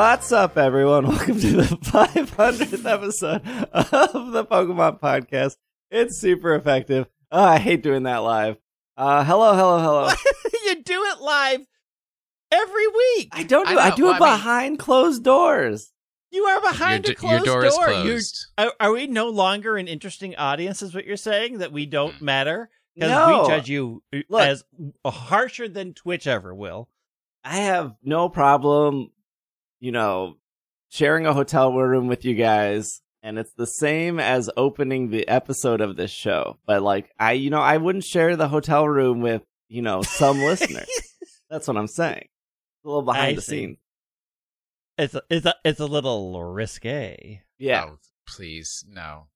What's up, everyone? Welcome to the 500th episode of the Pokemon Podcast. It's super effective. Oh, I hate doing that live. Hello. You do it live every week. I do it behind closed doors. You are behind a closed door. Your door is closed. Are we no longer an interesting audience, is what you're saying? That we don't matter? Because we judge you as harsher than Twitch ever will. I have no problem, sharing a hotel room with you guys, and it's the same as opening the episode of this show. But I wouldn't share the hotel room with, some listener. That's what I'm saying. It's a little behind the scenes. It's a little risque. Yeah. Oh, please, no.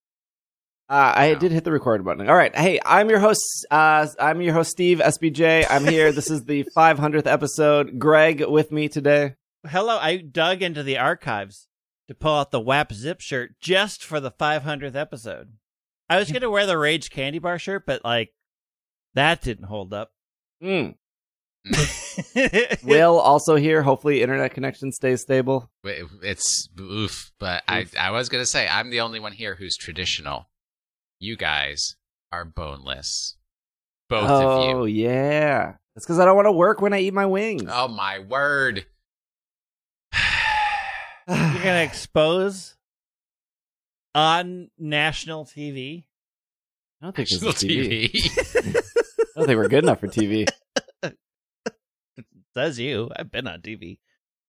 I did hit the record button. All right. Hey, I'm your host, Steve, SBJ. I'm here. This is the 500th episode. Greg with me today. Hello. I dug into the archives to pull out the WAP Zip shirt just for the 500th episode. I was going to wear the Rage Candy Bar shirt, but that didn't hold up. Will also here. Hopefully internet connection stays stable. It's oof, but oof. I was going to say, I'm the only one here who's traditional. You guys are boneless. Both of you. Oh, yeah. That's because I don't want to work when I eat my wings. Oh, my word. You're going to expose on national TV? I don't think it's TV. I don't think we're good enough for TV. It says you. I've been on TV.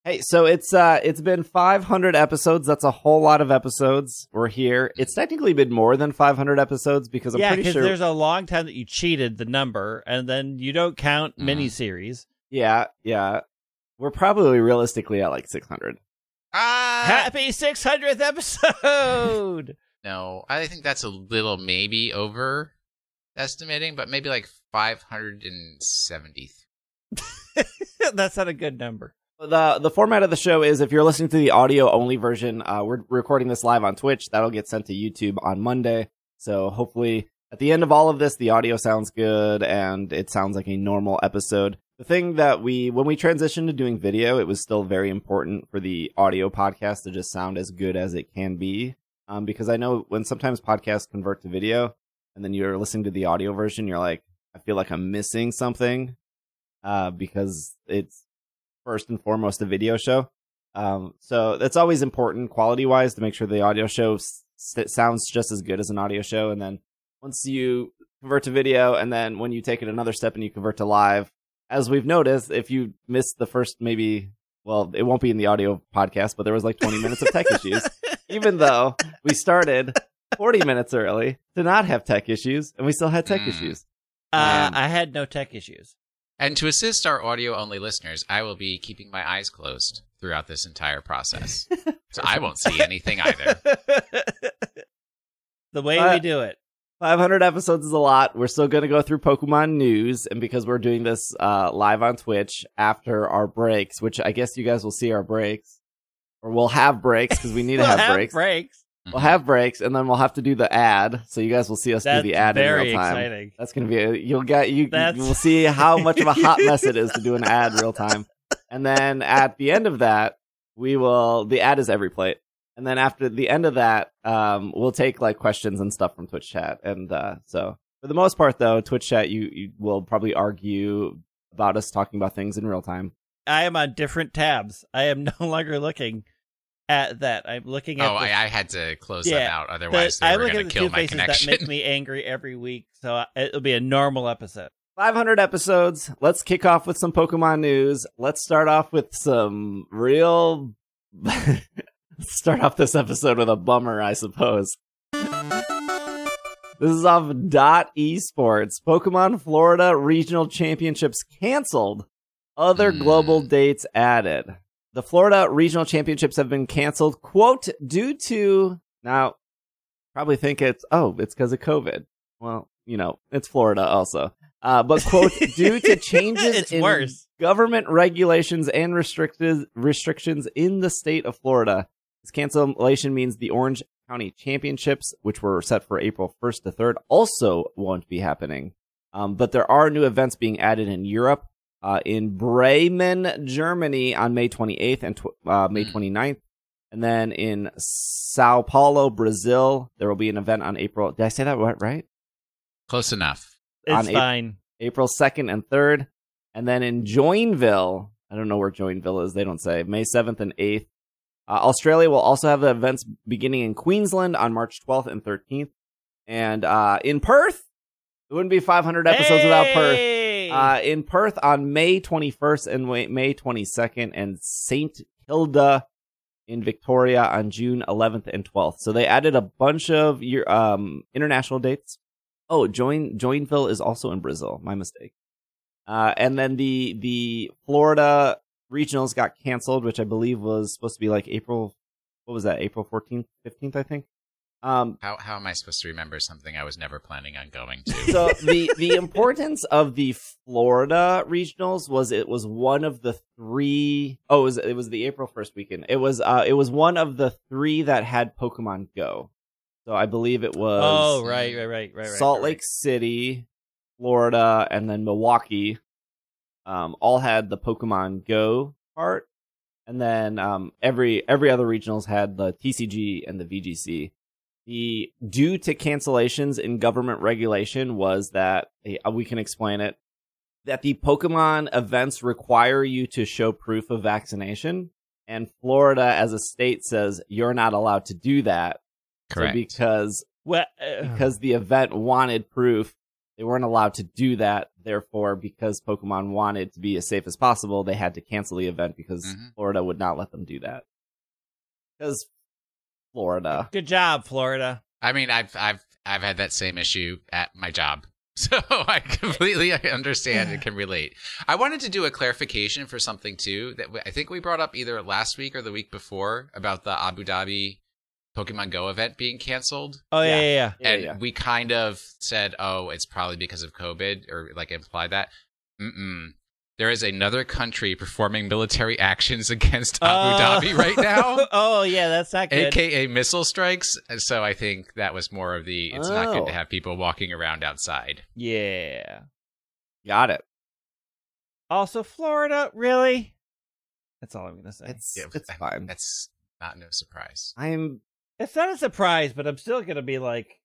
Hey, so it's been 500 episodes. That's a whole lot of episodes. We're here. It's technically been more than 500 episodes because I'm pretty sure there's a long time that you cheated the number, and then you don't count miniseries. Yeah. We're probably realistically at 600. Happy 600th episode! No, I think that's a little maybe overestimating, but maybe 573. That's not a good number. The format of the show is, if you're listening to the audio-only version, we're recording this live on Twitch. That'll get sent to YouTube on Monday. So hopefully, at the end of all of this, the audio sounds good, and it sounds like a normal episode. The thing that when we transitioned to doing video, it was still very important for the audio podcast to just sound as good as it can be. Because I know when sometimes podcasts convert to video, and then you're listening to the audio version, you're like, I feel like I'm missing something. Because it's first and foremost a video show. So that's always important quality-wise to make sure the audio show sounds just as good as an audio show. And then once you convert to video, and then when you take it another step and you convert to live, as we've noticed, if you missed the first it won't be in the audio podcast, but there was 20 minutes of tech issues, even though we started 40 minutes early to not have tech issues, and we still had tech issues. I had no tech issues. And to assist our audio-only listeners, I will be keeping my eyes closed throughout this entire process. So I won't see anything either. The way we do it. 500 episodes is a lot. We're still going to go through Pokemon news. And because we're doing this live on Twitch after our breaks, which I guess you guys will see our breaks. Or we'll have breaks because we need to have breaks. We'll have breaks, and then we'll have to do the ad. So you guys will see us do the ad in real time. Exciting. That's going to be you will see how much of a hot mess it is to do an ad real time. And then at the end of that, the ad is every plate. And then after the end of that, we'll take questions and stuff from Twitch chat. And so for the most part, though, Twitch chat, you will probably argue about us talking about things in real time. I am on different tabs. I am no longer looking at that. I'm looking at I had to close that out, otherwise they were going to kill my connection. That make me angry every week, so it'll be a normal episode. 500 episodes. Let's kick off with some Pokemon news. Let's start off with some real... Start off this episode with a bummer, I suppose. This is off Dot Esports. Pokemon Florida Regional Championships canceled. Other global dates added. The Florida Regional Championships have been canceled, quote, due to... Now, probably think it's because of COVID. Well, it's Florida also. But, quote, due to changes in government regulations and restrictions in the state of Florida. This cancellation means the Orange County Championships, which were set for April 1st to 3rd, also won't be happening. But there are new events being added in Europe. in Bremen, Germany on May 28th and May 29th. And then in Sao Paulo, Brazil, there will be an event on April. Did I say that right? Close enough. It's fine. April 2nd and 3rd. And then in Joinville, I don't know where Joinville is. They don't say. May 7th and 8th. Australia will also have events beginning in Queensland on March 12th and 13th. And in Perth, it wouldn't be 500 episodes without Perth. In Perth on May 21st and May 22nd. And St. Kilda in Victoria on June 11th and 12th. So they added a bunch of your international dates. Oh, Joinville is also in Brazil. My mistake. And then the Florida regionals got canceled, which I believe was supposed to be like April. What was that? April 14th, 15th, I think. How am I supposed to remember something I was never planning on going to? So the importance of the Florida regionals was it was one of the three. Oh, it was the April 1st weekend. It was one of the three that had Pokemon Go. So I believe it was. Oh, right. Salt Lake City, Florida, and then Milwaukee, all had the Pokemon Go part, and then every other regionals had the TCG and the VGC. The due to cancellations in government regulation was that we can explain it that the Pokemon events require you to show proof of vaccination, and Florida as a state says you're not allowed to do that. Correct. So because the event wanted proof, they weren't allowed to do that. Therefore, because Pokemon wanted to be as safe as possible, they had to cancel the event because Florida would not let them do that. Because Florida. Good job, Florida. I mean, I've had that same issue at my job. So I completely understand and can relate. I wanted to do a clarification for something too that I think we brought up either last week or the week before about the Abu Dhabi Pokemon Go event being canceled. Oh, yeah. And we kind of said, oh, it's probably because of COVID or like implied that. There is another country performing military actions against Abu Dhabi right now. Oh, yeah, that's not good. AKA missile strikes. And so I think that was more of the it's not good to have people walking around outside. Yeah. Got it. Also, Florida, really? That's all I'm going to say. It's fine. That's not no surprise. It's not a surprise, but I'm still going to be like.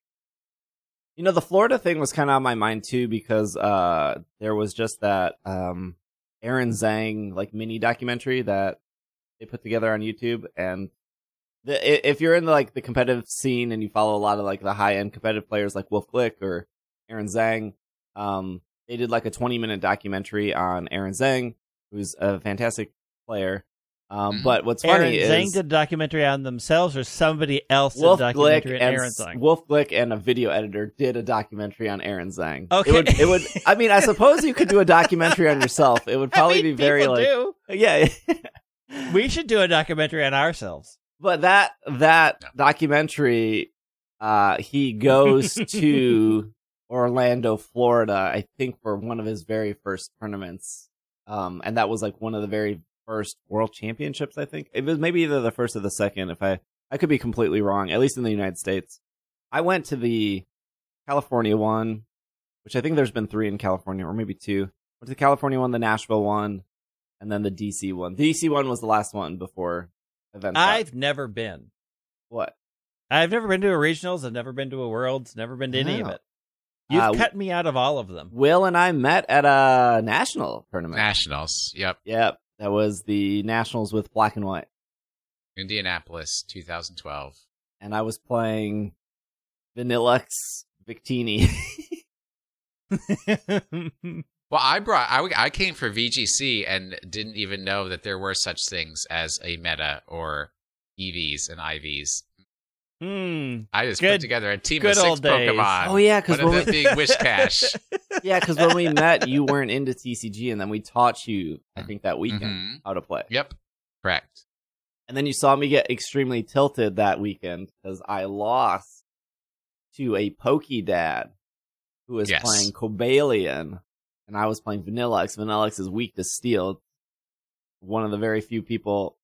You know, the Florida thing was kind of on my mind, too, because there was just that Aaron Zhang like mini documentary that they put together on YouTube. And if you're in like the competitive scene and you follow a lot of like the high end competitive players like Wolf Glick or Aaron Zhang, they did like a 20-minute documentary on Aaron Zhang, who's a fantastic player. But what's funny is Aaron Zhang did a documentary on themselves, or somebody else did a documentary on Aaron Zhang. Wolf Glick and a video editor did a documentary on Aaron Zhang. Okay, it would. I mean, I suppose you could do a documentary on yourself. It would probably be very like, do. Yeah. We should do a documentary on ourselves. But that documentary, he goes to Orlando, Florida, I think, for one of his very first tournaments, and that was like one of the very first World Championships, I think. It was maybe either the first or the second, if I could be completely wrong, at least in the United States. I went to the California one, which I think there's been three in California, or maybe two. Went to the California one, the Nashville one, and then the DC one. The DC one was the last one before events. I've never been. What? I've never been to a regionals, I've never been to a worlds, never been to any of it. You've cut me out of all of them. Will and I met at a national tournament. Nationals, yep. That was the Nationals with Black and White. Indianapolis, 2012. And I was playing Vanillux Victini. Well, I came for VGC and didn't even know that there were such things as a meta or EVs and IVs. I just put together a team of six Pokemon. Oh yeah, because one of them being Wish Cash. Yeah, because when we met, you weren't into TCG, and then we taught you, I think, that weekend how to play. Yep, correct. And then you saw me get extremely tilted that weekend because I lost to a Pokedad who was playing Cobalion, and I was playing Vanillux. Vanillux is weak to steel. One of the very few people.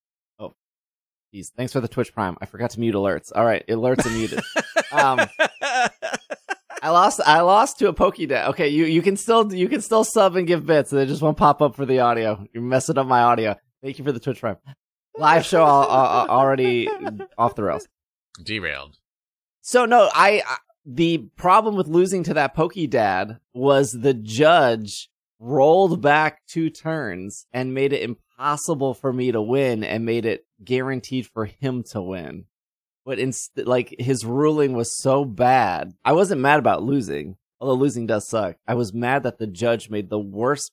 Jeez, thanks for the Twitch Prime. I forgot to mute alerts. All right, alerts are muted. I lost to a Pokédex. Okay, you can still sub and give bits, and it just won't pop up for the audio. You're messing up my audio. Thank you for the Twitch Prime. Live show already off the rails. Derailed. So no, the problem with losing to that Pokédad was the judge rolled back 2 turns and made it impossible for me to win, and made it guaranteed for him to win. But his ruling was so bad. I wasn't mad about losing, although losing does suck. I was mad that the judge made the worst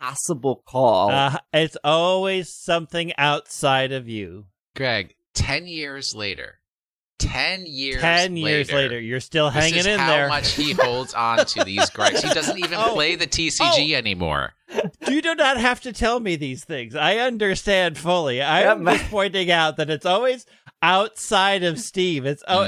possible call. It's always something outside of you. Greg, 10 years later. 10 years. 10 years later, you're still hanging in there. This is how much he holds on to these gripes. He doesn't even play the TCG anymore. You do not have to tell me these things. I understand fully. I'm just pointing out that it's always outside of Steve. It's all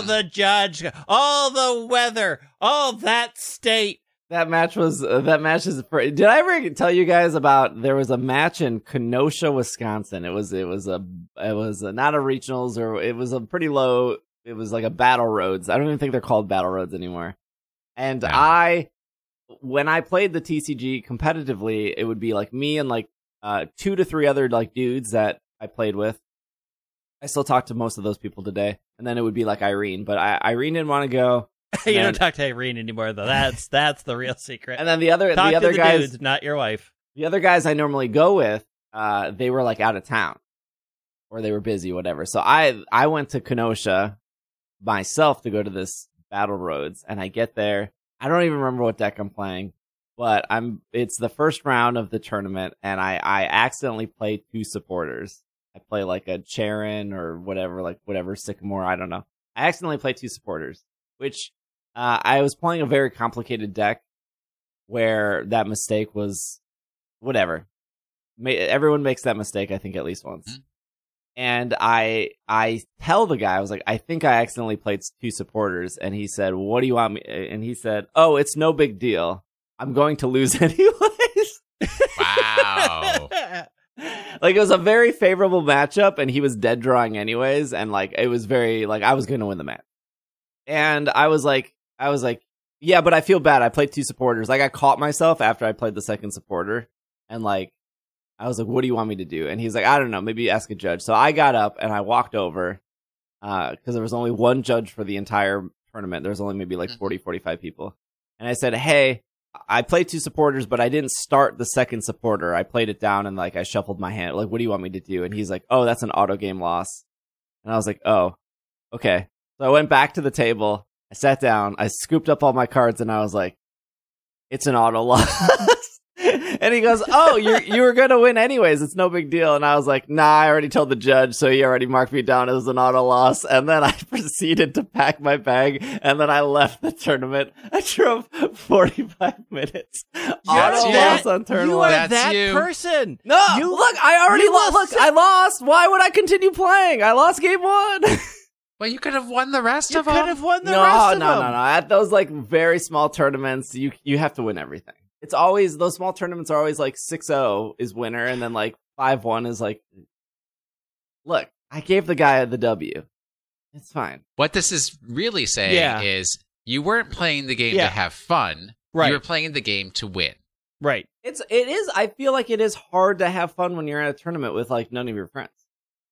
the judge, all the weather, all that state. That match is. Did I ever tell you guys about there was a match in Kenosha, Wisconsin? It was not a regionals, or it was a pretty low. It was like a battle roads. I don't even think they're called battle roads anymore. And no. When I played the TCG competitively, it would be like me and like 2 to 3 other like dudes that I played with. I still talk to most of those people today. And then it would be like Irene, but Irene didn't want to go. You don't talk to Irene anymore, though. That's the real secret. And then the other guys, dudes, not your wife. The other guys I normally go with, they were like out of town, or they were busy, whatever. So I went to Kenosha myself to go to this Battle Roads, and I get there. I don't even remember what deck I'm playing, but it's the first round of the tournament, and I accidentally play 2 supporters. I play like a Cherrim or whatever Sycamore. I don't know. I accidentally play 2 supporters, which. I was playing a very complicated deck where that mistake was whatever. Everyone makes that mistake, I think, at least once. Mm-hmm. And I tell the guy, I was like, I think I accidentally played 2 supporters. And he said, what do you want me? And he said, oh, it's no big deal. I'm going to lose anyways. Wow. Like, it was a very favorable matchup, and he was dead drawing anyways. And like, it was very like I was going to win the match. And I was like, yeah, but I feel bad. I played 2 supporters. Like, I caught myself after I played the second supporter. And, like, I was like, what do you want me to do? And he's like, I don't know. Maybe ask a judge. So I got up and I walked over because there was only one judge for the entire tournament. There was only maybe, like, 40, 45 people. And I said, hey, I played 2 supporters, but I didn't start the second supporter. I played it down and, like, I shuffled my hand. Like, what do you want me to do? And he's like, oh, that's an auto game loss. And I was like, oh, okay. So I went back to the table, I sat down, I scooped up all my cards, and I was like, it's an auto loss. And he goes, oh, you were going to win anyways, it's no big deal. And I was like, nah, I already told the judge, so he already marked me down as an auto loss. And then I proceeded to pack my bag, and then I left the tournament. I drove 45 minutes. Auto loss on turn 1. You are that person. No, look, I already lost. Look, I lost. Why would I continue playing? I lost game 1. Well, you could have won the rest of them. You could have won the rest of them. No. At those, like, very small tournaments, you have to win everything. It's always, those small tournaments are always, like, 6-0 is winner, and then, like, 5-1 is, like, look, I gave the guy the W. It's fine. What this is really saying is you weren't playing the game to have fun. Right. You were playing the game to win. Right. It is, I feel like it is hard to have fun when you're at a tournament with, like, none of your friends.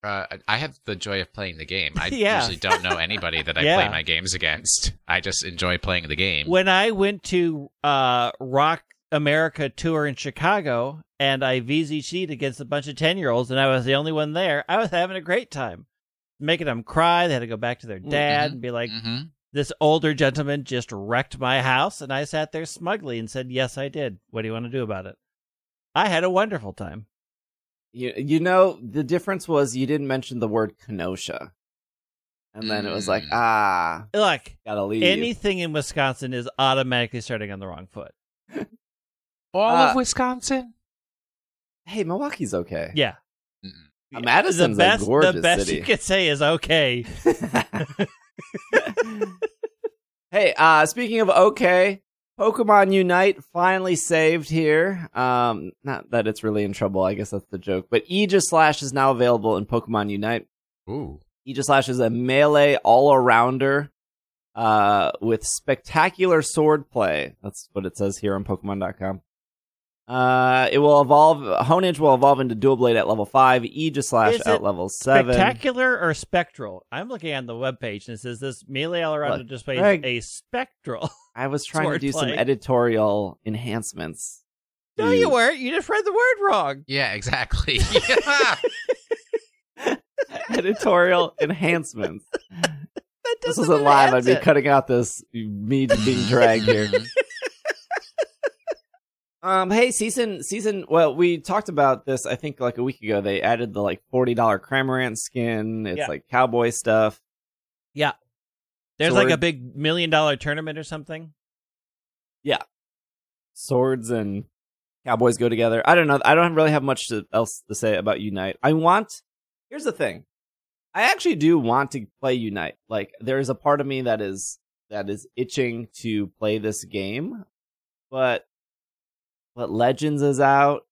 I have the joy of playing the game. I usually don't know anybody that I play my games against. I just enjoy playing the game. When I went to Rock America Tour in Chicago, and I VZC'd against a bunch of 10-year-olds, and I was the only one there, I was having a great time. Making them cry. They had to go back to their dad and be like, this older gentleman just wrecked my house, and I sat there smugly and said, yes, I did. What do you want to do about it? I had a wonderful time. You know, the difference was you didn't mention the word Kenosha. And then it was like, look, gotta leave. Anything in Wisconsin is automatically starting on the wrong foot. All of Wisconsin? Hey, Milwaukee's okay. Yeah. Madison's a gorgeous city. The best you could say is okay. Hey, speaking of okay... Pokemon Unite finally saved here. Not that it's really in trouble. I guess that's the joke. But Aegislash is now available in Pokemon Unite. Ooh. Aegislash is a melee all-arounder with spectacular swordplay. That's what it says here on Pokemon.com. It will evolve. Honedge will evolve into Dual Blade at level 5, Aegislash at level 7. Spectacular or spectral? I'm looking on the webpage and it says this melee Aegislash displays a spectral. I was trying to do some editorial enhancements. No, you weren't. You just read the word wrong. Yeah, exactly. Editorial enhancements. This isn't live. I'd be cutting out this me being dragged here. Hey, season. Well, we talked about this. I think like a week ago, they added the like $40 Cramorant skin. It's like cowboy stuff. Yeah, there's like a big $1 million tournament or something. Yeah, swords and cowboys go together. I don't know. I don't really have much else to say about Unite. Here's the thing. I actually do want to play Unite. Like, there is a part of me that is itching to play this game, but Legends is out,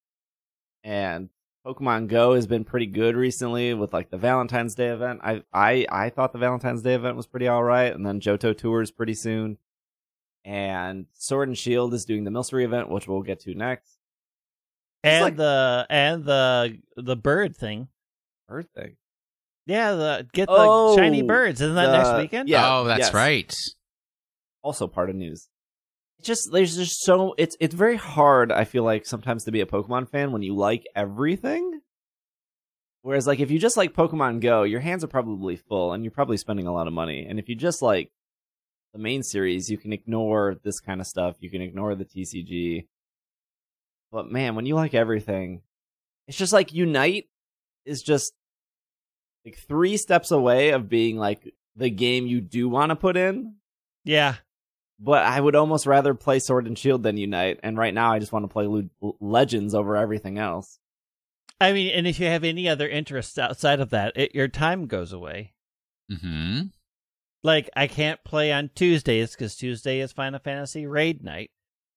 and Pokemon Go has been pretty good recently with like the Valentine's Day event. I thought the Valentine's Day event was pretty all right, and then Johto tours pretty soon, and Sword and Shield is doing the Milcery event, which we'll get to next, and like, the bird thing. Bird thing. Yeah, the shiny birds. Isn't that next weekend? Yeah, oh, that's right. Also part of news. It's very hard, I feel like, sometimes to be a Pokemon fan when you like everything. Whereas like if you just like Pokemon Go, your hands are probably full and you're probably spending a lot of money. And if you just like the main series, you can ignore this kind of stuff. You can ignore the TCG. But man, when you like everything, it's just like Unite is just like 3 steps away of being like the game you do want to put in. Yeah. But I would almost rather play Sword and Shield than Unite, and right now I just want to play Legends over everything else. I mean, and if you have any other interests outside of that, your time goes away. Mm-hmm. Like, I can't play on Tuesdays because Tuesday is Final Fantasy Raid night.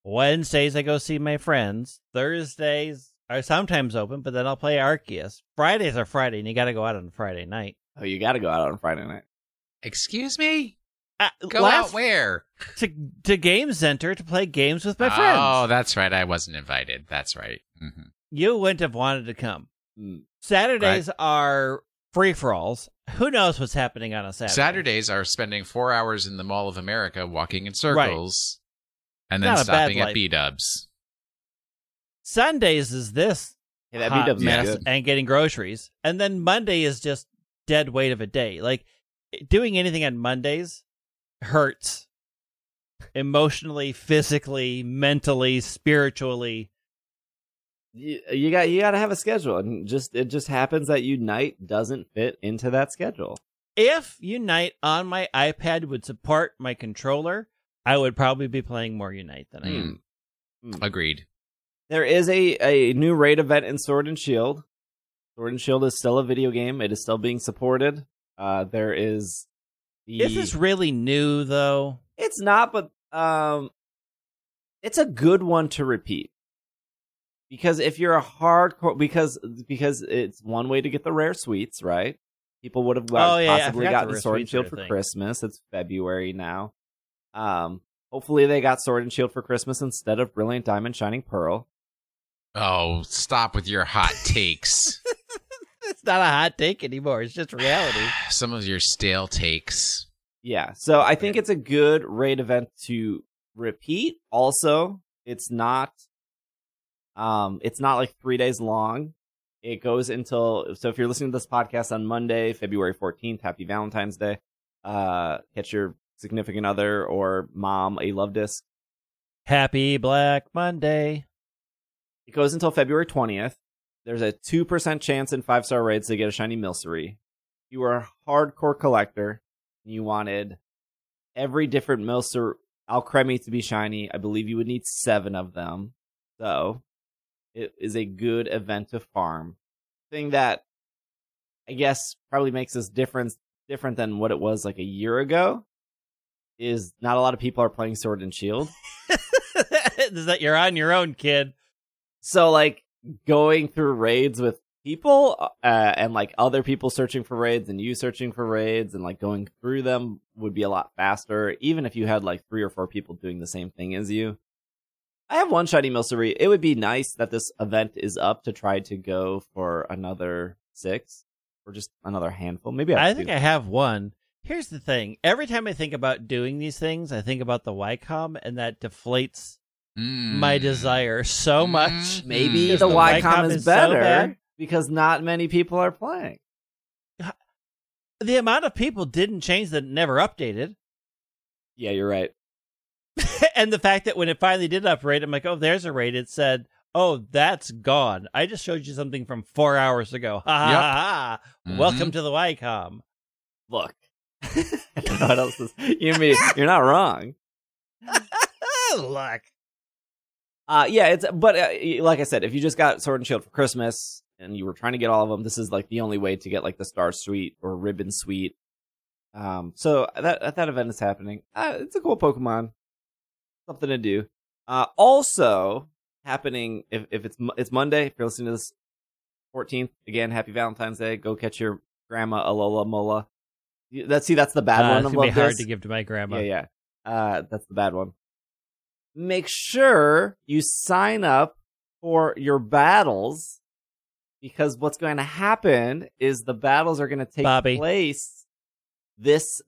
Wednesdays I go see my friends. Thursdays are sometimes open, but then I'll play Arceus. Fridays are Friday, and you gotta go out on Friday night. Oh, you gotta go out on Friday night. Excuse me? Go out where? To Game Center to play games with my friends. Oh, that's right. I wasn't invited. That's right. Mm-hmm. You wouldn't have wanted to come. Saturdays are free-for-alls. Who knows what's happening on a Saturday? Saturdays are spending 4 hours in the Mall of America walking in circles and then stopping at B-dubs. Sundays is this hot mess and getting groceries. And then Monday is just dead weight of a day. Like, doing anything on Mondays hurts emotionally, physically, mentally, spiritually. You got to have a schedule, and it just happens that Unite doesn't fit into that schedule. If Unite on my iPad would support my controller, I would probably be playing more Unite than I am. Agreed. There is a new raid event in Sword and Shield. Sword and Shield is still a video game. It is still being supported. There is. Is this really new, though? It's not, but it's a good one to repeat. Because if you're a hardcore... Because it's one way to get the rare sweets, right? People would have possibly gotten the Sword and Shield for Christmas. It's February now. Hopefully they got Sword and Shield for Christmas instead of Brilliant Diamond Shining Pearl. Oh, stop with your hot takes. It's not a hot take anymore. It's just reality. Some of your stale takes. Yeah. So I think it's a good raid event to repeat. Also, it's not like 3 days long. It goes until, so if you're listening to this podcast on Monday, February 14th, happy Valentine's Day. Catch your significant other or mom a love disc. Happy Black Monday. It goes until February 20th. There's a 2% chance in 5-star raids to get a shiny Milcery. You are a hardcore collector, and you wanted every different Milcery Alcremie to be shiny. I believe you would need 7 of them. So, it is a good event to farm. Thing that, I guess, probably makes this different than what it was like a year ago is not a lot of people are playing Sword and Shield. Is that you're on your own, kid. So, like, going through raids with people and like other people searching for raids and you searching for raids and like going through them would be a lot faster, even if you had like 3 or 4 people doing the same thing as you. I have one shiny Milcery. It would be nice that this event is up to try to go for another 6 or just another handful. Maybe I have one. Here's the thing. Every time I think about doing these things, I think about the YCOM, and that deflates my desire so much. Maybe the YCOM is better so because not many people are playing. The amount of people didn't change that never updated. Yeah, you're right. And the fact that when it finally did update, I'm like, oh, there's a raid. It said, oh, that's gone. I just showed you something from 4 hours ago. Ha ha ha. Mm-hmm. Welcome to the YCOM. Look. I don't know what else is. You're not wrong. Look. Like I said, if you just got Sword and Shield for Christmas and you were trying to get all of them, this is like the only way to get like the Star Suite or Ribbon Suite. So that event is happening. It's a cool Pokemon. Something to do. Also happening, if it's Monday, if you're listening to this, 14th, again, happy Valentine's Day. Go catch your grandma Alola Mola. That's the bad one. It's going to be hard to give to my grandma. Yeah. That's the bad one. Make sure you sign up for your battles, because what's going to happen is the battles are going to take place this.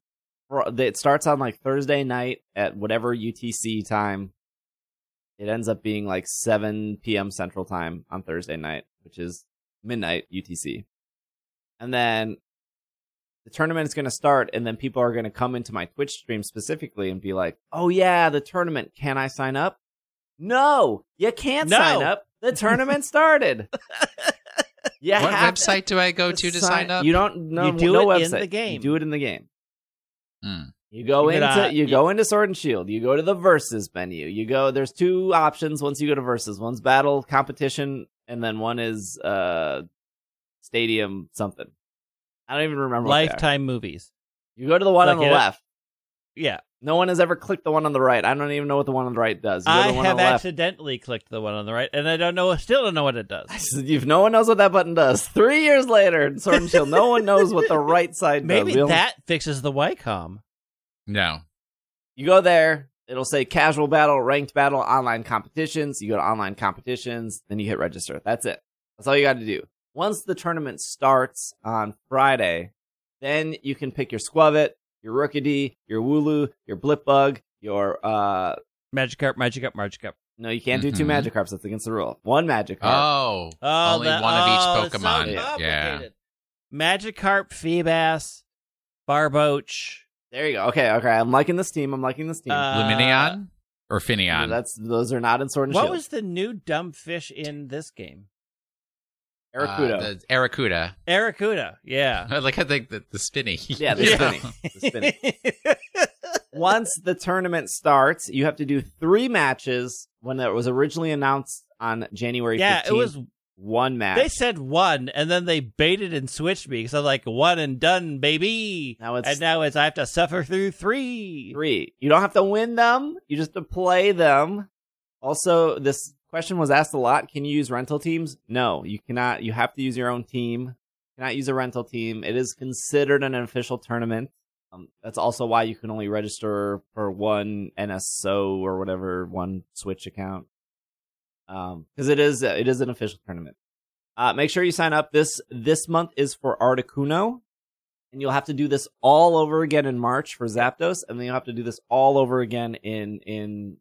It starts on like Thursday night at whatever UTC time. It ends up being like 7 p.m. Central Time on Thursday night, which is midnight UTC. And then the tournament is going to start, and then people are going to come into my Twitch stream specifically and be like, oh yeah, the tournament, can I sign up? No, you can't sign up. The tournament started. What website do I go to sign up? You don't know. You do it in the game. You go into Sword and Shield. You go to the Versus menu. There's 2 options once you go to Versus. One's Battle Competition, and then one is Stadium something. I don't even remember. Lifetime movies. You go to the one on the left. Yeah. No one has ever clicked the one on the right. I don't even know what the one on the right does. I have accidentally clicked the one on the right, and I still don't know what it does. No one knows what that button does. 3 years later in Sword and Shield, no one knows what the right side does. Maybe that fixes the YCOM. No. You go there. It'll say casual battle, ranked battle, online competitions. You go to online competitions, then you hit register. That's it. That's all you got to do. Once the tournament starts on Friday, then you can pick your Squavit, your Rookidee, your Wooloo, your Blipbug, your Magikarp. No, you can't do 2 Magikarps. That's against the rule. 1 Magikarp. Oh, only one of each Pokemon. So complicated. Magikarp, Feebas, Barboach. There you go. Okay. I'm liking this team. Lumineon or Finneon? No, those are not in Sword and Shield. What was the new dumb fish in this game? Arokuda. Yeah. I think the spinny. Yeah, the spinny. Once the tournament starts, you have to do 3 matches when it was originally announced on January 15th. Yeah, it was 1 match. They said 1, and then they baited and switched me, because I'm like, 1 and done, baby. Now I have to suffer through 3. You don't have to win them. You just have to play them. Also, this question was asked a lot. Can you use rental teams? No, you cannot. You have to use your own team. You cannot use a rental team. It is considered an official tournament. That's also why you can only register for 1 NSO or whatever, 1 Switch account. Because it is an official tournament. Make sure you sign up. This month is for Articuno. And you'll have to do this all over again in March for Zapdos. And then you'll have to do this all over again in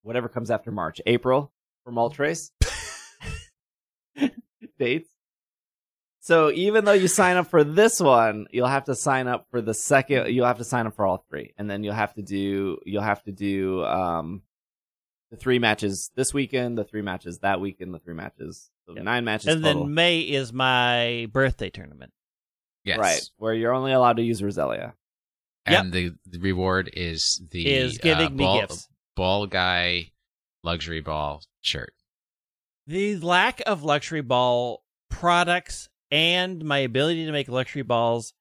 whatever comes after March. April. For Moltres. Dates. So even though you sign up for this one, you'll have to sign up for the second. You'll have to sign up for all 3, and then you'll have to do the 3 matches this weekend, the 3 matches that weekend, the 3 matches. So 9 matches. And total. Then May is my birthday tournament. Yes, right, where you're only allowed to use Roselia. And the reward is giving me gifts. Ball guy. Luxury ball shirt. The lack of luxury ball products and my ability to make luxury balls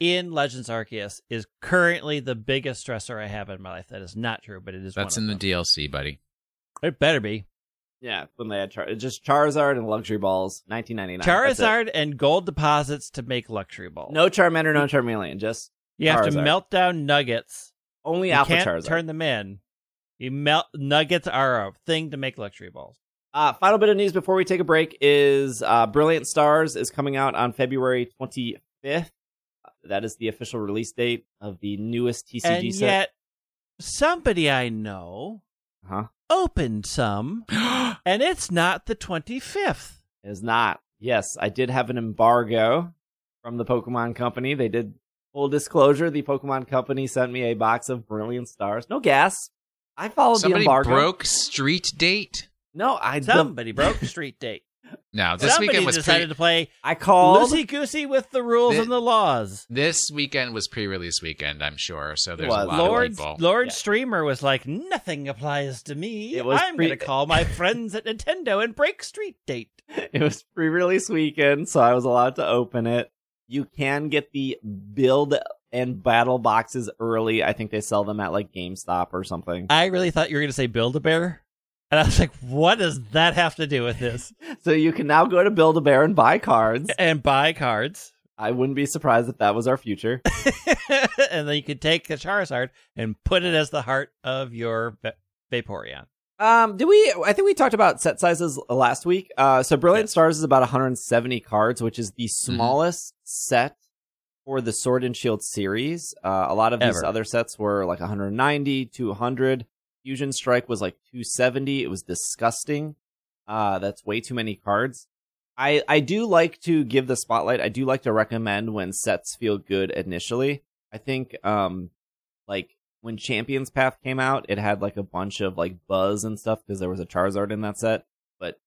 in Legends Arceus is currently the biggest stressor I have in my life. That is not true, but it is. That's one of them. The DLC, buddy. It better be. Yeah, when they had just Charizard and Luxury Balls, $19.99. Charizard and gold deposits to make Luxury Balls. No Charmander, no Charmeleon, just You Charizard. Have to melt down nuggets. Only Alpha Charizard. You can't turn them in. You melt nuggets are a thing to make Luxury Balls. Final bit of news before we take a break is Brilliant Stars is coming out on February 25th. That is the official release date of the newest TCG set. And yet, somebody I know... opened some, and it's not the 25th. It is not. Yes, I did have an embargo from the Pokemon Company. They did full disclosure. The Pokemon Company sent me a box of Brilliant Stars. No gas. I followed the embargo. Somebody broke street date? No, I didn't. Somebody broke street date. No, this weekend was decided to play loosey-goosey with the rules and the laws. This weekend was pre-release weekend, I'm sure, so there's a lot of people. Lord Streamer was like, nothing applies to me. I'm going to call my friends at Nintendo and break street date. It was pre-release weekend, so I was allowed to open it. You can get the build and battle boxes early. I think they sell them at like GameStop or something. I really thought you were going to say Build-A-Bear. And I was like, what does that have to do with this? So you can now go to Build-A-Bear and buy cards. I wouldn't be surprised if that was our future. And then you could take the Charizard and put it as the heart of your Vaporeon. I think we talked about set sizes last week. So Brilliant Stars is about 170 cards, which is the smallest set for the Sword and Shield series. A lot of these other sets were like 190, 200. Fusion Strike was like 270. It was disgusting. That's way too many cards. I do like to give the spotlight. I do like to recommend when sets feel good initially. I think like when Champions Path came out, it had like a bunch of like buzz and stuff because there was a Charizard in that set. But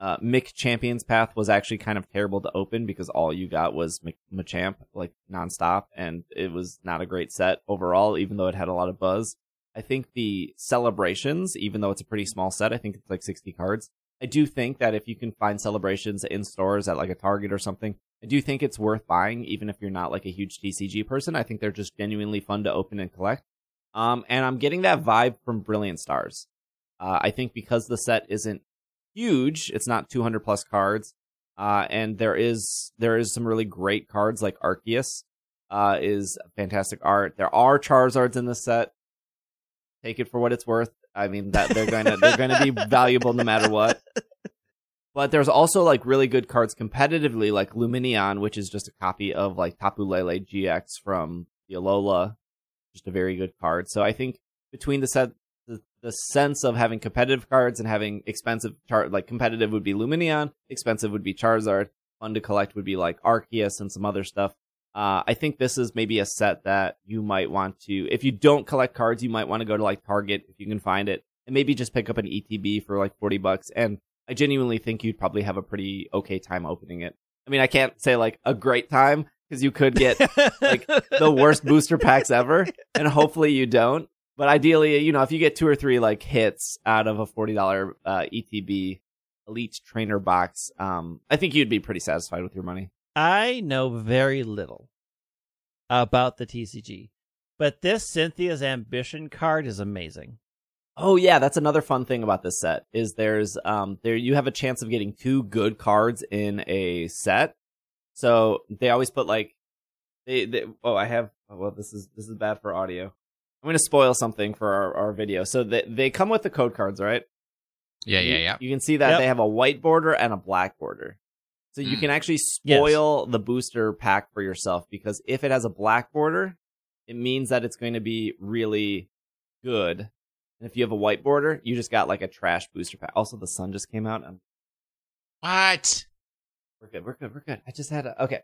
Mick Champions Path was actually kind of terrible to open because all you got was Machamp like nonstop, and it was not a great set overall, even though it had a lot of buzz. I think the Celebrations, even though it's a pretty small set, I think it's like 60 cards. I do think that if you can find Celebrations in stores at like a Target or something, I do think it's worth buying, even if you're not like a huge TCG person. I think they're just genuinely fun to open and collect. And I'm getting that vibe from Brilliant Stars. I think because the set isn't huge, it's not 200 plus cards, and there is some really great cards like Arceus is fantastic art. There are Charizards in the set. Take it for what it's worth. I mean, that they're gonna be valuable no matter what. But there's also like really good cards competitively, like Lumineon, which is just a copy of like Tapu Lele GX from Alola. Just a very good card. So I think between the set, the sense of having competitive cards and having expensive like competitive would be Lumineon, expensive would be Charizard, fun to collect would be like Arceus and some other stuff. I think this is maybe a set that you might want to, if you don't collect cards, you might want to go to like Target if you can find it, and maybe just pick up an ETB for like $40. And I genuinely think you'd probably have a pretty okay time opening it. I mean, I can't say like a great time because you could get like the worst booster packs ever, and hopefully you don't. But ideally, you know, if you get two or three like hits out of a $40 ETB Elite Trainer box, I think you'd be pretty satisfied with your money. I know very little about the TCG, but this Cynthia's Ambition card is amazing. Oh yeah, that's another fun thing about this set is there's you have a chance of getting two good cards in a set. So they always put like this is bad for audio. I'm gonna spoil something for our video. So they come with the code cards, right? Yeah. You can see that they have a white border and a black border. So you can actually spoil the booster pack for yourself, because if it has a black border, it means that it's going to be really good. And if you have a white border, you just got like a trash booster pack. Also, the sun just came out. What? We're good. I just had okay.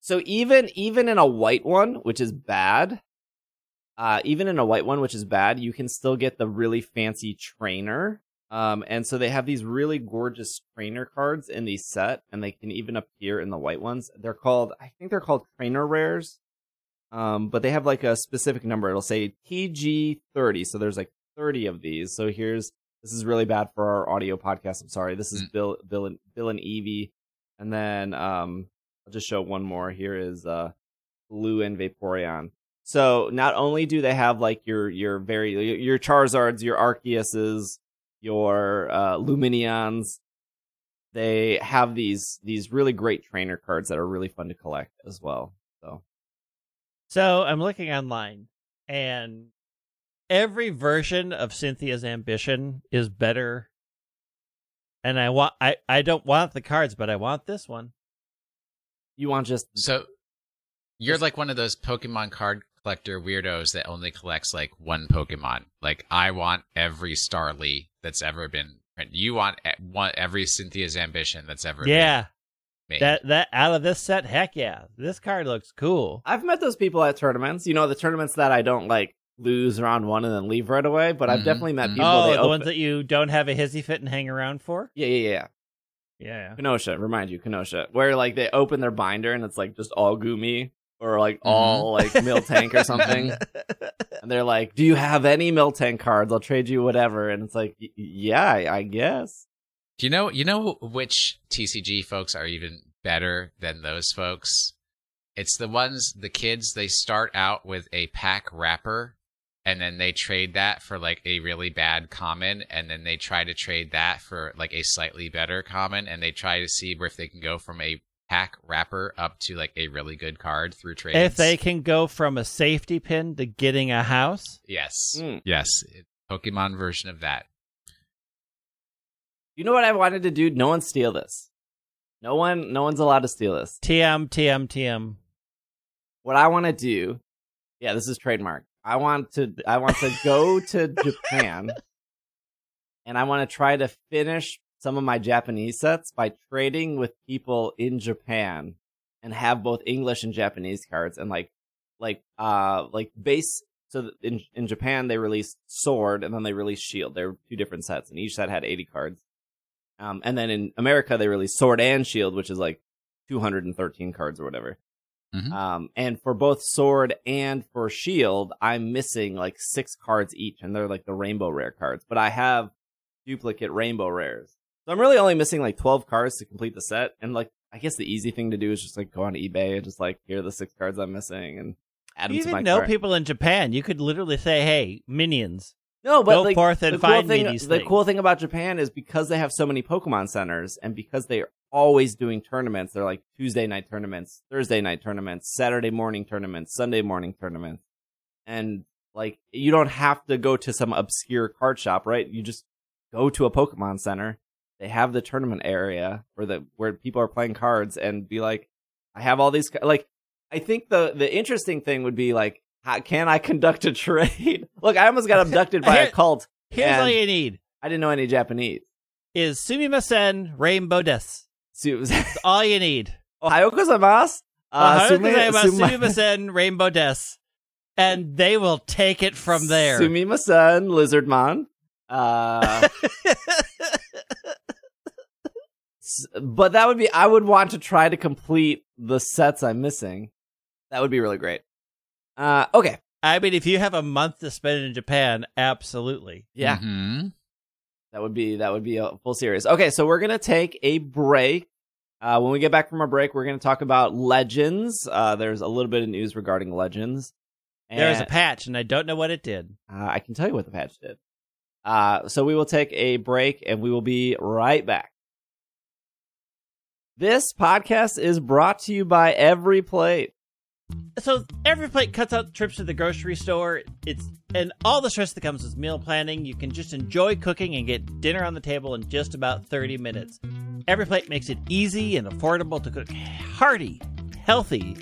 So even in a white one, which is bad, you can still get the really fancy trainer. And so they have these really gorgeous trainer cards in the set, and they can even appear in the white ones. I think they're called trainer rares, but they have like a specific number. It'll say TG 30. So there's like 30 of these. So this is really bad for our audio podcast. I'm sorry. This is Bill and Evie, and then I'll just show one more. Here is Blue and Vaporeon. So not only do they have like your Charizards, your Arceuses, your Lumineons. They have these really great trainer cards that are really fun to collect as well. So I'm looking online, and every version of Cynthia's Ambition is better. And I don't want the cards, but I want this one. You want just... So you're like one of those Pokemon card collector weirdos that only collects like one Pokemon. Like, I want every Starly that's ever been... You want every Cynthia's Ambition that's ever been... Maybe. That out of this set, heck yeah, this card looks cool. I've met those people at tournaments. You know, the tournaments that I don't like lose round one and then leave right away. But I've definitely met people. Oh, the ones that you don't have a hissy fit and hang around for. Yeah. Kenosha, remind you, Kenosha, where like they open their binder and it's like just all Goomy or like all like Miltank or something, and they're like, "Do you have any Miltank cards? I'll trade you whatever." And it's like, "Yeah, I guess." Do you know which TCG folks are even better than those folks? It's the ones, the kids, they start out with a pack wrapper, and then they trade that for like a really bad common, and then they try to trade that for like a slightly better common, and they try to see if they can go from a pack wrapper up to like a really good card through trades. If they can go from a safety pin to getting a house? Yes. Mm. Yes. Pokemon version of that. You know what I wanted to do? No one steal this. No one's allowed to steal this. TM. What I want to do, this is trademark. I want to go to Japan, and I want to try to finish some of my Japanese sets by trading with people in Japan, and have both English and Japanese cards, and like base. So in Japan they released Sword and then they released Shield. They were two different sets, and each set had 80 cards. And then in America, they released Sword and Shield, which is like 213 cards or whatever. Mm-hmm. And for both Sword and for Shield, I'm missing like 6 cards each, and they're like the Rainbow Rare cards. But I have duplicate Rainbow Rares. So I'm really only missing like 12 cards to complete the set. And like, I guess the easy thing to do is just like go on eBay and just like, here are the 6 cards I'm missing and add them to my cart. You even know people in Japan. You could literally say, hey, minions. No, but like, the cool thing about Japan is because they have so many Pokemon centers, and because they are always doing tournaments, they're like Tuesday night tournaments, Thursday night tournaments, Saturday morning tournaments, Sunday morning tournaments. And like, you don't have to go to some obscure card shop, right? You just go to a Pokemon center. They have the tournament area where people are playing cards, and be like, I have all these like, I think the interesting thing would be like, how can I conduct a trade? Look, I almost got abducted by a cult. Here's all you need. I didn't know any Japanese. Is sumimasen rainbow desu. That's all you need. Ohayo gozaimasu. Sumimasen rainbow desu. And they will take it from there. Sumimasen lizard man. But that would be, I would want to try to complete the sets I'm missing. That would be really great. Okay. I mean, if you have a month to spend in Japan, absolutely. Yeah. Mm-hmm. That would be a full series. Okay, so we're going to take a break. When we get back from our break, we're going to talk about Legends. There's a little bit of news regarding Legends. And there was a patch, and I don't know what it did. I can tell you what the patch did. So we will take a break, and we will be right back. This podcast is brought to you by EveryPlate. So EveryPlate cuts out trips to the grocery store. And all the stress that comes with meal planning. You can just enjoy cooking and get dinner on the table in just about 30 minutes. EveryPlate makes it easy and affordable to cook hearty, healthy,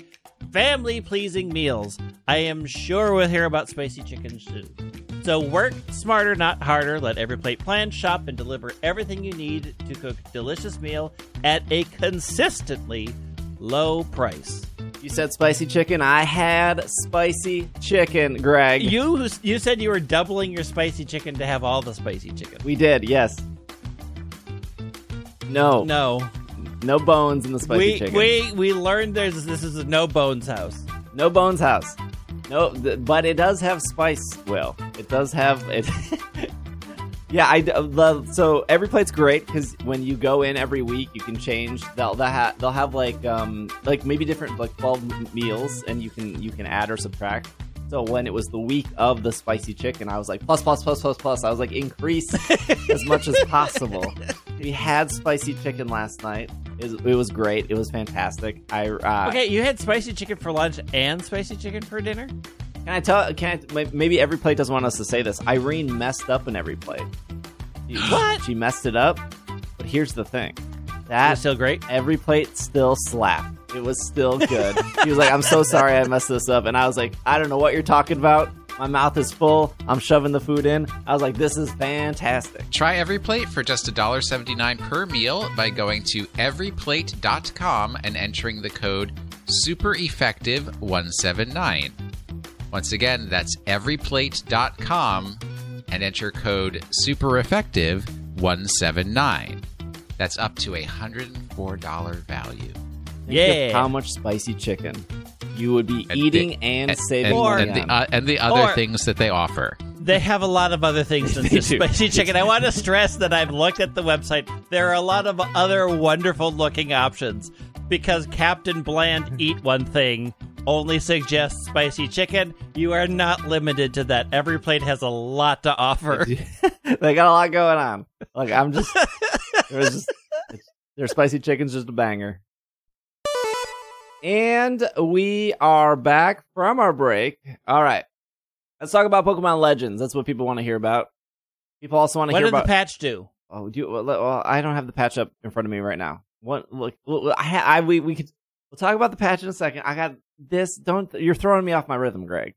family-pleasing meals. I am sure we'll hear about spicy chicken soon. So work smarter, not harder. Let EveryPlate plan, shop, and deliver everything you need to cook a delicious meal at a consistently low price. You said spicy chicken. I had spicy chicken, Greg. You said you were doubling your spicy chicken to have all the spicy chicken. We did, yes. No. No bones in the spicy chicken. We learned this is a no bones house. No bones house. No, but it does have spice. Well, it does have it. Yeah, I love. So EveryPlate's great because when you go in every week, you can change. They'll have like maybe different like 12 meals, and you can add or subtract. So when it was the week of the spicy chicken, I was like, plus. I was like, increase as much as possible. We had spicy chicken last night. It was great. It was fantastic. Okay, you had spicy chicken for lunch and spicy chicken for dinner? Can I, maybe every plate doesn't want us to say this. Irene messed up in every plate. What? She messed it up. But here's the thing. That's still great. Every plate still slapped. It was still good. She was like, I'm so sorry I messed this up. And I was like, I don't know what you're talking about. My mouth is full. I'm shoving the food in. I was like, this is fantastic. Try every plate for just $1.79 per meal by going to everyplate.com and entering the code SUPEREFFECTIVE179. Once again, that's everyplate.com and enter code SUPEREFFECTIVE179. That's up to $104 value. Yeah. How much spicy chicken you would be eating and saving money on. And the other things that they offer. They have a lot of other things than just spicy chicken. I want to stress that I've looked at the website. There are a lot of other wonderful-looking options because Captain Bland Eat One Thing only suggests spicy chicken. You are not limited to that. Every plate has a lot to offer. They got a lot going on. Like, I'm just... Their spicy chicken's just a banger. And we are back from our break. All right. Let's talk about Pokemon Legends. That's what people want to hear about. People also want to hear about... What did the patch do? Oh, I don't have the patch up in front of me right now. We'll talk about the patch in a second. I got this. You're throwing me off my rhythm, Greg.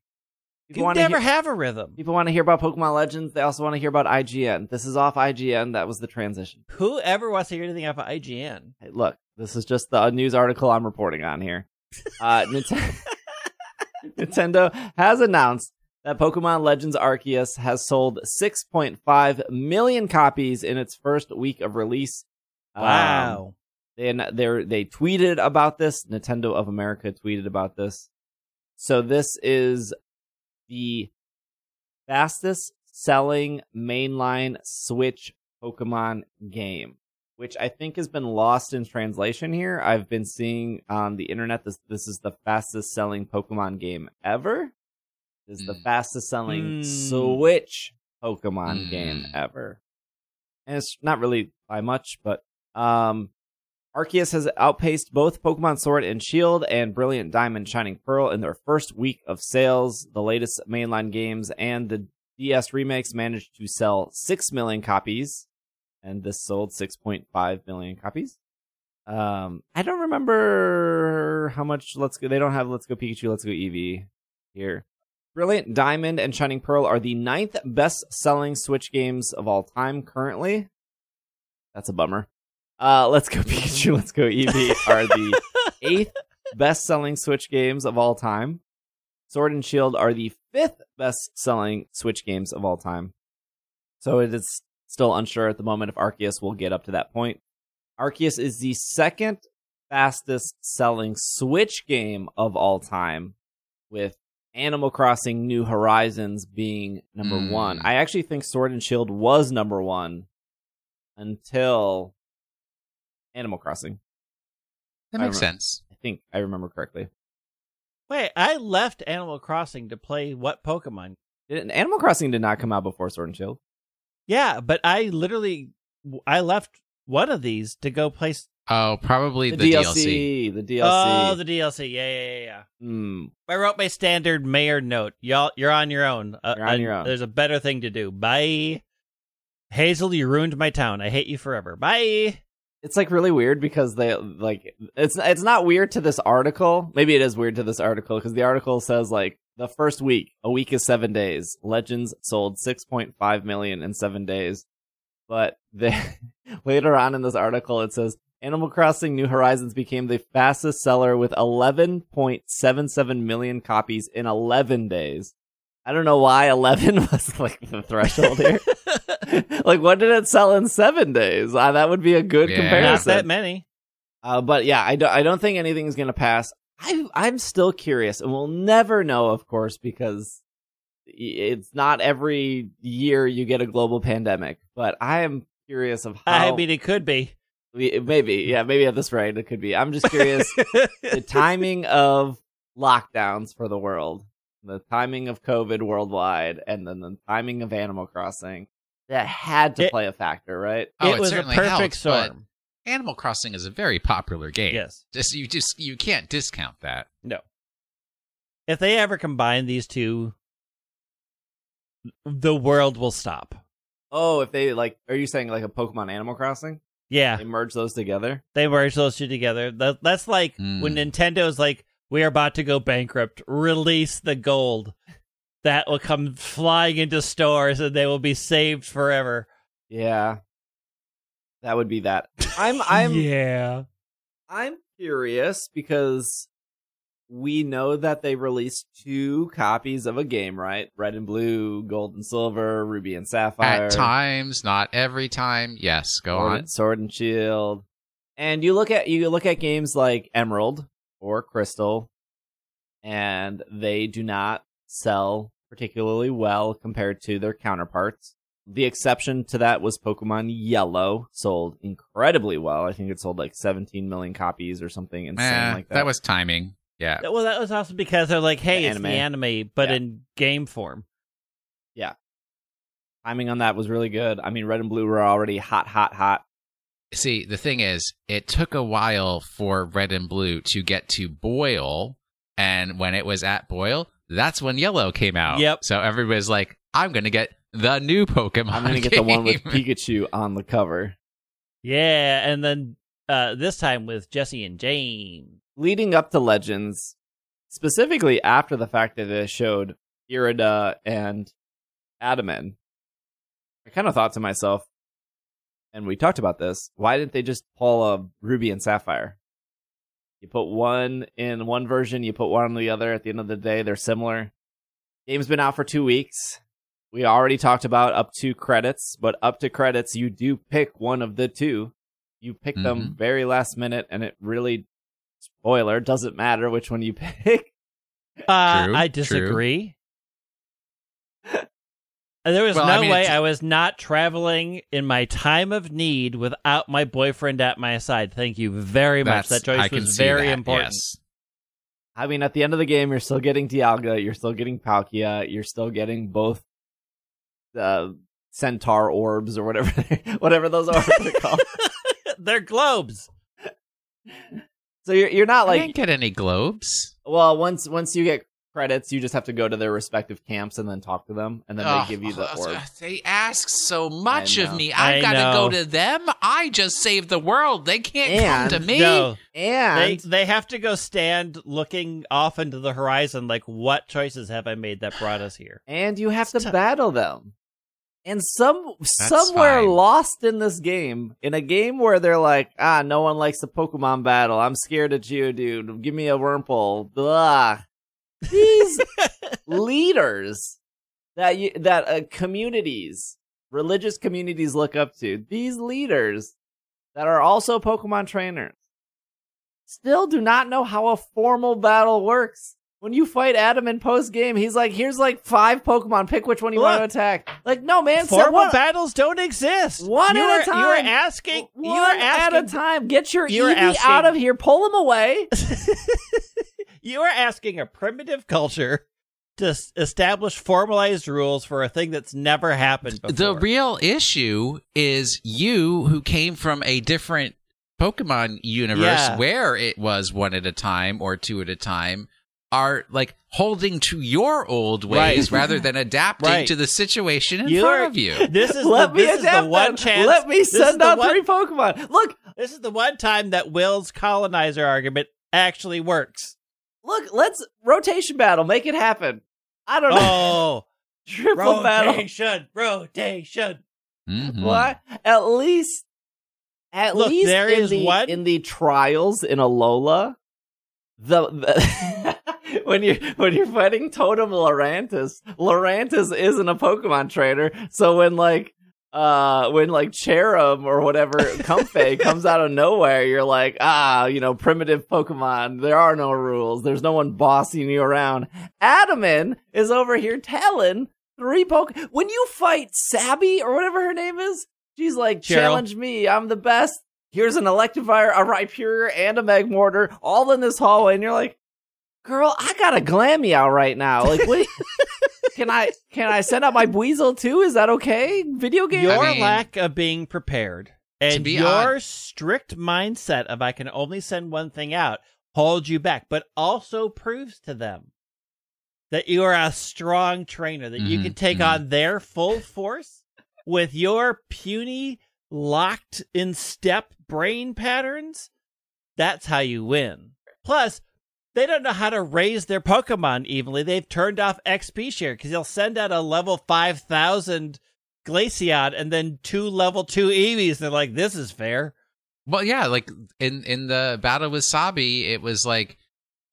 You never have a rhythm. People want to hear about Pokemon Legends. They also want to hear about IGN. This is off IGN. That was the transition. Whoever wants to hear anything off of IGN? Hey, look, this is just the news article I'm reporting on here. Nintendo has announced that Pokemon Legends Arceus has sold 6.5 million copies in its first week of release. Wow. They tweeted about this. Nintendo of America tweeted about this. So this is the fastest selling mainline Switch Pokemon game, which I think has been lost in translation here. I've been seeing on the internet this is the fastest selling Pokemon game ever. This is the fastest selling Switch Pokemon game ever. And it's not really by much, but Arceus has outpaced both Pokemon Sword and Shield and Brilliant Diamond Shining Pearl in their first week of sales. The latest mainline games and the DS remakes managed to sell 6 million copies, and this sold 6.5 million copies. I don't remember how much Let's Go. They don't have Let's Go Pikachu, Let's Go Eevee here. Brilliant Diamond and Shining Pearl are the 9th best-selling Switch games of all time currently. That's a bummer. Let's Go Pikachu, Let's Go Eevee are the 8th best-selling Switch games of all time. Sword and Shield are the 5th best-selling Switch games of all time. So it is still unsure at the moment if Arceus will get up to that point. Arceus is the 2nd fastest-selling Switch game of all time, with Animal Crossing New Horizons being number 1. I actually think Sword and Shield was number 1 until Animal Crossing. That makes sense. I think I remember correctly. Wait, I left Animal Crossing to play what Pokemon? Animal Crossing did not come out before Sword and Shield. Yeah, but I left one of these to go play. Oh, probably the DLC. Oh, the DLC. Yeah. I wrote my standard mayor note. Y'all, you're on your own. There's a better thing to do. Bye. Hazel, you ruined my town. I hate you forever. Bye. It's like really weird because they like it's not weird to this article. Maybe it is weird to this article because the article says like the first week, a week is 7 days. Legends sold 6.5 million in 7 days. But later on in this article, it says Animal Crossing New Horizons became the fastest seller with 11.77 million copies in 11 days. I don't know why 11 was like the threshold here. Like, what did it sell in 7 days? That would be a good comparison. Not that many. But yeah, I don't think anything's going to pass. I'm still curious, and we'll never know, of course, because it's not every year you get a global pandemic. But I am curious of how... I mean, it could be. Maybe at this rate it could be. I'm just curious the timing of lockdowns for the world. the timing of COVID worldwide, and then the timing of Animal Crossing. That had to play a factor, right? Oh, it was a perfect storm. Animal Crossing is a very popular game. Yes. You can't discount that. No. If they ever combine these two, the world will stop. Oh, if they are you saying like a Pokemon Animal Crossing? Yeah. They merge those together? They merge those two together. That's like when Nintendo's like, we are about to go bankrupt. Release the gold. That will come flying into stores and they will be saved forever. Yeah. That would be that. I'm curious because we know that they released 2 copies of a game, right? Red and Blue, Gold and Silver, Ruby and Sapphire. At times, not every time. Yes, go on. Sword and Shield. And you look at games like Emerald or Crystal, and they do not sell particularly well compared to their counterparts. The exception to that was Pokemon Yellow, sold incredibly well. I think it sold 17 million copies or something insane like that. That was timing. Yeah. Well, that was also because they're like, hey, it's the anime, but in game form. Yeah. Timing on that was really good. I mean, Red and Blue were already hot, hot, hot. See, the thing is, it took a while for Red and Blue to get to boil, and when it was at boil, that's when Yellow came out. Yep. So everybody's like, I'm going to get the new Pokemon. I'm going to get the one with Pikachu on the cover. Yeah, and then this time with Jesse and Jane. Leading up to Legends, specifically after the fact that they showed Irida and Adaman, I kind of thought to myself, and we talked about this, why didn't they just pull a Ruby and Sapphire? You put one in one version, you put one on the other. At the end of the day, they're similar. Game's been out for 2 weeks. We already talked about up to credits, but up to credits, you do pick one of the two. You pick them very last minute, and it really, spoiler, doesn't matter which one you pick. I disagree. There was no way I was not traveling in my time of need without my boyfriend at my side. Thank you very much. That choice was very important. Yes. I mean, at the end of the game, you're still getting Dialga, you're still getting Palkia, you're still getting both centaur orbs or whatever those orbs are called. They're globes. So you're not like... I didn't get any globes. Well, once you get credits, you just have to go to their respective camps and then talk to them, and then they give you the orb. They ask so much of me. I've got to go to them. I just saved the world. They can't come to me. No. And they have to go stand looking off into the horizon, like, what choices have I made that brought us here? And you have to battle them. And somewhere lost in this game, in a game where they're like, no one likes the Pokemon battle. I'm scared of Geodude. Give me a Wurmple. Blah. These leaders that communities, religious communities look up to, these leaders that are also Pokemon trainers, still do not know how a formal battle works. When you fight Adam in post-game, he's like, here's 5 Pokemon, pick which one you want to attack. Like, no, man. Formal battles don't exist. One at a time. You're asking. One at a time. Get your Eevee out of here. Pull him away. You are asking a primitive culture to establish formalized rules for a thing that's never happened before. The real issue is you, who came from a different Pokemon universe where it was one at a time or two at a time, are holding to your old ways rather than adapting to the situation in front of you. This is the one chance. Let me send out 3 Pokemon. Look, this is the one time that Will's colonizer argument actually works. Look, let's rotation battle. Make it happen. I don't know. Oh, triple battle. Rotation. Mm-hmm. What? At least there is one in the trials in Alola. When you're fighting Totem Lorantis, Lorantis isn't a Pokemon trainer. So when Cherrim or whatever Comfey comes out of nowhere, you're like, primitive Pokemon, there are no rules, there's no one bossing you around. Adaman is over here telling 3 Pokemon. When you fight Sabi or whatever her name is, she's like, challenge me, I'm the best. Here's an Electivire, a Rhyperior, and a Magmortar, all in this hallway, and you're like, girl, I got a Glammeow right now. Like, what? Can I send out my Buizel too? Is that okay? Video game. Your lack of being prepared and your strict mindset of I can only send one thing out holds you back, but also proves to them that you are a strong trainer, that you can take on their full force with your puny, locked in step brain patterns. That's how you win. Plus, they don't know how to raise their Pokemon evenly. They've turned off XP share because they'll send out a level 5,000 Glaceon and then two level 2 Eevees. They're like, this is fair. Well, yeah, like in the battle with Sabi, it was like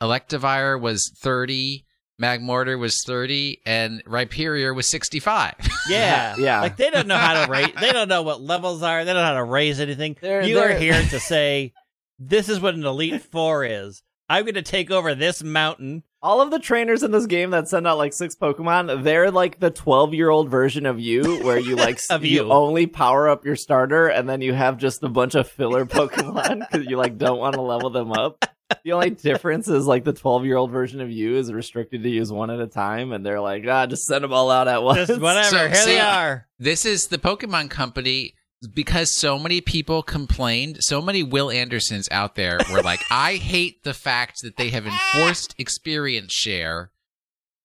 Electivire was 30, Magmortar was 30, and Rhyperior was 65. Yeah. Yeah. Like they don't know how to rate. They don't know what levels are. They don't know how to raise anything. You are here to say, this is what an Elite Four is. I'm going to take over this mountain. All of the trainers in this game that send out like 6 Pokemon, they're like the 12-year-old version of you, where you like you only power up your starter, and then you have just a bunch of filler Pokemon because you like don't want to level them up. The only difference is like the 12-year-old version of you is restricted to use one at a time, and they're like, just send them all out at once. Just whatever. Here they are. This is the Pokemon Company. Because so many people complained, so many Will Andersons out there were like, I hate the fact that they have enforced experience share.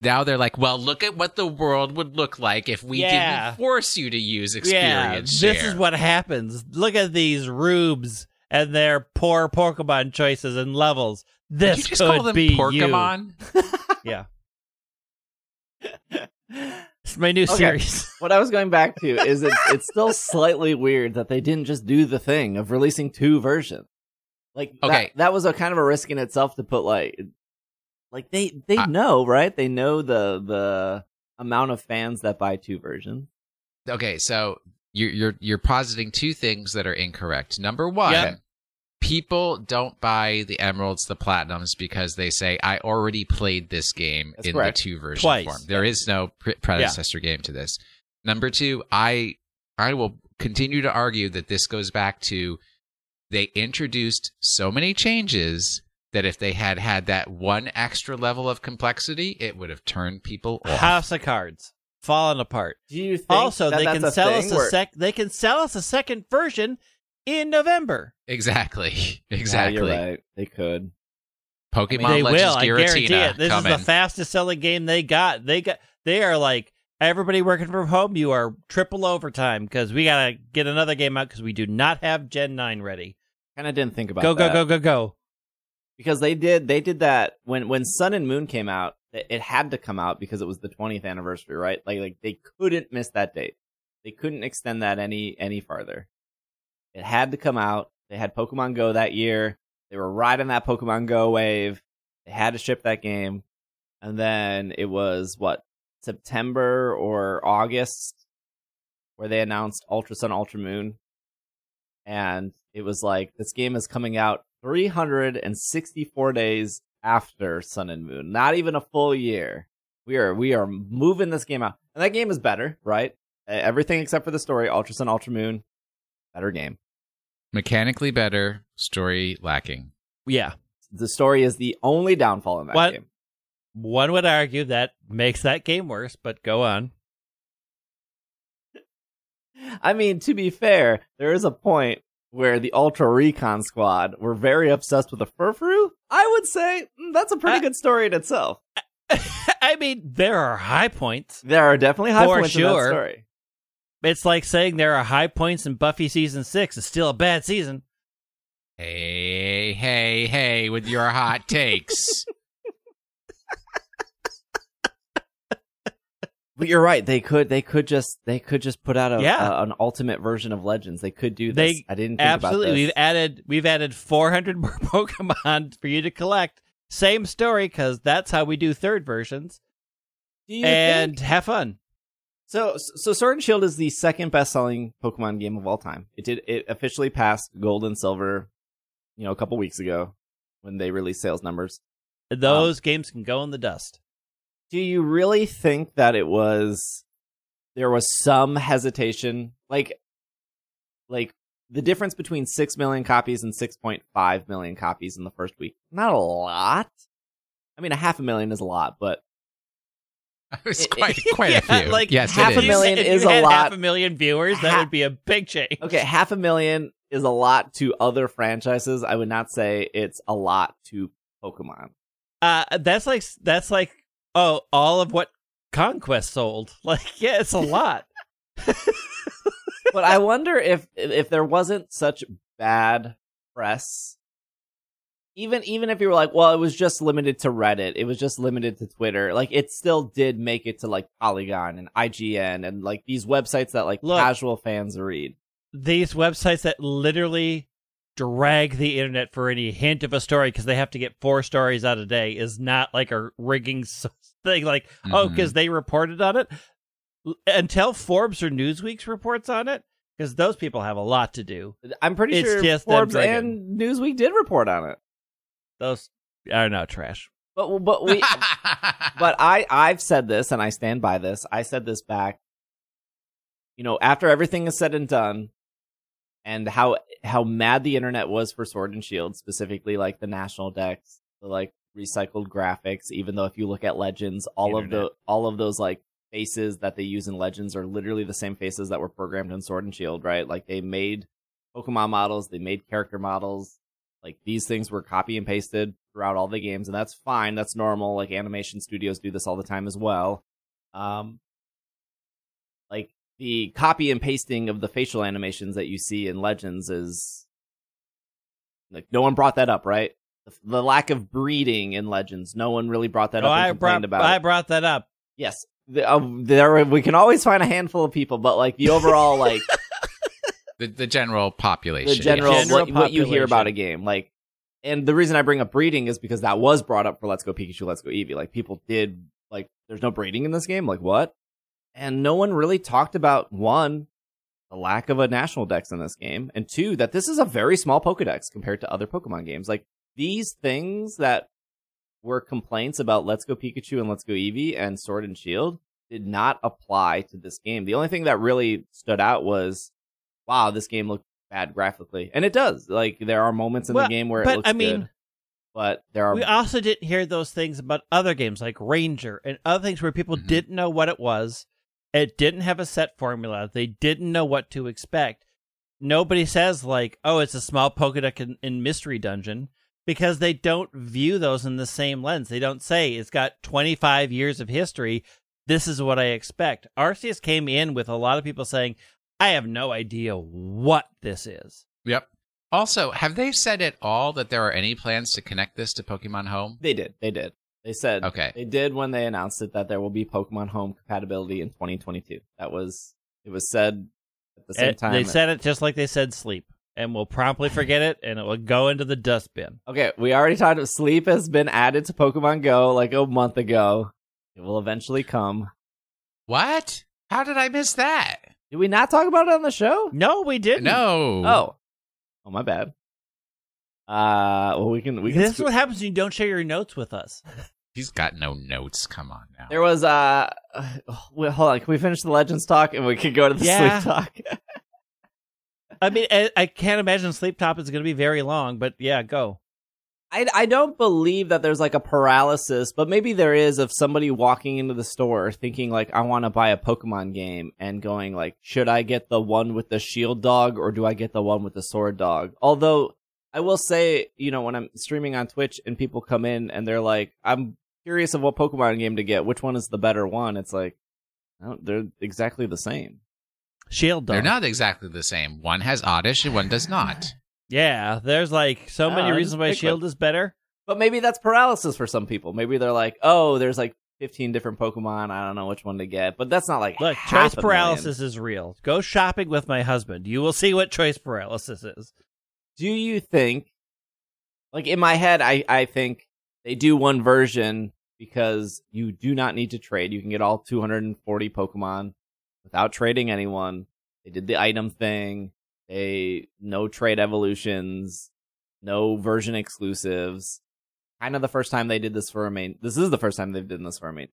Now they're like, well, look at what the world would look like if we didn't force you to use experience share. This is what happens. Look at these rubes and their poor Pokemon choices and levels. This could be you. You just call them Porkamon? Yeah. It's my new series. What I was going back to is it's still slightly weird that they didn't just do the thing of releasing 2 versions. Like, that was a kind of a risk in itself to put like they know, right? They know the amount of fans that buy 2 versions. Okay, so you're positing 2 things that are incorrect. Number one, people don't buy the Emeralds, the Platinums, because they say, I already played this game in the 2 version form. There is no predecessor game to this. Number two, I will continue to argue that this goes back to they introduced so many changes that if they had that one extra level of complexity, it would have turned people off. House of Cards. Fallen apart. Do you think also, they can sell us they can sell us a second version in November. Exactly. Yeah, you're right. They could. Pokemon Legends Giratina. I guarantee it. This is the fastest selling game they got. They are like, everybody working from home, you are triple overtime because we got to get another game out because we do not have Gen 9 ready. Kind of didn't think about that. Go. Because they did that when Sun and Moon came out, it had to come out because it was the 20th anniversary, right? Like they couldn't miss that date. They couldn't extend that any farther. It had to come out. They had Pokemon Go that year. They were riding that Pokemon Go wave. They had to ship that game. And then it was, September or August where they announced Ultra Sun, Ultra Moon. And it was like, this game is coming out 364 days after Sun and Moon. Not even a full year. We are moving this game out. And that game is better, right? Everything except for the story, Ultra Sun, Ultra Moon, better game. Mechanically better, story lacking. Yeah. The story is the only downfall in that game. One would argue that makes that game worse, but go on. I mean, to be fair, there is a point where the Ultra Recon Squad were very obsessed with the Furfru. I would say that's a pretty good story in itself. I mean, there are high points. There are definitely high points in that story. It's like saying there are high points in Buffy Season 6. It's still a bad season. Hey, with your hot takes. But you're right. They could just put out an ultimate version of Legends. They could do this. I didn't think about this. We've added 400 more Pokemon for you to collect. Same story, because that's how we do third versions. Have fun. So Sword and Shield is the second best-selling Pokemon game of all time. It officially passed Gold and Silver, a couple weeks ago when they released sales numbers. Those games can go in the dust. Do you really think that there was some hesitation? Like the difference between 6 million copies and 6.5 million copies in the first week. Not a lot. I mean, $500,000 is a lot, but it was quite yeah, a few. Like, yes, $500,000 is a lot. $500,000 viewers, that would be a big change. Okay, $500,000 is a lot to other franchises. I would not say it's a lot to Pokemon. That's like oh, all of what Conquest sold. Like, yeah, it's a lot. But I wonder if there wasn't such bad press. Even if you were like, well, it was just limited to Reddit, it was just limited to Twitter, like, it still did make it to, like, Polygon and IGN and, like, these websites that, like, casual fans read. These websites that literally drag the internet for any hint of a story because they have to get 4 stories out a day is not, like, a rigging thing, like, mm-hmm. oh, because they reported on it. Until Forbes or Newsweek's reports on it, because those people have a lot to do. I'm pretty sure just Forbes and Newsweek did report on it. Those are not trash. But I've said this, and I stand by this. I said this back, you know, after everything is said and done, and how mad the internet was for Sword and Shield, specifically, like, the national decks, the, like, recycled graphics. Even though if you look at Legends, all of those like faces that they use in Legends are literally the same faces that were programmed in Sword and Shield, right? Like, they made Pokemon models, they made character models. Like, these things were copy and pasted throughout all the games, and that's fine. That's normal. Like, animation studios do this all the time as well. Like, the copy and pasting of the facial animations that you see in Legends is, like, no one brought that up, right? The lack of breeding in Legends, no one really brought that up. I brought that up. Yes. There we can always find a handful of people, but, like, the overall, like... The general population. What you hear about a game. Like, and the reason I bring up breeding is because that was brought up for Let's Go Pikachu, Let's Go Eevee. Like, people did, like, there's no breeding in this game? Like, what? And no one really talked about, 1, the lack of a national dex in this game, and 2, that this is a very small Pokedex compared to other Pokemon games. Like, these things that were complaints about Let's Go Pikachu and Let's Go Eevee and Sword and Shield did not apply to this game. The only thing that really stood out was, wow, this game looked bad graphically. And it does. Like, there are moments in the game where it looks good. But there are... We also didn't hear those things about other games, like Ranger, and other things where people mm-hmm. didn't know what it was. It didn't have a set formula. They didn't know what to expect. Nobody says, like, oh, it's a small Pokedex in Mystery Dungeon, because they don't view those in the same lens. They don't say, it's got 25 years of history. This is what I expect. Arceus came in with a lot of people saying... I have no idea what this is. Yep. Also, have they said at all that there are any plans to connect this to Pokemon Home? They did. They said, okay. They did when they announced it that there will be Pokemon Home compatibility in 2022. It was said at the same time. They said it just like they said sleep, and we'll promptly forget it, and it will go into the dustbin. Okay, we already talked about sleep has been added to Pokemon Go like a month ago. It will eventually come. What? How did I miss that? Did we not talk about it on the show? No, we didn't. No. Oh, my bad. Well, we can. This is what happens when you don't share your notes with us. He's got no notes. Come on now. There was well, hold on. Can we finish the Legends talk and we can go to the sleep talk? I mean, I can't imagine sleep talk is going to be very long, but yeah, go. I don't believe that there's, like, a paralysis, but maybe there is of somebody walking into the store thinking, like, I want to buy a Pokemon game and going, like, should I get the one with the shield dog or do I get the one with the sword dog? Although, I will say, you know, when I'm streaming on Twitch and people come in and they're like, I'm curious of what Pokemon game to get. Which one is the better one? It's like, they're exactly the same. Shield dog. They're not exactly the same. One has Oddish and one does not. Yeah, there's, like, so many reasons why Shield is better. But maybe that's paralysis for some people. Maybe they're like, oh, there's, like, 15 different Pokemon. I don't know which one to get. But that's not, like, look, choice paralysis is real. Go shopping with my husband. You will see what choice paralysis is. Do you think... Like, in my head, I think they do one version because you do not need to trade. You can get all 240 Pokemon without trading anyone. They did the item thing. No trade evolutions, no version exclusives. Kind of the first time they did this for a main. This is the first time they've done this for a main.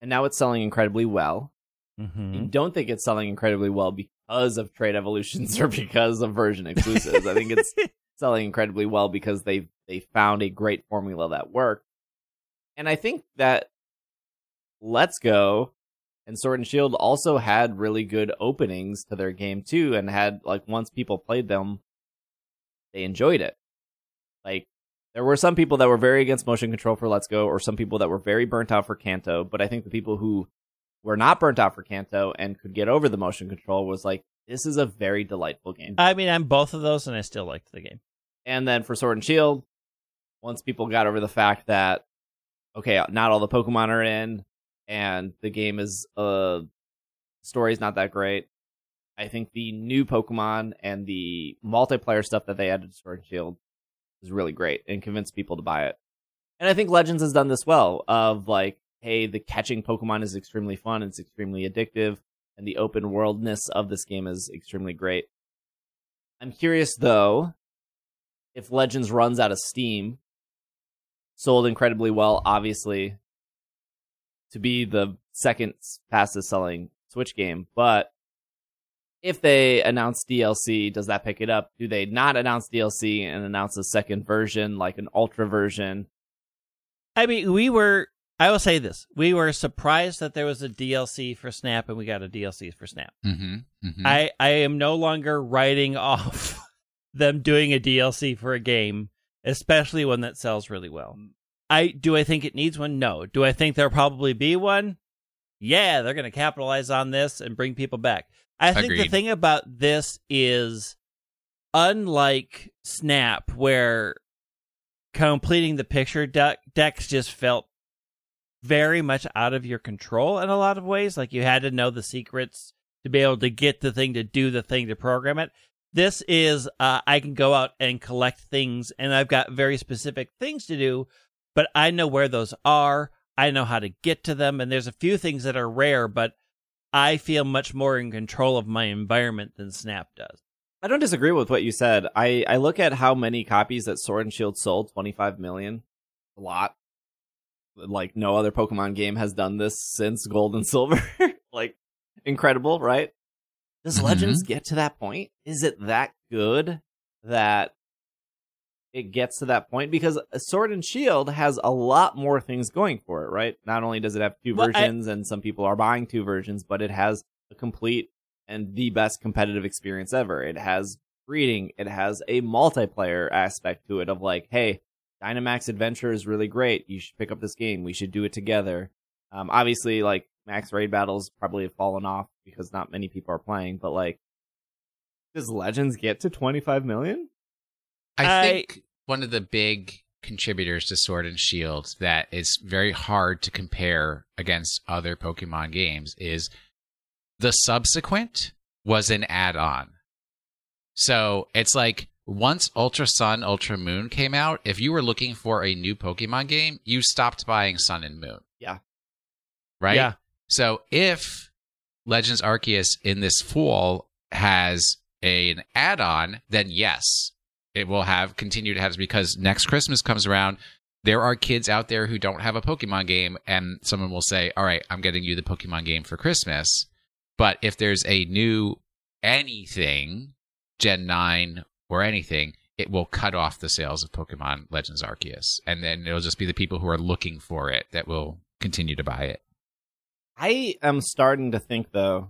And now it's selling incredibly well. Mm-hmm. I don't think it's selling incredibly well because of trade evolutions or because of version exclusives. I think it's selling incredibly well because they found a great formula that worked. And I think that Let's Go and Sword and Shield also had really good openings to their game too, and had, like, once people played them, they enjoyed it. Like, there were some people that were very against motion control for Let's Go, or some people that were very burnt out for Kanto, but I think the people who were not burnt out for Kanto and could get over the motion control was like, this is a very delightful game. I mean, I'm both of those, and I still liked the game. And then for Sword and Shield, once people got over the fact that, okay, not all the Pokemon are in, and the game is, story's not that great, I think the new Pokemon and the multiplayer stuff that they added to Sword and Shield is really great and convinced people to buy it. And I think Legends has done this well of, like, hey, the catching Pokemon is extremely fun, it's extremely addictive, and the open worldness of this game is extremely great. I'm curious, though, if Legends runs out of steam, sold incredibly well, obviously, to be the second fastest-selling Switch game, but if they announce DLC, does that pick it up? Do they not announce DLC and announce a second version, like an Ultra version? I mean, I will say this. We were surprised that there was a DLC for Snap, and we got a DLC for Snap. Mm-hmm, mm-hmm. I am no longer writing off them doing a DLC for a game, especially one that sells really well. Do I think it needs one? No. Do I think there'll probably be one? Yeah, they're going to capitalize on this and bring people back. I think the thing about this is, unlike Snap, where completing the picture decks just felt very much out of your control in a lot of ways. Like, you had to know the secrets to be able to get the thing, to do the thing, to program it. This is, I can go out and collect things, and I've got very specific things to do, but I know where those are. I know how to get to them, and there's a few things that are rare, but I feel much more in control of my environment than Snap does. I don't disagree with what you said. I look at how many copies that Sword and Shield sold, 25 million, a lot. Like, no other Pokemon game has done this since Gold and Silver. Like, incredible, right? Does Legends get to that point? Is it that good that it gets to that point? Because Sword and Shield has a lot more things going for it, right? Not only does it have two versions, and some people are buying two versions, but it has a complete and the best competitive experience ever. It has breeding. It has a multiplayer aspect to it of, like, hey, Dynamax Adventure is really great. You should pick up this game. We should do it together. Obviously, like, max raid battles probably have fallen off because not many people are playing. But, like, does Legends get to 25 million? I think one of the big contributors to Sword and Shield that is very hard to compare against other Pokemon games is the subsequent was an add-on. So it's like, once Ultra Sun, Ultra Moon came out, if you were looking for a new Pokemon game, you stopped buying Sun and Moon. Yeah. Right? Yeah. So if Legends Arceus in this fall has an add-on, then yes, it will continue to have, because next Christmas comes around, there are kids out there who don't have a Pokemon game, and someone will say, all right, I'm getting you the Pokemon game for Christmas. But if there's a new anything, Gen 9 or anything, it will cut off the sales of Pokemon Legends Arceus. And then it'll just be the people who are looking for it that will continue to buy it. I am starting to think, though,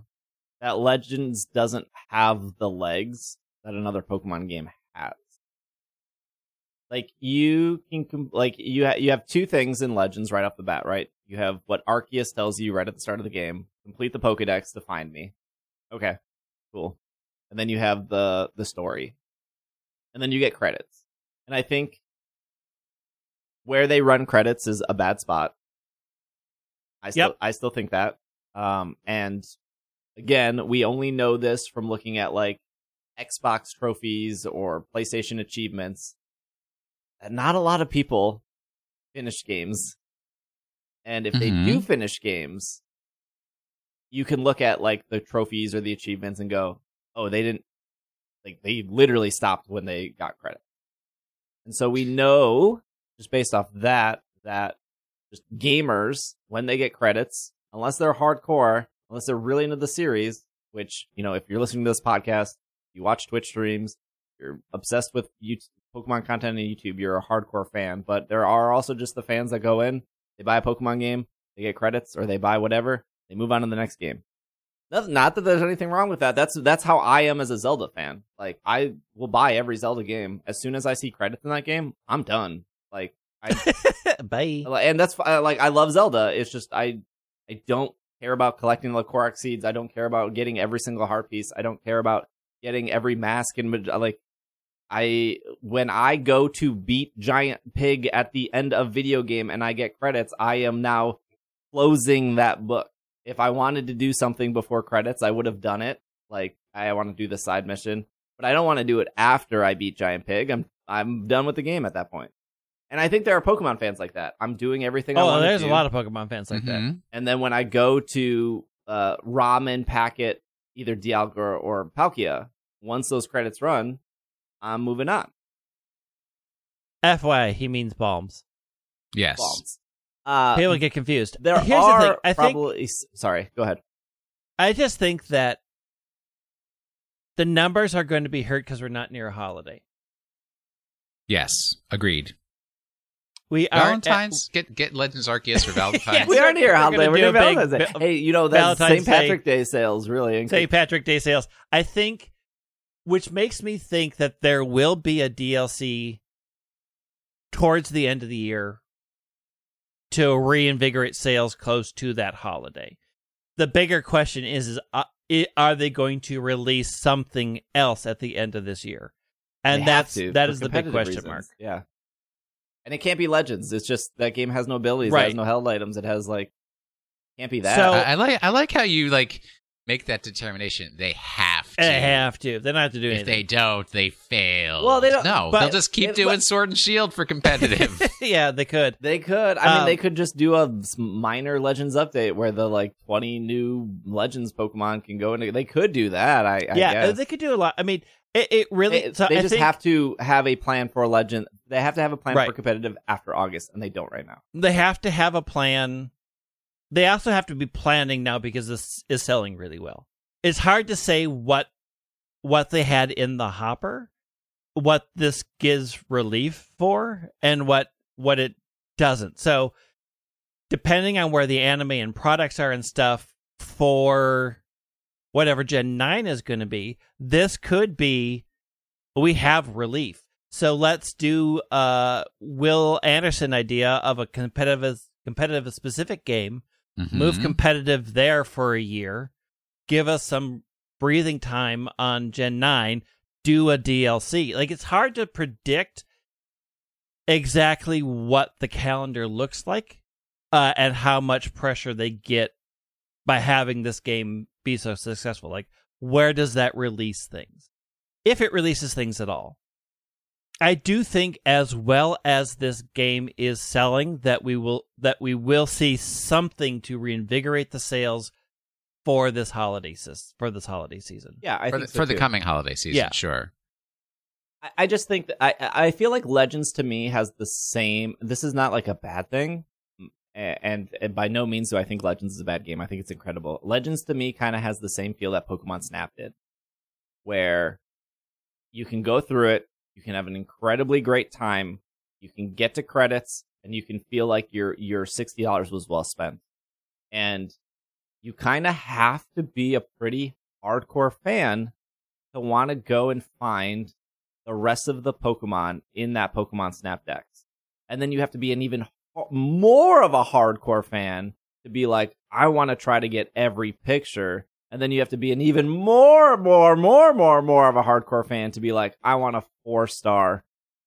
that Legends doesn't have the legs that another Pokemon game has. Like, you can, like, you have two things in Legends right off the bat, right? You have what Arceus tells you right at the start of the game: complete the Pokedex to find me. Okay, cool. And then you have the story. And then you get credits. And I think where they run credits is a bad spot. I still think that. And again, we only know this from looking at, like, Xbox trophies or PlayStation achievements. And not a lot of people finish games. And if they do finish games, you can look at, like, the trophies or the achievements and go, oh, they didn't. Like, they literally stopped when they got credit. And so we know, just based off that just gamers, when they get credits, unless they're hardcore, unless they're really into the series, which, you know, if you're listening to this podcast, you watch Twitch streams, you're obsessed with Pokemon content on YouTube, you're a hardcore fan. But there are also just the fans that go in, They buy a Pokemon game, they get credits, or they buy whatever, they move on to the next game. Not that there's anything wrong with that. That's how I am as a Zelda fan. Like, I will buy every Zelda game. As soon as I see credits in that game, I'm done. Like, bye. And that's, like, I love Zelda. It's just, I don't care about collecting the Korok seeds. I don't care about getting every single heart piece. I don't care about getting every mask. And, like, when I go to beat Giant Pig at the end of video game and I get credits, I am now closing that book. If I wanted to do something before credits, I would have done it. Like, I want to do the side mission, but I don't want to do it after I beat Giant Pig. I'm done with the game at that point. And I think there are Pokemon fans like that. I'm doing everything I want to do. Oh, there's a lot of Pokemon fans like that. And then when I go to Ramen Packet, either Dialga or Palkia, once those credits run, I'm moving on. FYI, he means bombs. Yes. Bombs. People get confused. Sorry, go ahead. I just think that the numbers are going to be hurt because we're not near a holiday. Yes, agreed. We Valentine's are get Legends Arceus for Valentine's. Yes, we are near holiday. We're near Valentine's Day. Hey, you know that St. Patrick's Day sales really increase. St. Patrick's Day sales, I think, which makes me think that there will be a DLC towards the end of the year to reinvigorate sales close to that holiday. The bigger question is are they going to release something else at the end of this year? And that is the big question mark. Yeah. And it can't be Legends. It's just that game has no abilities. Right. It has no held items. It has, like, can't be that. So, I like how you, like, make that determination. They have to. They have to. They don't have to do anything. If they don't, they fail. Well, they don't. No, they'll just keep doing Sword and Shield for competitive. Yeah, they could. They could. I mean, they could just do a minor Legends update where the, like, 20 new Legends Pokemon can go into. They could do that, I guess. They could do a lot. I mean... It really. I think have to have a plan for Legend. They have to have a plan for competitive after August, and they don't right now. They have to have a plan. They also have to be planning now because this is selling really well. It's hard to say what they had in the hopper, what this gives relief for, and what it doesn't. So, depending on where the anime and products are and stuff for whatever Gen 9 is going to be, this could be, we have relief. So let's do Will Anderson idea of a competitive specific game, move competitive there for a year, give us some breathing time on Gen 9, do a DLC. Like, it's hard to predict exactly what the calendar looks like and how much pressure they get by having this game be so successful. Like, where does that release things? If it releases things at all. I do think, as well as this game is selling, that we will see something to reinvigorate the sales for this holiday season. Yeah, I think for the coming holiday season, yeah. Sure. I just think that I feel like Legends to me has the same. This is not like a bad thing. And by no means do I think Legends is a bad game. I think it's incredible. Legends to me kind of has the same feel that Pokemon Snap did, where you can go through it, you can have an incredibly great time, you can get to credits, and you can feel like your $60 was well spent. And you kind of have to be a pretty hardcore fan to want to go and find the rest of the Pokemon in that Pokemon Snap Dex. And then you have to be an even more of a hardcore fan to be like, I want to try to get every picture. And then you have to be an even more of a hardcore fan to be like, I want to 4-star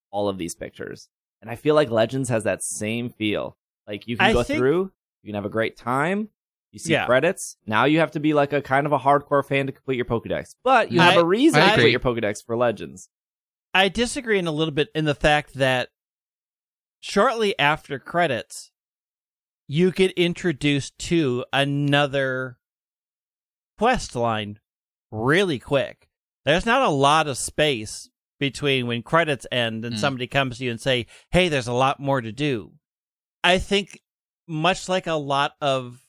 all of these pictures. And I feel like Legends has that same feel. Like, you can go through, you can have a great time, you see credits. Now you have to be like a kind of a hardcore fan to complete your Pokedex. But you have a reason to complete your Pokedex for Legends. I disagree in a little bit in the fact that shortly after credits, you get introduced to another quest line really quick. There's not a lot of space between when credits end and somebody comes to you and say, hey, there's a lot more to do. I think much like a lot of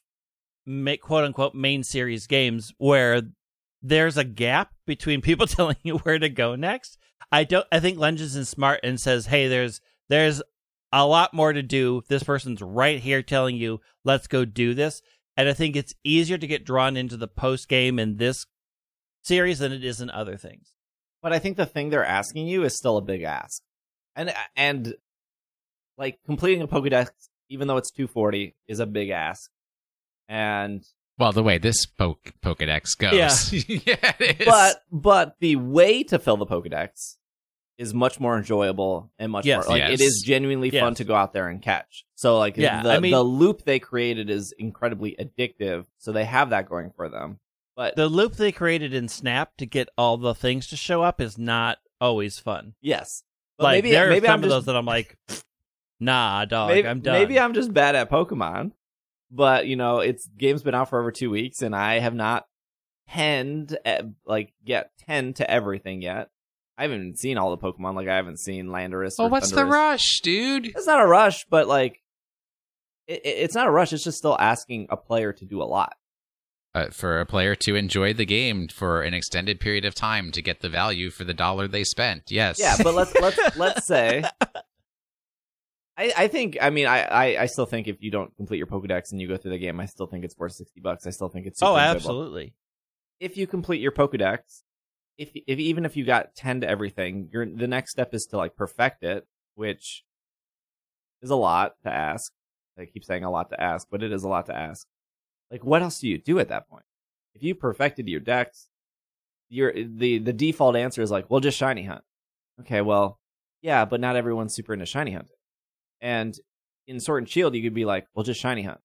quote-unquote main series games where there's a gap between people telling you where to go next, I think Legends is smart and says, hey, there's a lot more to do. This person's right here telling you, let's go do this. And I think it's easier to get drawn into the post game in this series than it is in other things. But I think the thing they're asking you is still a big ask. And like completing a Pokédex, even though it's 240, is a big ask. And well, the way this Pokédex goes. Yeah. Yeah, it is. But the way to fill the Pokédex is much more enjoyable and much more like it is genuinely fun to go out there and catch. So like the loop they created is incredibly addictive. So they have that going for them. But the loop they created in Snap to get all the things to show up is not always fun. Yes. But like maybe some of those that I'm like, nah, dog, I'm done. Maybe I'm just bad at Pokemon. But, you know, it's game's been out for over 2 weeks, and I have not tend to everything yet. I haven't seen all the Pokemon. Like, I haven't seen Landorus. Oh, what's the rush, dude? It's not a rush, but, like, it's not a rush. It's just still asking a player to do a lot. For a player to enjoy the game for an extended period of time to get the value for the dollar they spent. Yes. Yeah, but let's say... I still think if you don't complete your Pokedex and you go through the game, I still think it's worth $60. I still think it's super enjoyable. Absolutely. If you complete your Pokedex, if even if you got 10 to everything, the next step is to like perfect it, which is a lot to ask. I keep saying a lot to ask, but it is a lot to ask. Like, what else do you do at that point? If you perfected your decks, the default answer is like, well, just shiny hunt. Okay, well, yeah, but not everyone's super into shiny hunting. And in Sword and Shield, you could be like, well, just shiny hunt.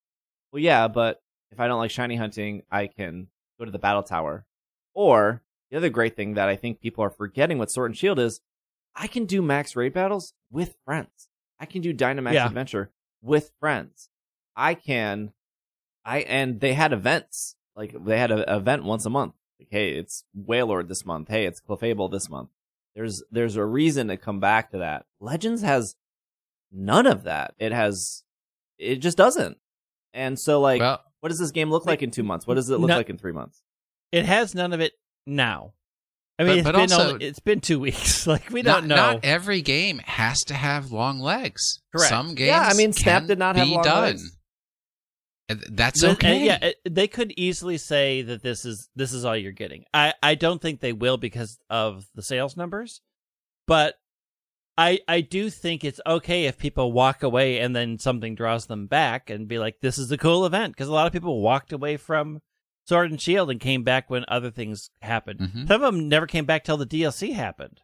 Well, yeah, but if I don't like shiny hunting, I can go to the battle tower. Or the other great thing that I think people are forgetting with Sword and Shield is I can do max raid battles with friends. I can do Dynamax Adventure with friends. And they had events. Like, they had an event once a month. Like, hey, it's Wailord this month. Hey, it's Clefable this month. There's a reason to come back to that. Legends has none of that. It just doesn't. And so, like, well, what does this game look like in 2 months? What does it look like in 3 months? It has none of it now. I mean, it's been 2 weeks. Like, we don't know. Not every game has to have long legs. Correct. Some games. Yeah, I mean, Snap did not have long legs. That's okay. And yeah, they could easily say that this is all you're getting. I don't think they will because of the sales numbers, but I do think it's okay if people walk away and then something draws them back and be like, this is a cool event. Because a lot of people walked away from Sword and Shield and came back when other things happened. Mm-hmm. Some of them never came back till the DLC happened.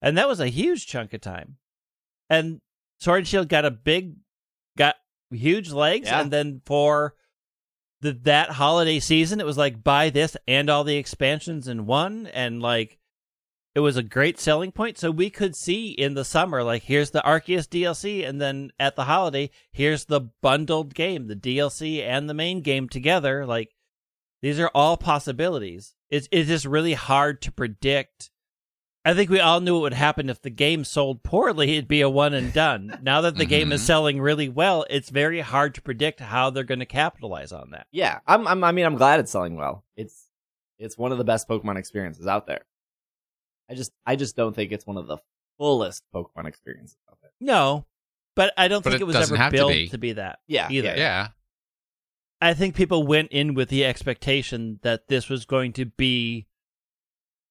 And that was a huge chunk of time. And Sword and Shield got huge legs. Yeah. And then for that holiday season, it was like, buy this and all the expansions in one. And like, it was a great selling point, so we could see in the summer, like, here's the Arceus DLC, and then at the holiday, here's the bundled game, the DLC and the main game together. Like, these are all possibilities. It's just really hard to predict. I think we all knew what would happen if the game sold poorly. It'd be a one and done. Now that the game is selling really well, it's very hard to predict how they're going to capitalize on that. Yeah, I'm glad it's selling well. It's one of the best Pokemon experiences out there. I just don't think it's one of the fullest Pokemon experiences out there. No, but I don't think it was ever built to be that. Yeah, either. Yeah. I think people went in with the expectation that this was going to be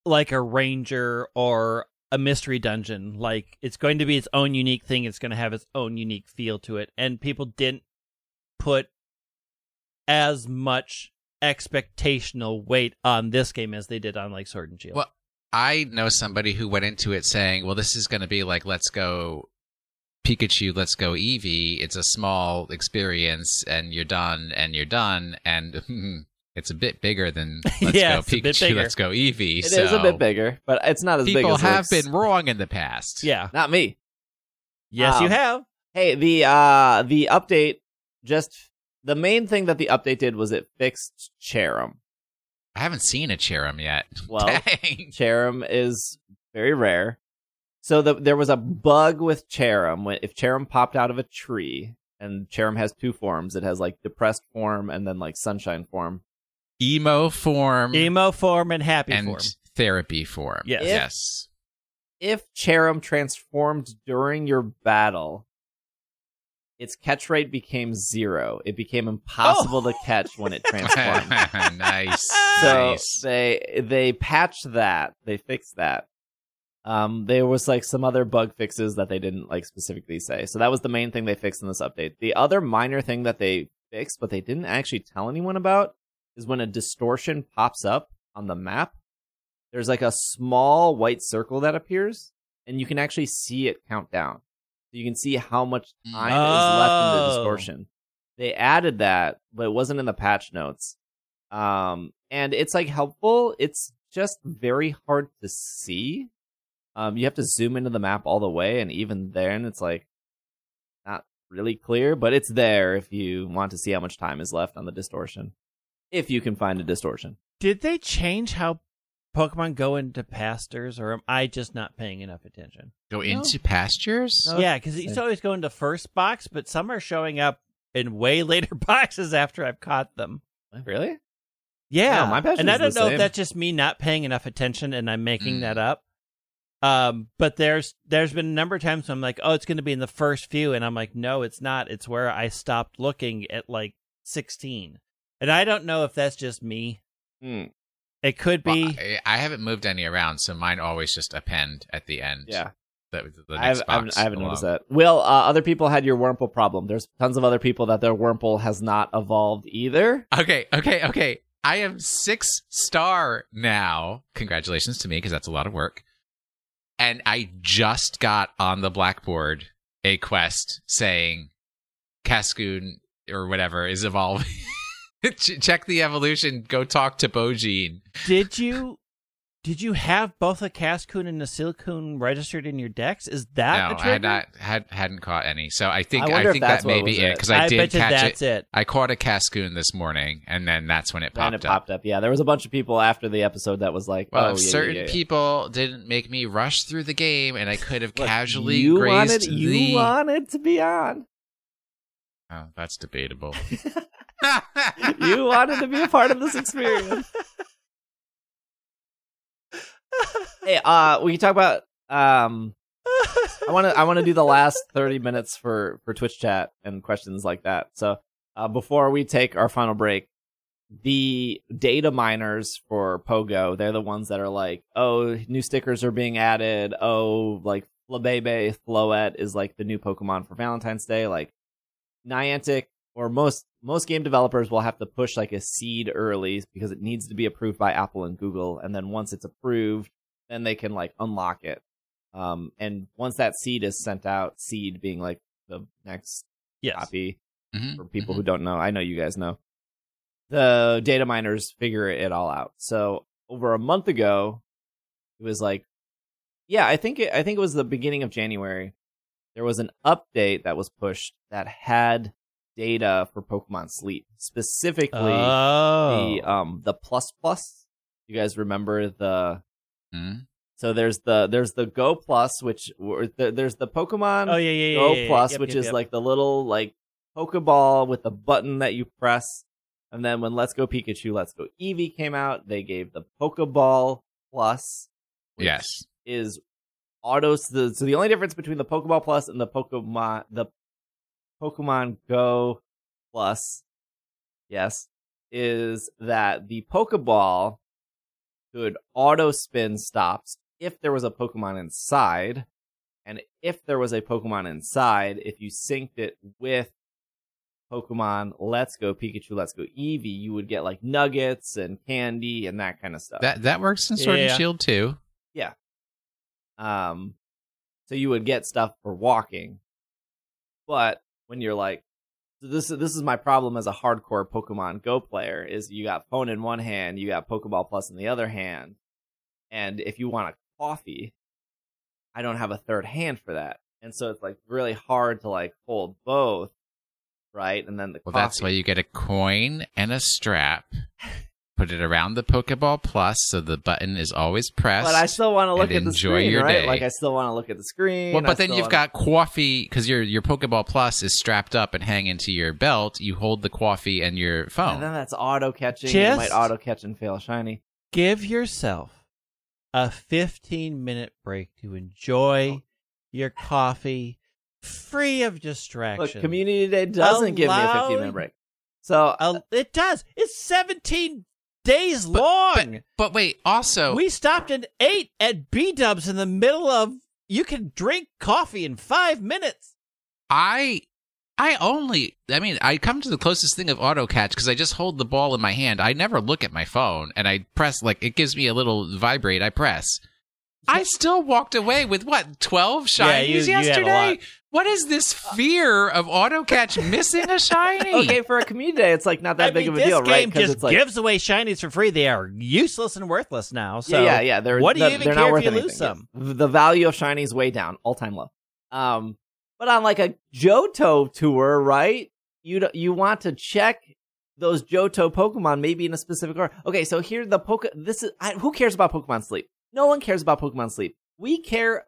like a ranger or a mystery dungeon. Like, it's going to be its own unique thing. It's going to have its own unique feel to it. And people didn't put as much expectational weight on this game as they did on like Sword and Shield. Well, I know somebody who went into it saying, well, this is going to be like, let's go Pikachu, let's go Eevee. It's a small experience, and you're done. And it's a bit bigger than let's go Pikachu, let's go Eevee. It is a bit bigger, but it's not as big as people have been wrong in the past. Yeah. Not me. Yes, you have. Hey, the update, just the main thing that the update did was it fixed Cherrim. I haven't seen a Cherrim yet. Well, dang. Cherrim is very rare. So there was a bug with Cherrim. If Cherrim popped out of a tree, and Cherrim has two forms. It has like depressed form and then like sunshine form. Emo form and happy form. And therapy form. Yes. If Cherrim transformed during your battle, its catch rate became zero. It became impossible to catch when it transformed. Nice. So they patched that. They fixed that. There was like some other bug fixes that they didn't like specifically say. So that was the main thing they fixed in this update. The other minor thing that they fixed, but they didn't actually tell anyone about, is when a distortion pops up on the map, there's like a small white circle that appears, and you can actually see it count down. So you can see how much time is left in the distortion. They added that, but it wasn't in the patch notes. And it's like helpful. It's just very hard to see. You have to zoom into the map all the way, and even then, it's like not really clear, but it's there if you want to see how much time is left on the distortion, if you can find a distortion. Did they change how Pokemon go into pastures, or am I just not paying enough attention? Go into pastures? No. Yeah, because it's always going to first box, but some are showing up in way later boxes after I've caught them. Really? Yeah. No, my pasture and I don't know if that's just me not paying enough attention and I'm making that up. But there's been a number of times when I'm like, oh, it's going to be in the first few, and I'm like, no, it's not. It's where I stopped looking at like 16, and I don't know if that's just me. It could be. Well, I haven't moved any around, so mine always just append at the end. Yeah, the next box. I haven't noticed that. Will, other people had your Wurmple problem. There's tons of other people that their Wurmple has not evolved either. Okay. I am 6-star now. Congratulations to me, because that's a lot of work. And I just got on the Blackboard a quest saying Cascoon or whatever is evolving. Check the evolution. Go talk to Bogeen. Did you have both a Cascoon and a Silcoon registered in your decks? Is that no? I had not hadn't caught any. So I think that may be it, because I did catch that's it. I caught a Cascoon this morning, and then that's when it popped up. Yeah, there was a bunch of people after the episode that was like, well, people didn't make me rush through the game, and I could have casually grazed. You wanted to be on. Oh, that's debatable. You wanted to be a part of this experience. Hey, we can talk about. I want to do the last 30 minutes for Twitch chat and questions like that. So, before we take our final break, the data miners for Pogo, they're the ones that are like, oh, new stickers are being added. Oh, like Flabébé, Floette is like the new Pokemon for Valentine's Day. Like Niantic. Or most game developers will have to push like a seed early because it needs to be approved by Apple and Google. And then once it's approved, then they can like unlock it. And once that seed is sent out, seed being like the next copy for people who don't know. I know you guys know. The data miners figure it all out. So over a month ago, it was like, I think it was the beginning of January. There was an update that was pushed that had data for Pokemon Sleep, specifically the Plus. You guys remember the? So there's the Go Plus, which there's the Pokemon Go Plus, which is like the little like Pokeball with the button that you press, and then when Let's Go Pikachu, Let's Go Eevee came out, they gave the Pokeball Plus, which is auto. So the only difference between the Pokeball Plus and the Pokemon Go Plus, is that the Pokeball could auto-spin stops if there was a Pokemon inside, and if there was a Pokemon inside, if you synced it with Pokemon Let's Go Pikachu, Let's Go Eevee, you would get like nuggets and candy and that kind of stuff. That works in Sword and Shield too. Yeah. So you would get stuff for walking, but when you're like, this is my problem as a hardcore Pokemon Go player, is you got phone in one hand, you got Pokeball Plus in the other hand, and if you want a coffee, I don't have a third hand for that. And so it's like really hard to like hold both, right? And then coffee. That's why you get a coin and a strap, put it around the Pokeball Plus so the button is always pressed. But I still want to look at the screen, right? Like I still want to look at the screen. Well, but then you've got coffee, because your Pokeball Plus is strapped up and hanging to your belt. You hold the coffee and your phone. And then that's auto-catching. Just it might auto-catch and fail shiny. Give yourself a 15-minute break to enjoy your coffee, free of distraction. Look, Community Day doesn't give me a 15-minute break. So it does. It's 17 days long. But wait, also we stopped and ate at B-Dubs in the middle of. You can drink coffee in 5 minutes. I come to the closest thing of auto catch because I just hold the ball in my hand. I never look at my phone, and I press, like, it gives me a little vibrate. I press. I still walked away with, what, 12 shinies yesterday? What is this fear of auto catch missing a shiny? Okay, for a community day, it's like not that big of a deal, right? This game just gives away shinies for free. They are useless and worthless now. So yeah. What do you even care if you lose some? The value of shinies way down, all time low. But on like a Johto tour, right? You want to check those Johto Pokemon maybe in a specific order. Okay, so here who cares about Pokemon Sleep? No one cares about Pokemon Sleep. We care.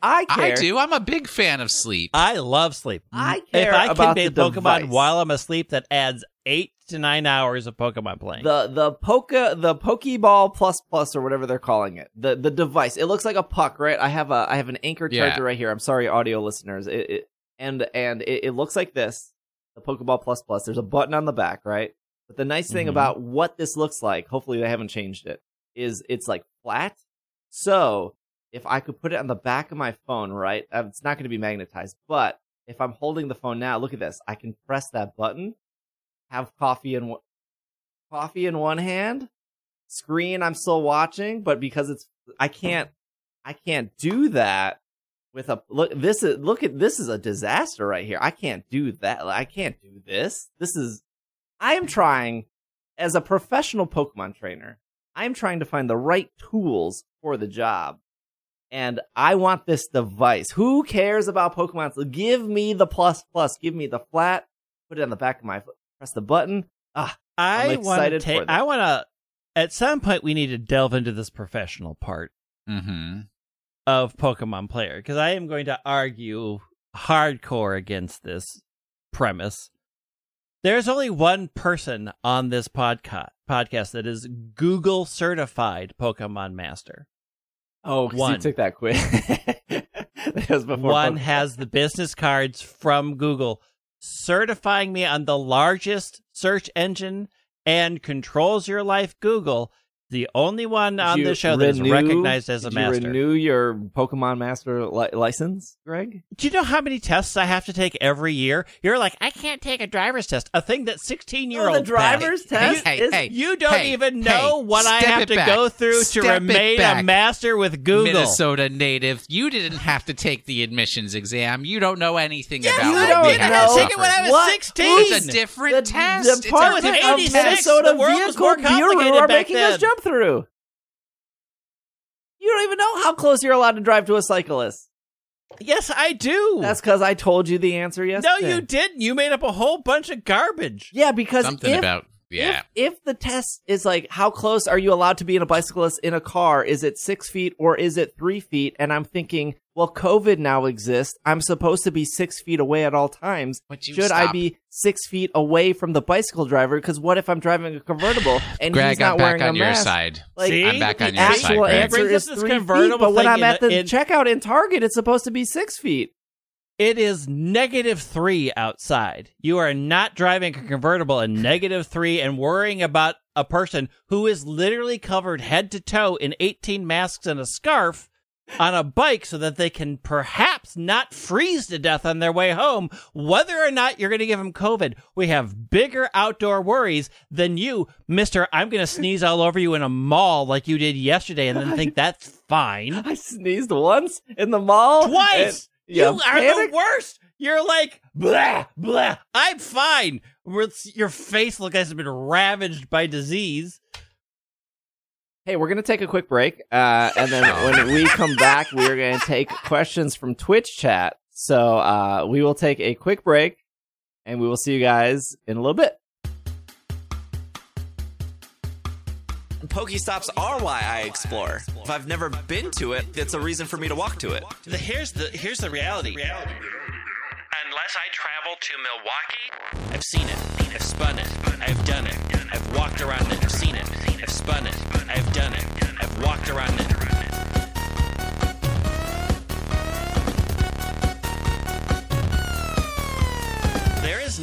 I care. I do. I'm a big fan of sleep. I love sleep. I care about If I can make Pokemon device. While I'm asleep, that adds 8 to 9 hours of Pokemon playing. The Pokeball plus or whatever they're calling it. The device. It looks like a puck, right? I have an anchor charger right here. I'm sorry, audio listeners. It looks like this. The Pokeball plus. There's a button on the back, right? But the nice thing about what this looks like, hopefully they haven't changed it, is it's like flat. So if I could put it on the back of my phone, right? It's not going to be magnetized, but if I'm holding the phone now, look at this. I can press that button, have coffee in one hand, screen I'm still watching, but because I can't do that with a look. This is a disaster right here. I can't do that. I can't do this. I am trying as a professional Pokemon trainer. I am trying to find the right tools for the job. And I want this device. Who cares about Pokemon? So give me the plus. Give me the flat. Put it on the back of my foot. Press the button. I want to. At some point, we need to delve into this professional part of Pokemon player because I am going to argue hardcore against this premise. There's only one person on this podcast that is Google certified Pokemon master. Oh, one. You took that quiz. That was before one Pokemon. Has the business cards from Google certifying me on the largest search engine and controls your life, Google. The only one on the show that is recognized as a master. Did you renew your Pokemon Master license, Greg? Do you know how many tests I have to take every year? You're like, I can't take a driver's test, a thing that 16-year-old the driver's test? You don't even know what I have to go through to remain a master with Google. Minnesota native, you didn't have to take the admissions exam. You don't know anything about it. I didn't take it when I was 16. It's a different test. The Department of Minnesota Vehicle Bureau are making us jump through. You don't even know how close you're allowed to drive to a cyclist. Yes, I do. That's because I told you the answer yesterday. No, you didn't. You made up a whole bunch of garbage. Yeah, because if the test is like, how close are you allowed to be in a bicyclist in a car? Is it 6 feet or is it 3 feet? And I'm thinking, well, COVID now exists. I'm supposed to be 6 feet away at all times. Should I be 6 feet away from the bicycle driver? Because what if I'm driving a convertible and Greg, he's not wearing a mask? I'm back on your side. The actual answer is 3 feet, but when I'm at the checkout in Target, it's supposed to be 6 feet. It is -3 outside. You are not driving a convertible in -3 and worrying about a person who is literally covered head to toe in 18 masks and a scarf on a bike so that they can perhaps not freeze to death on their way home, whether or not you're going to give them COVID. We have bigger outdoor worries than you, Mr. I'm going to sneeze all over you in a mall like you did yesterday and then think that's fine. I sneezed once in the mall. Twice! You are the worst. You're like, blah, blah. I'm fine. Your face has been ravaged by disease. Hey, we're going to take a quick break. And then when we come back, we're going to take questions from Twitch chat. So we will take a quick break and we will see you guys in a little bit. Pokestops are why I explore. If I've never been to it, it's a reason for me to walk to it. Here's the reality. Unless I travel to Milwaukee, I've seen it. I've spun it. I've done it. I've walked around it. I've seen it. I've spun it. I've done it. I've walked around it.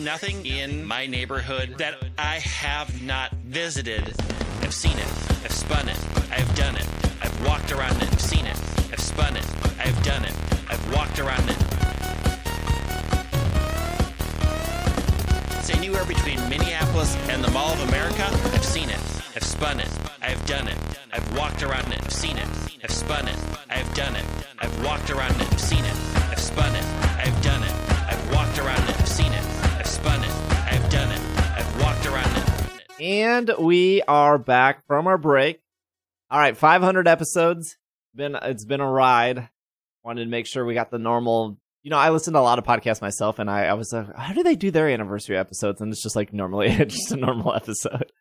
nothing in my neighborhood that I have not visited. I've seen it. I've spun it. I've done it. I've walked around it. I've seen it. I've spun it. I've done it. I've walked around it. It's anywhere between Minneapolis and the Mall of America. I've seen it. I've spun it. I've done it. I've walked around it. I've seen it. I've spun it. I've done it. I've walked around it. I've seen it. I've spun it. I've done it. I've walked around it. I've seen it. I've spun it. I've done it. I've walked around it. And we are back from our break. All right, 500 episodes. It's been a ride. Wanted to make sure we got the normal. You know, I listen to a lot of podcasts myself, and I was like, how do they do their anniversary episodes? And it's just like normally it's just a normal episode.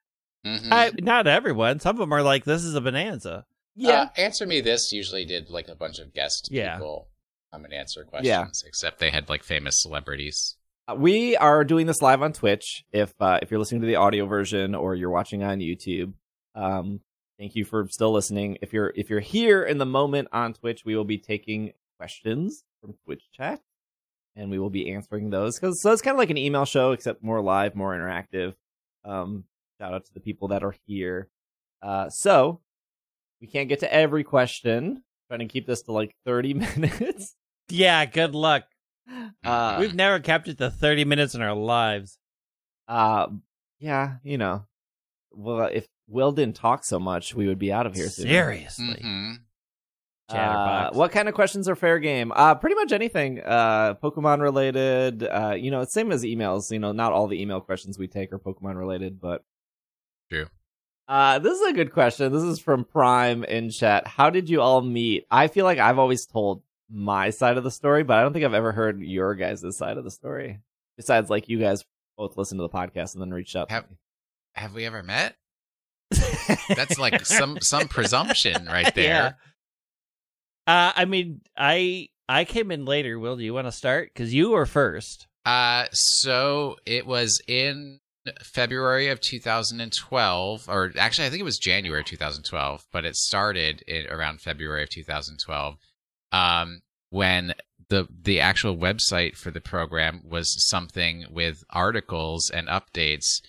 Mm-hmm. Not everyone. Some of them are like, this is a bonanza. Yeah. Answer Me This usually did like a bunch of guest people come and answer questions, except they had like famous celebrities. We are doing this live on Twitch. If you're listening to the audio version or you're watching on YouTube, thank you for still listening. If you're here in the moment on Twitch, we will be taking questions from Twitch chat, and we will be answering those. So it's kind of like an email show, except more live, more interactive. Shout out to the people that are here. So we can't get to every question. Trying to keep this to like 30 minutes. Yeah, good luck. We've never kept it to 30 minutes in our lives. Yeah, you know. Well, if Will didn't talk so much, we would be out of here soon. Seriously. Mm-hmm. What kind of questions are fair game? Pretty much anything. Pokemon related. You know, it's same as emails. You know, not all the email questions we take are Pokemon related, but true. This is a good question. This is from Prime in chat. How did you all meet? I feel like I've always told my side of the story, but I don't think I've ever heard your guys' side of the story. Besides, like, you guys both listen to the podcast and then reached out. Have we ever met? That's like some presumption right there. Yeah. I mean, I came in later. Will, do you want to start? Because you were first. So it was in February of 2012, or actually I think it was January 2012, but it started around February of 2012, when the actual website for the program was something with articles and updates.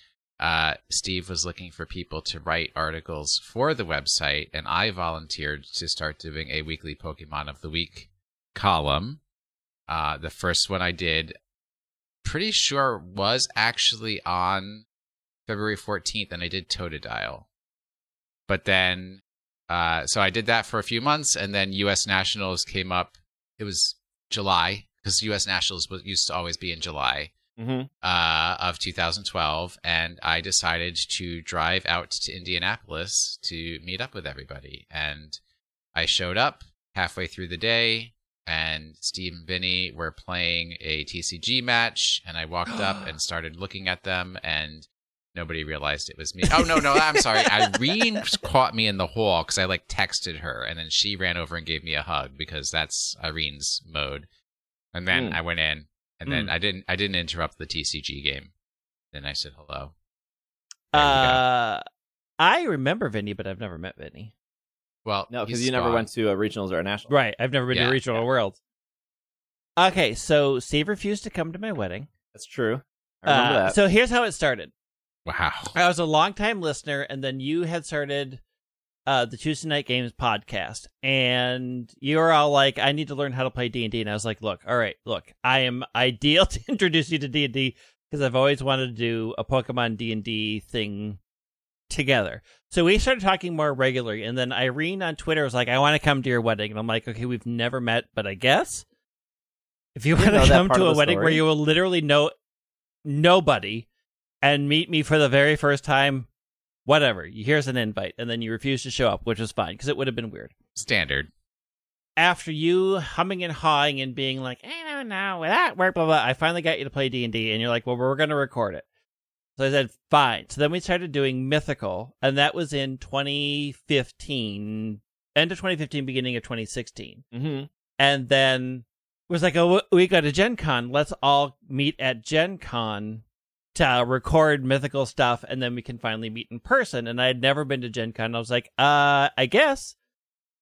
Steve was looking for people to write articles for the website, and I volunteered to start doing a weekly Pokemon of the Week column. The first one I did, pretty sure, was actually on February 14th, and I did Totodile. But then, so I did that for a few months, and then U.S. Nationals came up. It was July, because U.S. Nationals used to always be in July. Mm-hmm. Of 2012, and I decided to drive out to Indianapolis to meet up with everybody. And I showed up halfway through the day, and Steve and Vinny were playing a TCG match, and I walked up and started looking at them, and nobody realized it was me. Oh, no, I'm sorry. Irene caught me in the hall because I, like, texted her, and then she ran over and gave me a hug because that's Irene's mode. And then I went in. And then I didn't interrupt the TCG game. Then I said hello. I remember Vinny, but I've never met Vinny. Well, no, because you never went to a regionals or a national. Right, I've never been to a regional or worlds. Okay, so Steve refused to come to my wedding. That's true. I remember that. So here's how it started. Wow. I was a longtime listener, and then you had started the Tuesday Night Games podcast, and you were all like, I need to learn how to play D&D, and I was like, look, I am ideal to introduce you to D&D, because I've always wanted to do a Pokemon D&D thing together. So we started talking more regularly, and then Irene on Twitter was like, I want to come to your wedding, and I'm like, okay, we've never met, but I guess if you want to come to a wedding where you will literally know nobody and meet me for the very first time, whatever, here's an invite, and then you refuse to show up, which was fine, because it would have been weird. Standard. After you humming and hawing and being like, I don't know, will that work, blah, blah, I finally got you to play D&D, and you're like, well, we're going to record it. So I said, fine. So then we started doing Mythical, and that was in 2015, end of 2015, beginning of 2016. Mm-hmm. And then it was like, oh, we got to Gen Con, let's all meet at Gen Con to record Mythical stuff, and then we can finally meet in person. And I had never been to Gen Con. I was like, I guess.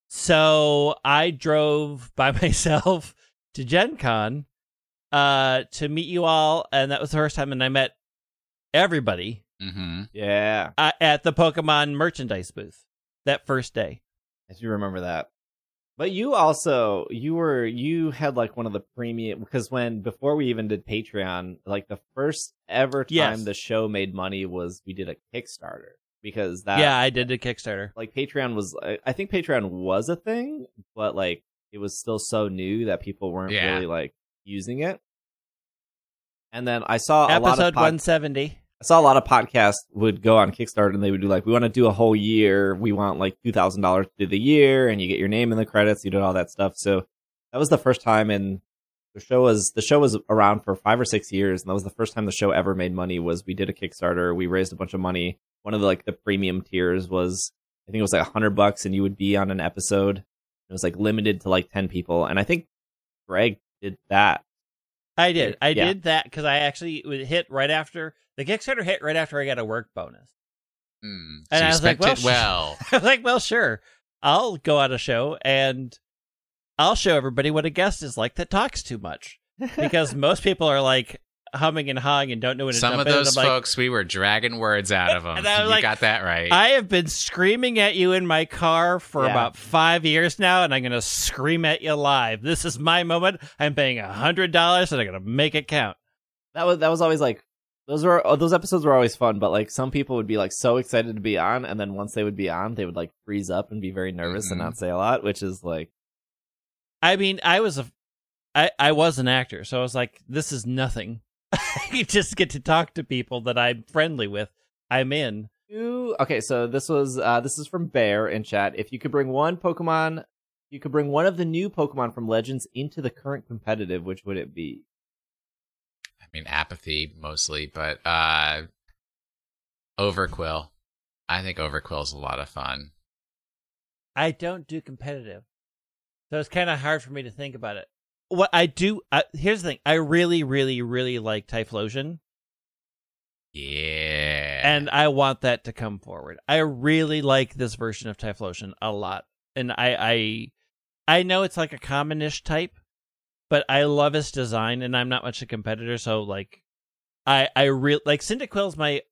So I drove by myself to Gen Con, to meet you all, and that was the first time, and I met everybody. Mm-hmm. Yeah, at the Pokemon merchandise booth that first day. I do remember that. But you also, you had like one of the premium, because before we even did Patreon, like the first ever time the show made money was we did a Kickstarter. Because that. Yeah, I did a Kickstarter. Like Patreon was, I think Patreon was a thing, but like it was still so new that people weren't really like using it. And then I saw a lot of. Episode 170. I saw a lot of podcasts would go on Kickstarter and they would do like, we want to do a whole year. We want like $2,000 through the year, and you get your name in the credits. You did all that stuff. So that was the first time, and the show was around for 5 or 6 years. And that was the first time the show ever made money was we did a Kickstarter. We raised a bunch of money. One of the premium tiers was, I think it was like $100 and you would be on an episode. It was like limited to like 10 people. And I think Greg did that. I did that because I actually the Kickstarter hit right after I got a work bonus. And so I was like, well, sure, I'll go on a show and I'll show everybody what a guest is like that talks too much, because most people are like humming and hawing and don't know what to do. Some of those folks, we were dragging words out of them. You got that right. I have been screaming at you in my car for about 5 years now, and I'm going to scream at you live. This is my moment. I'm paying $100, and I'm going to make it count. That was always like, those episodes were always fun, but like some people would be like so excited to be on, and then once they would be on, they would like freeze up and be very nervous and not say a lot, which is like... I mean, I was an actor, so I was like, this is nothing. You just get to talk to people that I'm friendly with. I'm in. Okay, so this is from Bear in chat. If you could bring one Pokemon, you could bring one of the new Pokemon from Legends into the current competitive, which would it be? I mean, apathy mostly, but Overquill. I think Overquill's a lot of fun. I don't do competitive, so it's kind of hard for me to think about it. What I do, here's the thing. I really, really, really like Typhlosion. Yeah. And I want that to come forward. I really like this version of Typhlosion a lot. And I know it's like a common-ish type, but I love its design, and I'm not much a competitor, so like, I really, like, Cyndaquil's my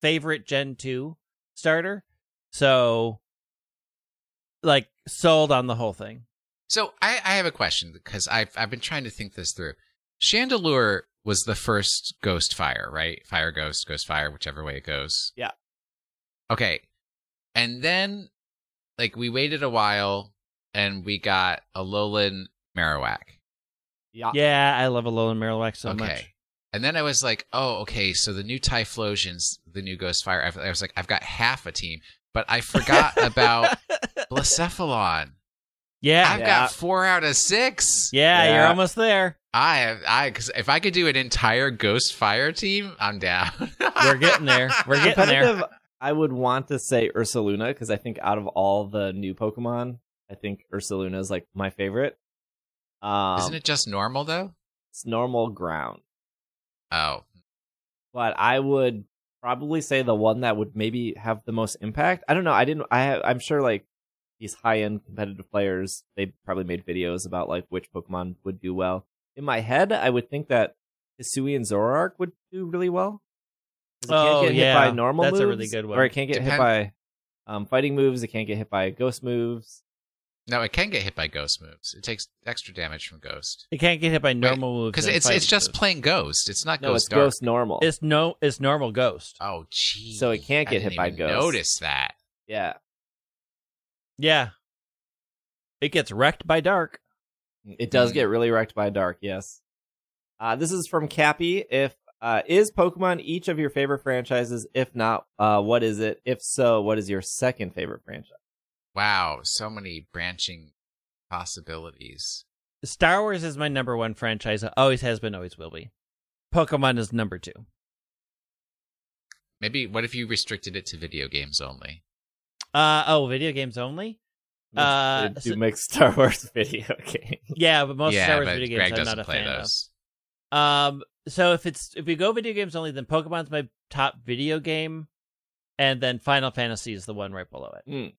favorite Gen 2 starter, so, like, sold on the whole thing. So I have a question, because I've been trying to think this through. Chandelure was the first Ghost Fire, right? Fire Ghost, Ghost Fire, whichever way it goes. Yeah. Okay. And then, like, we waited a while, and we got Alolan Marowak. Yeah. Yeah, I love Alolan Marowak so much. And then I was like, oh, okay, so the new Typhlosion's the new Ghost Fire. I was like, I've got half a team, but I forgot about Blacephalon. Yeah, I've got 4 out of 6. Yeah, you're almost there. Because if I could do an entire Ghost Fire team, I'm down. We're getting there. We're getting there. I would want to say Ursaluna, because I think out of all the new Pokemon, I think Ursaluna is like my favorite. Isn't it just normal though? It's normal ground. Oh, but I would probably say the one that would maybe have the most impact. I don't know. I'm sure like. These high-end competitive players, they probably made videos about like which Pokemon would do well. In my head, I would think that Hisui and Zoroark would do really well. It can't get hit by normal moves. That's a really good one. Or it can't get hit by fighting moves. It can't get hit by ghost moves. No, it can get hit by ghost moves. It takes extra damage from ghost. It can't get hit by normal moves. Because it's just plain ghost. It's not ghost dark. No, it's ghost normal. It's normal ghost. Oh, geez. So it can't get hit by ghost. I noticed that. Yeah. Yeah. It gets wrecked by dark. It does get really wrecked by dark, yes. This is from Cappy. Is Pokemon each of your favorite franchises? If not, what is it? If so, what is your second favorite franchise? Wow, so many branching possibilities. Star Wars is my number one franchise. It always has been, always will be. Pokemon is number two. Maybe, what if you restricted it to video games only? Video games only? Make Star Wars video games. Yeah, but most Star Wars video games I'm not a fan of. So if we go video games only, then Pokemon's my top video game, and then Final Fantasy is the one right below it.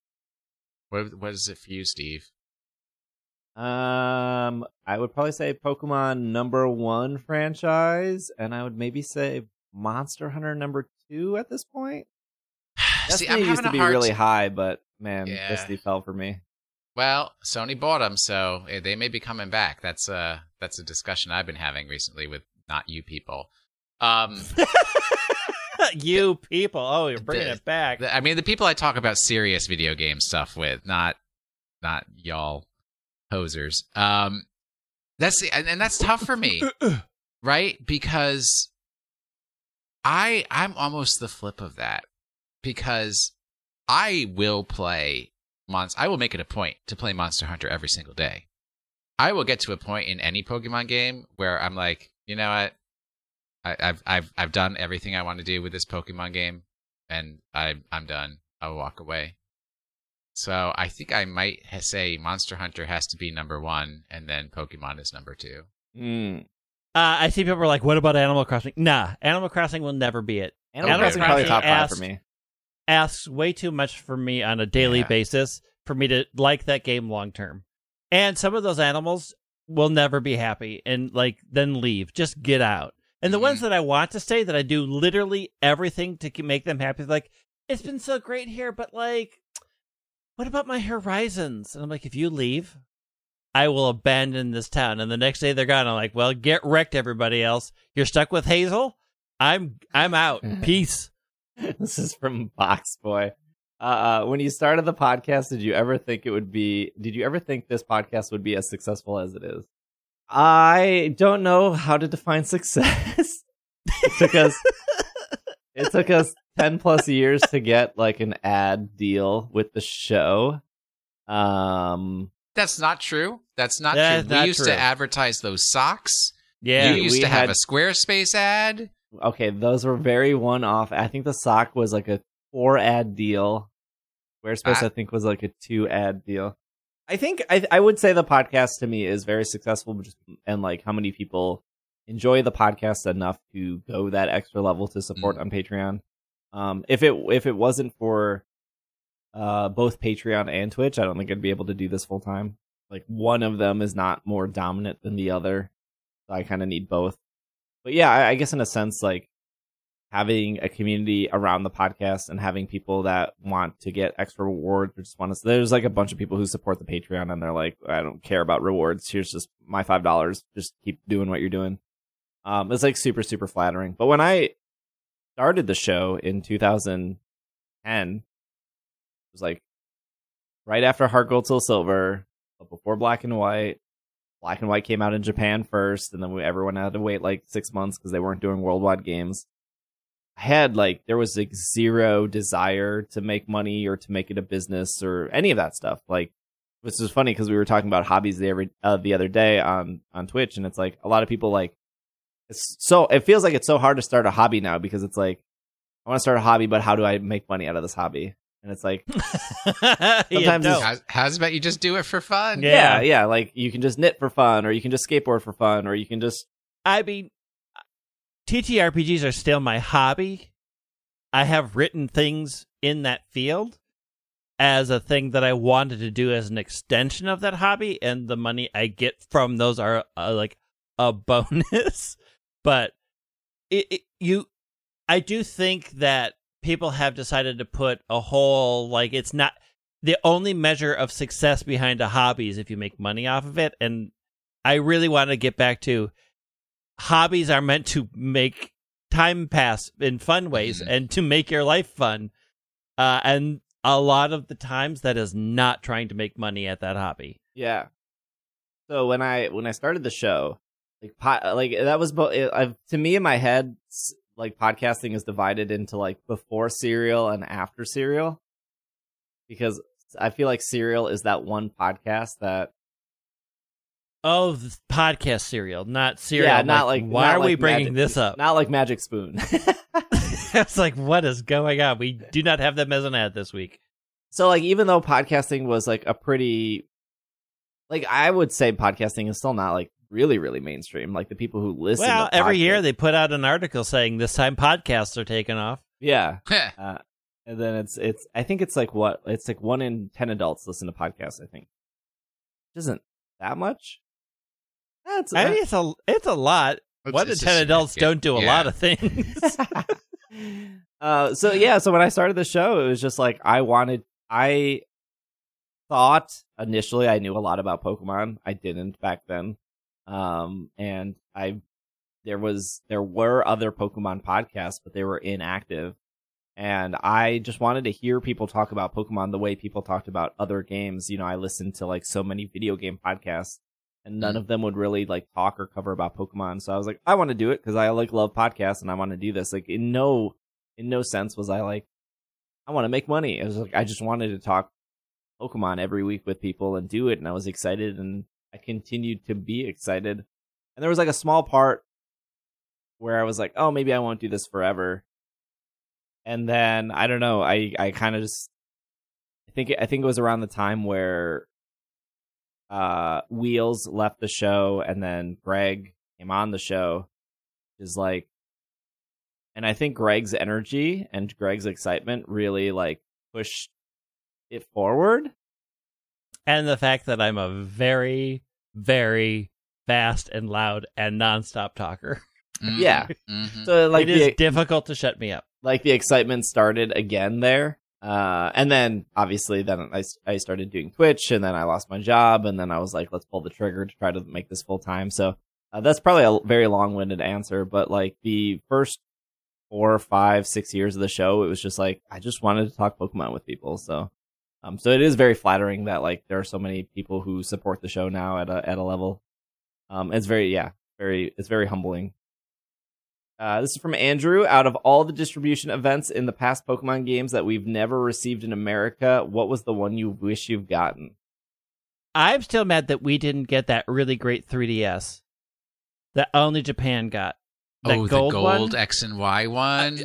What is it for you, Steve? I would probably say Pokemon number one franchise, and I would maybe say Monster Hunter number two at this point. Destiny used to be really high, but man, Destiny fell for me. Well, Sony bought them, so they may be coming back. That's a discussion I've been having recently with not you people. You people, oh, you're bringing it back. I mean, the people I talk about serious video game stuff with, not y'all posers. That's tough for me, right? Because I'm almost the flip of that. Because I will play I will make it a point to play Monster Hunter every single day. I will get to a point in any Pokemon game where I'm like, you know what? I've done everything I want to do with this Pokemon game, and I'm done. I'll walk away. So I think I might say Monster Hunter has to be number one, and then Pokemon is number two. Mm. I see people are like, what about Animal Crossing? Nah, Animal Crossing will never be it. Animal Crossing probably top five for me. Asks way too much for me on a daily basis for me to like that game long term. And some of those animals will never be happy and like then leave. Just get out. And the ones that I want to stay, that I do literally everything to make them happy. Like, it's been so great here, but like, what about my horizons? And I'm like, if you leave, I will abandon this town. And the next day they're gone. I'm like, well, get wrecked, everybody else. You're stuck with Hazel. I'm out. Peace. This is from Box Boy. When you started the podcast, did you ever think this podcast would be as successful as it is? I don't know how to define success. It took us 10 plus years to get like an ad deal with the show. That's not true. We used to advertise those socks. Yeah, you used to have a Squarespace ad. Okay, those were very one-off. I think the sock was like a 4-ad deal. Squarespace, I think, was like a 2-ad deal. I think I would say the podcast to me is very successful, and like how many people enjoy the podcast enough to go that extra level to support on Patreon. If it wasn't for both Patreon and Twitch, I don't think I'd be able to do this full time. Like, one of them is not more dominant than the other, so I kind of need both. But yeah, I guess in a sense, like having a community around the podcast and having people that want to get extra rewards or just want to. There's like a bunch of people who support the Patreon and they're like, I don't care about rewards. Here's just my $5. Just keep doing what you're doing. It's like super, super flattering. But when I started the show in 2010, it was like right after Heart Gold Soul Silver, but before Black and White. Black and White came out in Japan first, and then everyone had to wait like 6 months because they weren't doing worldwide games. There was like zero desire to make money or to make it a business or any of that stuff. Like, which is funny because we were talking about hobbies the other day on Twitch, and it's like a lot of people like. It feels like it's so hard to start a hobby now because it's like, I want to start a hobby, but how do I make money out of this hobby? And it's like, sometimes how's about you just do it for fun? Yeah. Like, you can just knit for fun, or you can just skateboard for fun, or you can just. I mean, TTRPGs are still my hobby. I have written things in that field as a thing that I wanted to do as an extension of that hobby, and the money I get from those are like a bonus. But I do think that people have decided to put a whole, like, it's not the only measure of success behind a hobby is if you make money off of it. And I really want to get back to hobbies are meant to make time pass in fun ways and to make your life fun. And a lot of the times that is not trying to make money at that hobby. Yeah. So when I started the show, that was to me in my head. Like, podcasting is divided into like before Serial and after Serial, because I feel like Serial is that one podcast that podcast Serial, not Serial. Yeah, not like why not are like we bringing Magic, this up? Not like Magic Spoon. It's like, what is going on? We do not have them as an ad this week. So like, even though podcasting was like a pretty, like, I would say podcasting is still not like really, really mainstream. Like, the people who listen. Well, every year they put out an article saying this time podcasts are taking off. Yeah, and then it's. I think it's like 1 in 10 adults listen to podcasts. I think, which isn't that much? That's I mean, it's a lot. One in 10 adults don't do a lot of things. So when I started the show, it was just like I thought initially I knew a lot about Pokemon. I didn't back then. And there were other Pokemon podcasts, but they were inactive. And I just wanted to hear people talk about Pokemon the way people talked about other games. You know, I listened to like so many video game podcasts, and none of them would really like talk or cover about Pokemon. So I was like, I want to do it because I like love podcasts and I want to do this. Like in no sense was I like, I want to make money. It was like I just wanted to talk Pokemon every week with people and do it, and I was excited, and I continued to be excited. And there was like a small part where I was like, oh, maybe I won't do this forever. And then I don't know, I kind of just I think it was around the time where Wheels left the show and then Greg came on the show, is like, and I think Greg's energy and Greg's excitement really like pushed it forward. And the fact that I'm a very, very fast and loud and nonstop talker. Mm-hmm. Yeah. Mm-hmm. So like it is difficult to shut me up. Like the excitement started again there. And then obviously then I started doing Twitch, and then I lost my job, and then I was like, let's pull the trigger to try to make this full time. So that's probably a very long-winded answer, but like the first 4, 5, 6 years of the show, it was just like I just wanted to talk Pokemon with people. So so it is very flattering that like there are so many people who support the show now at a level. It's very humbling. This is from Andrew. Out of all the distribution events in the past Pokemon games that we've never received in America, what was the one you wish you've gotten? I'm still mad that we didn't get that really great 3DS that only Japan got. The gold X and Y one?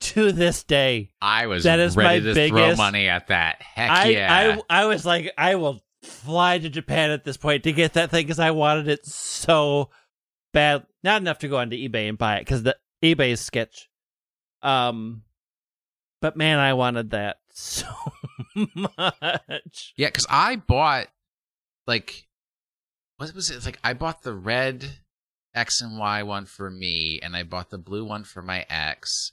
To this day, I was ready to throw money at that. Heck yeah. I was like, I will fly to Japan at this point to get that thing because I wanted it so bad. Not enough to go onto eBay and buy it because the eBay is sketch. But man, I wanted that so much. Yeah, because I bought like, what was it? Like I bought the red X and Y one for me, and I bought the blue one for my ex.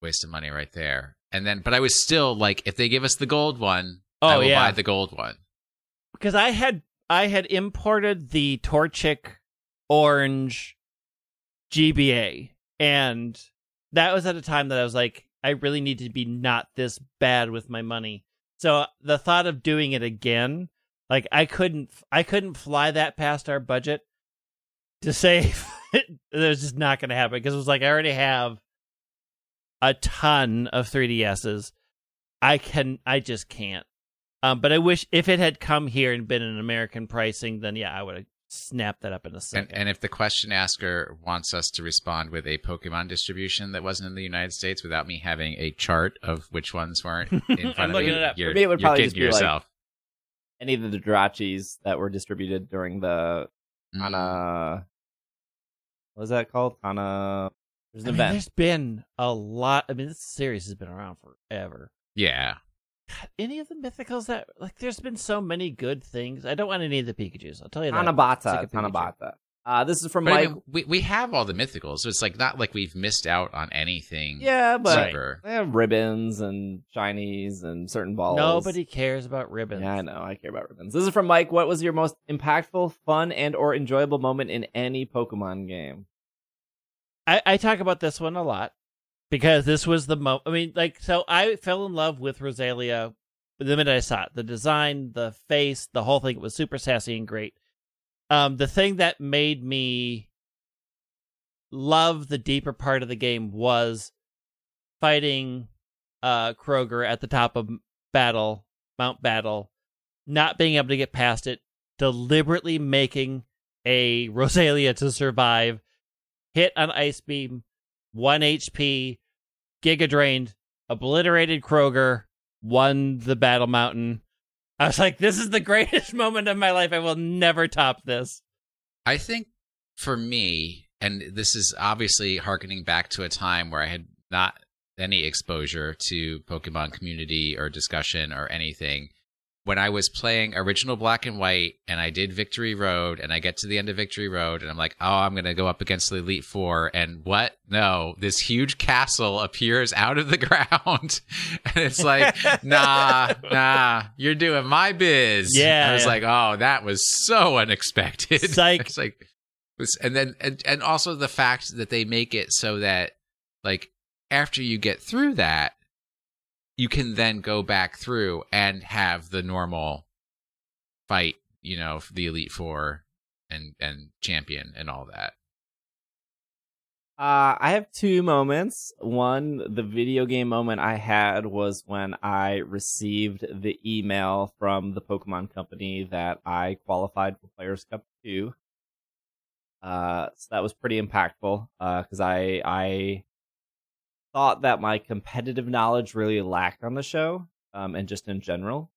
Waste of money right there. And then, but I was still like, if they give us the gold one, I will buy the gold one. Because I had imported the Torchic Orange GBA, and that was at a time that I was like, I really need to be not this bad with my money. So the thought of doing it again, like I couldn't fly that past our budget to save. It was just not going to happen because it was like I already have a ton of 3DSs. I just can't. But I wish if it had come here and been an American pricing, then yeah, I would have snapped that up in a second. And if the question asker wants us to respond with a Pokemon distribution that wasn't in the United States without me having a chart of which ones weren't in front I'm of looking me, it up. You're, me, it would probably just be yourself. Like any of the Jirachis that were distributed during the Tana. What is that called? Tana. There's been a lot. I mean, this series has been around forever. Yeah. God, any of the mythicals that like, there's been so many good things. I don't want any of the Pikachus. I'll tell you that. Tanabata. This is from Mike. I mean, we have all the mythicals, so it's like not like we've missed out on anything. Yeah, but super. They have ribbons and shinies and certain balls. Nobody cares about ribbons. Yeah, I know. I care about ribbons. This is from Mike. What was your most impactful, fun, and/or enjoyable moment in any Pokemon game? I talk about this one a lot because this was the moment. I mean, like, so I fell in love with Rosalia the minute I saw it. The design, the face, the whole thing was super sassy and great. The thing that made me love the deeper part of the game was fighting Kroger at the top of Mount Battle, not being able to get past it, deliberately making a Rosalia to survive. Hit on Ice Beam, 1 HP, Giga Drained, obliterated Kroger, won the Battle Mountain. I was like, this is the greatest moment of my life. I will never top this. I think for me, and this is obviously hearkening back to a time where I had not any exposure to Pokemon community or discussion or anything, when I was playing original Black and White and I did Victory Road and I get to the end of Victory Road and I'm like, oh, I'm going to go up against the Elite Four. And what? No, this huge castle appears out of the ground. And it's like, nah, you're doing my biz. Yeah. I was like, oh, that was so unexpected. Psych. It's like, and then, and also the fact that they make it so that, like, after you get through that, you can then go back through and have the normal fight, you know, the Elite Four and champion and all that. I have two moments. One, the video game moment I had was when I received the email from the Pokemon company that I qualified for Players Cup 2. So that was pretty impactful, because I thought that my competitive knowledge really lacked on the show, and just in general.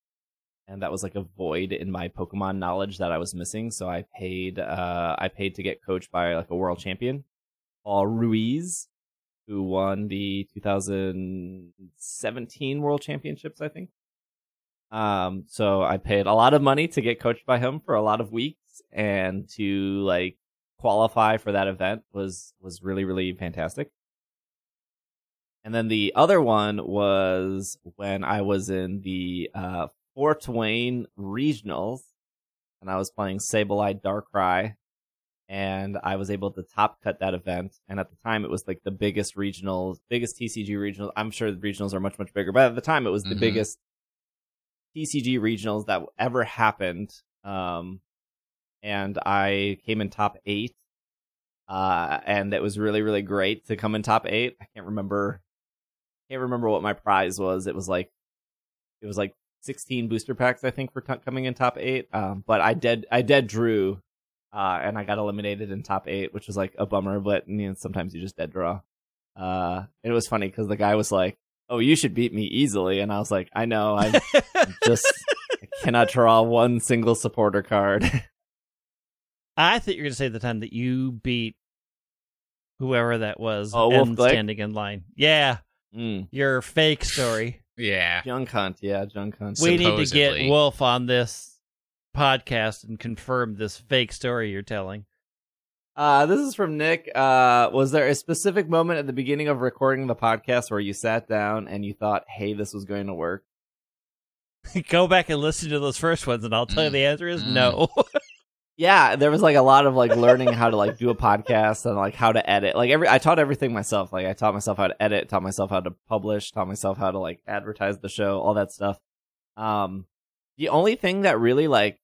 And that was like a void in my Pokemon knowledge that I was missing. So I paid to get coached by like a world champion, Paul Ruiz, who won the 2017 World Championships, I think. So I paid a lot of money to get coached by him for a lot of weeks, and to like qualify for that event was really, really fantastic. And then the other one was when I was in the Fort Wayne Regionals, and I was playing Sableye Darkrai, and I was able to top cut that event. And at the time, it was like the biggest regionals, biggest TCG regionals. I'm sure the regionals are much, much bigger, but at the time, it was the biggest TCG regionals that ever happened. And I came in top 8, and it was really, really great to come in top 8. I can't remember what my prize was. It was like 16 booster packs, I think, for coming in top 8. But I dead drew, and I got eliminated in top 8, which was like a bummer. But you know, sometimes you just dead draw. It was funny because the guy was like, "Oh, you should beat me easily," and I was like, "I know, I cannot draw one single supporter card." I thought you were going to say the time that you beat whoever that was and Wolf standing Glick in line. Yeah. Mm. Your fake story. Yeah. Junk Hunt. Yeah, Junk Hunt. We supposedly need to get Wolf on this podcast and confirm this fake story you're telling. This is from Nick. Was there a specific moment at the beginning of recording the podcast where you sat down and you thought, hey, this was going to work? Go back and listen to those first ones and I'll tell you the answer is no. Yeah, there was like a lot of like learning how to like do a podcast and like how to edit. Like I taught everything myself. Like I taught myself how to edit, taught myself how to publish, taught myself how to like advertise the show, all that stuff. The only thing that really like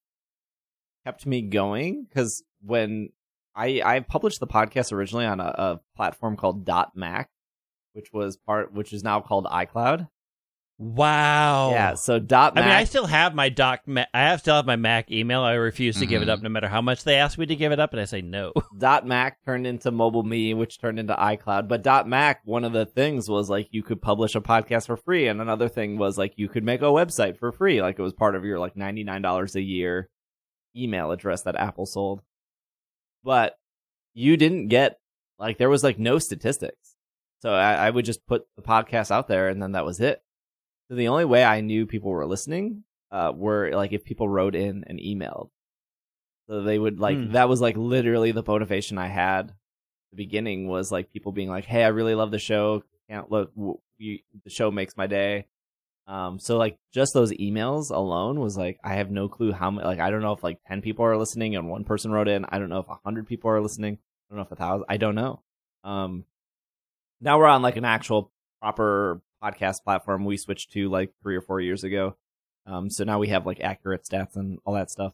kept me going, because when I published the podcast originally on a platform called .Mac, which is now called iCloud. Wow. Yeah, so .Mac. I mean, I still have my I still have my Mac email. I refuse to give it up no matter how much they ask me to give it up, and I say no. .Mac turned into MobileMe, which turned into iCloud. But .Mac, one of the things was like you could publish a podcast for free, and another thing was like you could make a website for free. Like it was part of your like $99 a year email address that Apple sold. But you didn't get like there was like no statistics. So I would just put the podcast out there and then that was it. So the only way I knew people were listening were like if people wrote in and emailed. So they would like that was like literally the motivation I had. The beginning was like people being like, "Hey, I really love the show. Can't look, the show makes my day." So like just those emails alone was like I have no clue how much. Like I don't know if like 10 people are listening and one person wrote in. I don't know if 100 people are listening. I don't know if 1,000. I don't know. Now we're on like an actual proper podcast platform we switched to like 3 or 4 years ago, so now we have like accurate stats and all that stuff.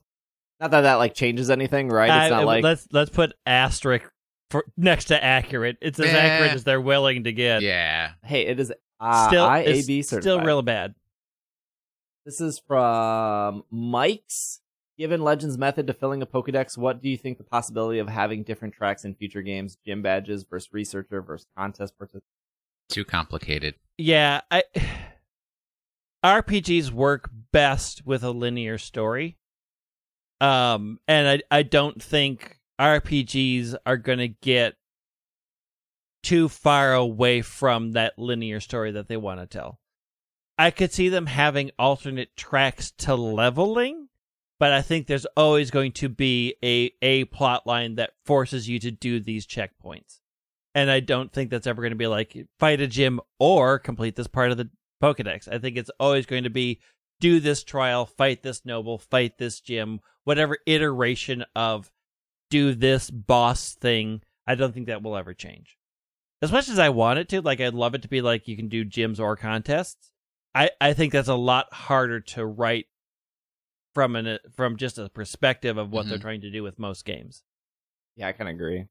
Not that like changes anything, right? It's not like let's put asterisk for next to accurate. It's as accurate as they're willing to get. Yeah. Hey, it is still IAB certified. Still real bad. This is from Mike's. Given Legends' method to filling a Pokedex, what do you think the possibility of having different tracks in future games? Gym badges versus researcher versus contest participant. Too complicated. Yeah, RPGs work best with a linear story, and I don't think RPGs are going to get too far away from that linear story that they want to tell. I could see them having alternate tracks to leveling, but I think there's always going to be a plot line that forces you to do these checkpoints. And I don't think that's ever going to be like, fight a gym or complete this part of the Pokedex. I think it's always going to be, do this trial, fight this noble, fight this gym, whatever iteration of do this boss thing. I don't think that will ever change. As much as I want it to, like, I'd love it to be like, you can do gyms or contests. I think that's a lot harder to write from just a perspective of what they're trying to do with most games. Yeah, I kind of agree.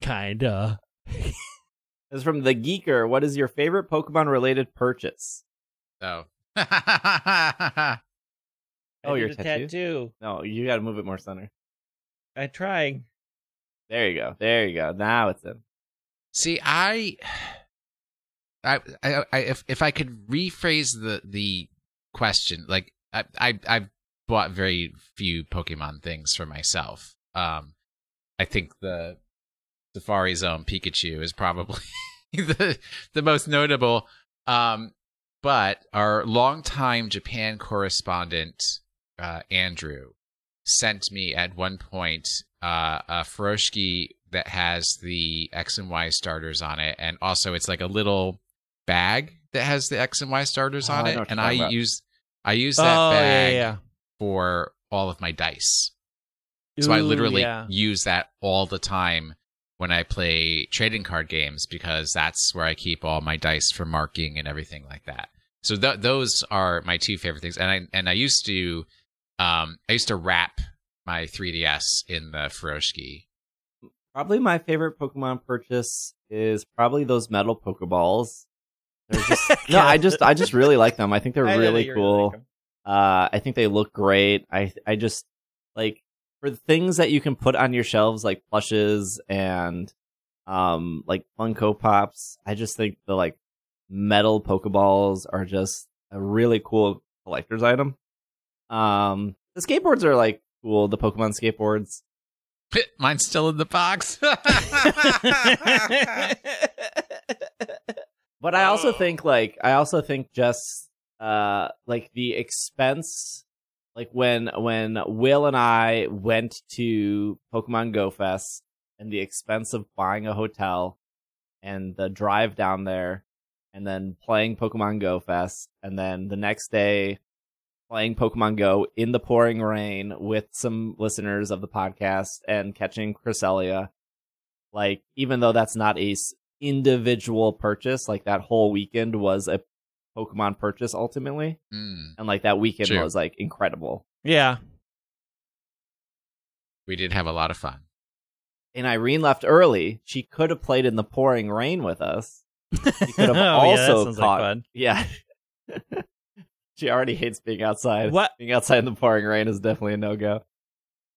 Kinda. This is from The Geeker. What is your favorite Pokemon-related purchase? Oh. Oh, your tattoo. No, you got to move it more center. I'm trying. There you go. There you go. Now it's in. See, if I could rephrase the question, like I've bought very few Pokemon things for myself. I think the Safari Zone Pikachu is probably the most notable. But our longtime Japan correspondent, Andrew, sent me at one point a Furoshiki that has the X and Y starters on it. And also it's like a little bag that has the X and Y starters on it. And I use that bag for all of my dice. So I literally use that all the time when I play trading card games, because that's where I keep all my dice for marking and everything like that. So those are my two favorite things. And I used to wrap my 3DS in the Furoshiki. Probably my favorite Pokemon purchase is probably those metal Pokeballs. No, I just really like them. I think they're really cool. Really like I think they look great. I just like, for the things that you can put on your shelves, like plushes and like Funko Pops, I just think the like metal Pokeballs are just a really cool collector's item. The skateboards are like cool. The Pokemon skateboards. Mine's still in the box. But I also think just like the expense, like when Will and I went to Pokemon Go Fest and the expense of buying a hotel and the drive down there and then playing Pokemon Go Fest and then the next day playing Pokemon Go in the pouring rain with some listeners of the podcast and catching Cresselia. Like, even though that's not a individual purchase, like that whole weekend was a Pokemon purchase ultimately. And like that weekend was like incredible. Yeah. We did have a lot of fun. And Irene left early. She could have played in the pouring rain with us. She could have also caught. Like fun. Yeah. She already hates being outside. What? Being outside in the pouring rain is definitely a no-go.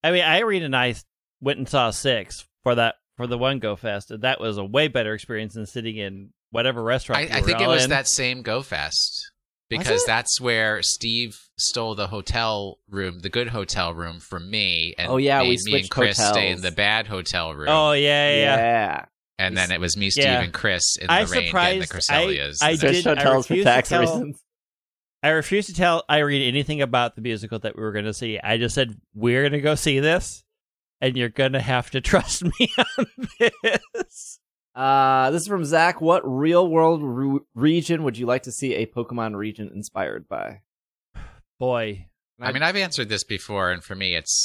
I mean, Irene and I went and saw Six for the one Go Fest, and that was a way better experience than sitting in whatever restaurant. I think it was that same Go Fest, because that's where Steve stole the hotel room, the good hotel room, from me, and we switched. Me and Chris stay in the bad hotel room. Oh yeah. And then it was me, Steve, and Chris in the rain getting the Cresselias. I switched hotels for tax reasons. I refuse to tell Irene anything about the musical that we were going to see. I just said, we're going to go see this, and you're going to have to trust me on this. This is from Zach. What real-world region would you like to see a Pokemon region inspired by? Boy. I mean, I've answered this before, and for me, it's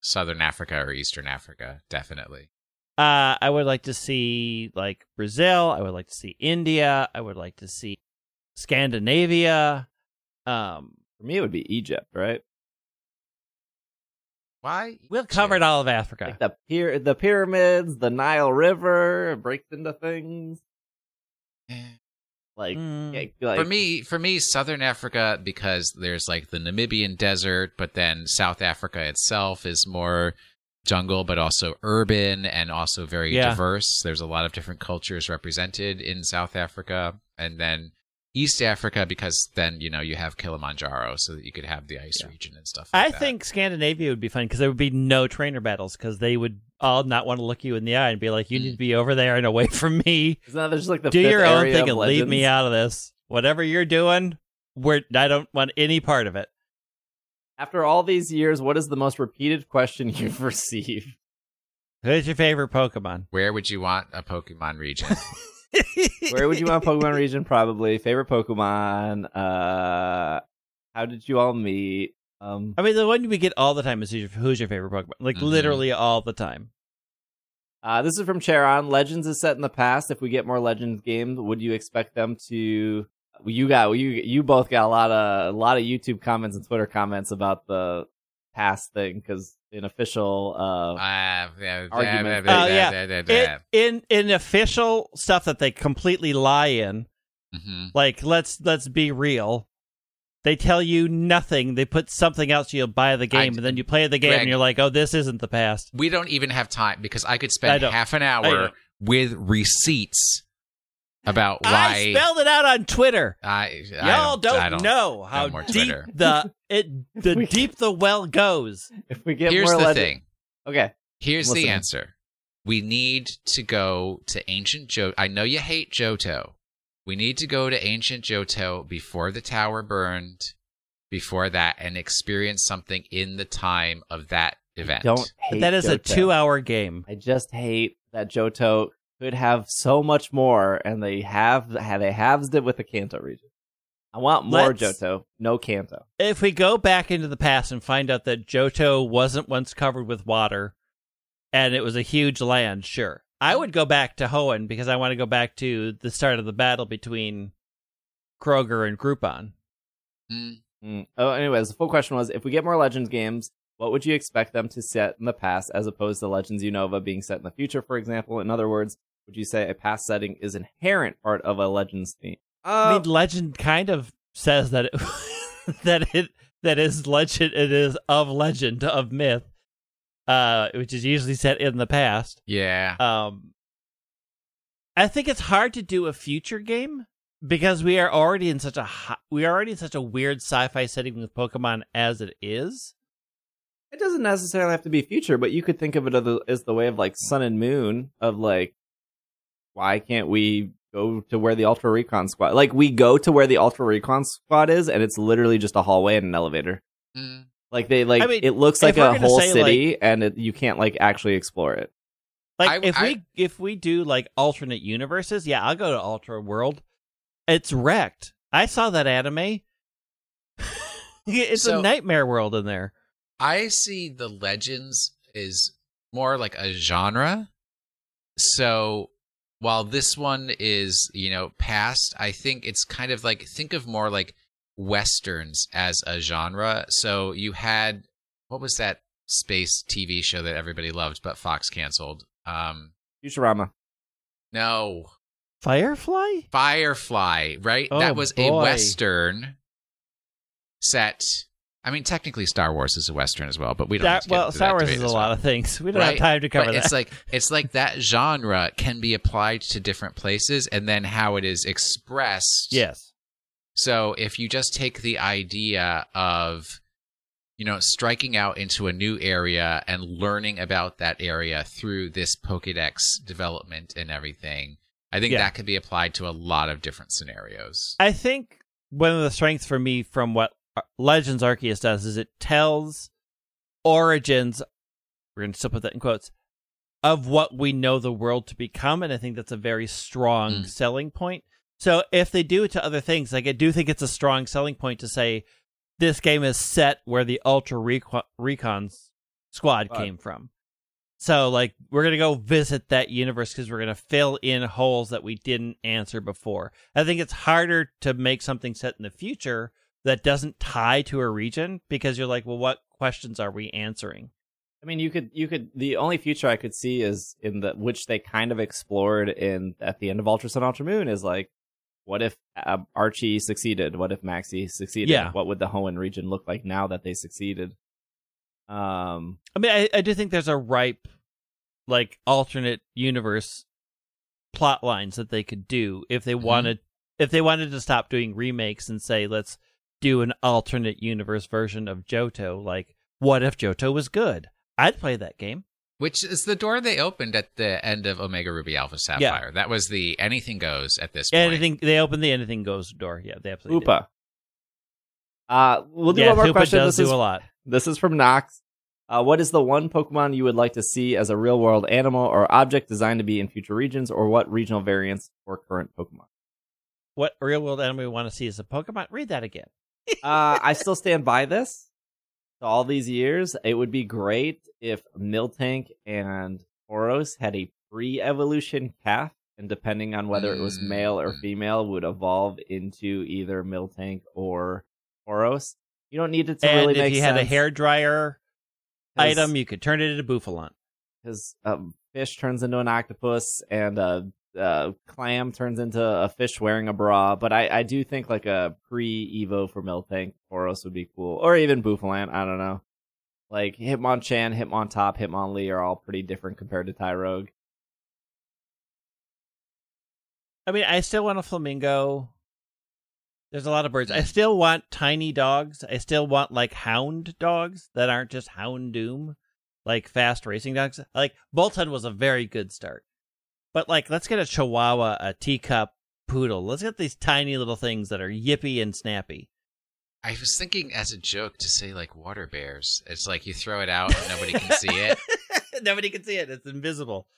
Southern Africa or Eastern Africa, definitely. I would like to see, like, Brazil. I would like to see India. I would like to see Scandinavia. For me, it would be Egypt, right? Why? We've covered all of Africa. Like the pyramids, the Nile River, breaks into things. Like, for me, Southern Africa, because there's like the Namibian desert, but then South Africa itself is more jungle, but also urban and also very diverse. There's a lot of different cultures represented in South Africa. And then East Africa, because then, you know, you have Kilimanjaro, so that you could have the ice region and stuff like that. I think Scandinavia would be fun, because there would be no trainer battles, because they would all not want to look you in the eye and be like, you need to be over there and away from me. Now there's like the do your own thing and Legends. Leave me out of this. Whatever you're doing, I don't want any part of it. After all these years, what is the most repeated question you've received? Who's your favorite Pokemon? Where would you want a Pokemon region? Where would you want a Pokemon region? Probably. Favorite Pokemon. How did you all meet? I mean, the one we get all the time is who's your favorite Pokemon? Like, literally all the time. This is from Charon. Legends is set in the past. If we get more Legends games, would you expect them to... You both got a lot of YouTube comments and Twitter comments about the past thing, because an official argument. In official stuff that they completely lie in, like, let's be real, they tell you nothing. They put something else, you'll buy the game, and then you play the game, Greg, and you're like, oh, this isn't the past. We don't even have time, because I could spend half an hour with receipts about why I spelled it out on Twitter. Y'all don't know how deep the well goes. If we get Here's more the legend. Thing. Okay. Here's the answer. We need to go to ancient Johto. I know you hate Johto. We need to go to ancient Johto before the tower burned, before that, and experience something in the time of that event. That is Johto. A 2-hour game. I just hate that Johto could have so much more, and they halved it with the Kanto region. I want more Johto, no Kanto. If we go back into the past and find out that Johto wasn't once covered with water, and it was a huge land, sure. I would go back to Hoenn, because I want to go back to the start of the battle between Kroger and Groupon. Oh, anyways, the full question was, if we get more Legends games, what would you expect them to set in the past, as opposed to Legends Unova being set in the future, for example? In other words, would you say a past setting is inherent part of a Legends theme? I mean, Legend kind of says that it, that is Legend. It is of Legend, of myth, which is usually set in the past. Yeah. I think it's hard to do a future game, because we are already in such a weird sci-fi setting with Pokemon as it is. It doesn't necessarily have to be future, but you could think of it as the way of, like, Sun and Moon, of, like, why can't we go to where the Ultra Recon Squad... Like, we go to where the Ultra Recon Squad is, and it's literally just a hallway and an elevator. Like, they, like, I mean, it looks like a whole city, like, and you can't, like, actually explore it. Like, if we do, like, alternate universes, yeah, I'll go to Ultra World. It's wrecked. I saw that anime. It's a nightmare world in there. I see the Legends is more like a genre. So while this one is, you know, past, I think it's kind of like, think of more like Westerns as a genre. So you had, what was that space TV show that everybody loved, but Fox canceled? Futurama. No. Firefly? Firefly, right? Oh, that was a Western set. I mean, technically, Star Wars is a Western as well, but we don't. Star Wars is a lot of things. We don't have time to cover that. It's like that genre can be applied to different places, and then how it is expressed. Yes. So if you just take the idea of, you know, striking out into a new area and learning about that area through this Pokédex development and everything, I think that could be applied to a lot of different scenarios. I think one of the strengths for me from what Legends Arceus does is it tells origins, we're going to still put that in quotes, of what we know the world to become, and I think that's a very strong selling point. So if they do it to other things, like, I do think it's a strong selling point to say this game is set where the Ultra Recon Squad came from. So, like, we're going to go visit that universe because we're going to fill in holes that we didn't answer before. I think it's harder to make something set in the future that doesn't tie to a region, because you're like, well, what questions are we answering? I mean, you could. The only future I could see is in the, which they kind of explored in at the end of Ultra Sun, Ultra Moon, is like, what if Archie succeeded? What if Maxie succeeded? Yeah. What would the Hoenn region look like now that they succeeded? I mean, I do think there's a ripe, like, alternate universe plot lines that they could do if they wanted. If they wanted to stop doing remakes and say, let's do an alternate universe version of Johto. Like, what if Johto was good? I'd play that game. Which is the door they opened at the end of Omega Ruby Alpha Sapphire. Yeah. That was the anything goes at this point. They opened the anything goes door. Yeah, they absolutely did. We'll do one more question. This is from Knox. What is the one Pokemon you would like to see as a real-world animal or object designed to be in future regions, or what regional variants for current Pokemon? What real-world animal you want to see as a Pokemon? Read that again. I still stand by this. So all these years, it would be great if Miltank and Tauros had a pre-evolution calf, and depending on whether it was male or female, would evolve into either Miltank or Tauros. You don't need it to really make sense. And if you had a hairdryer item, you could turn it into Buffalant. Because fish turns into an octopus, and clam turns into a fish wearing a bra. But I do think like a pre-Evo for Miltank, Tauros would be cool. Or even Buffalant, I don't know. Like Hitmonchan, Hitmontop, Hitmonlee are all pretty different compared to Tyrogue. I mean, I still want a flamingo. There's a lot of birds. I still want tiny dogs. I still want like hound dogs that aren't just Houndoom, like fast racing dogs. Like Bolton was a very good start, but like let's get a Chihuahua, a teacup poodle. Let's get these tiny little things that are yippy and snappy. I was thinking as a joke to say like water bears. It's like you throw it out and nobody can see it. Nobody can see it. It's invisible.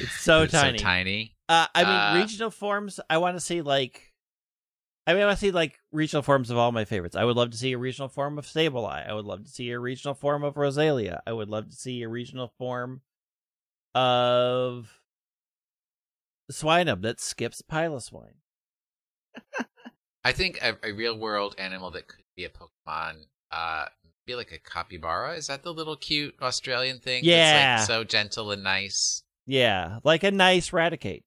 It's so tiny. So tiny. I mean, regional forms. I want to see, like, regional forms of all my favorites. I would love to see a regional form of Sableye. I would love to see a regional form of Rosalia. I would love to see a regional form of Swinub that skips Piloswine. I think a real-world animal that could be a Pokemon be like a capybara. Is that the little cute Australian thing? Yeah. That's, like, so gentle and nice. Yeah, like a nice Raticate.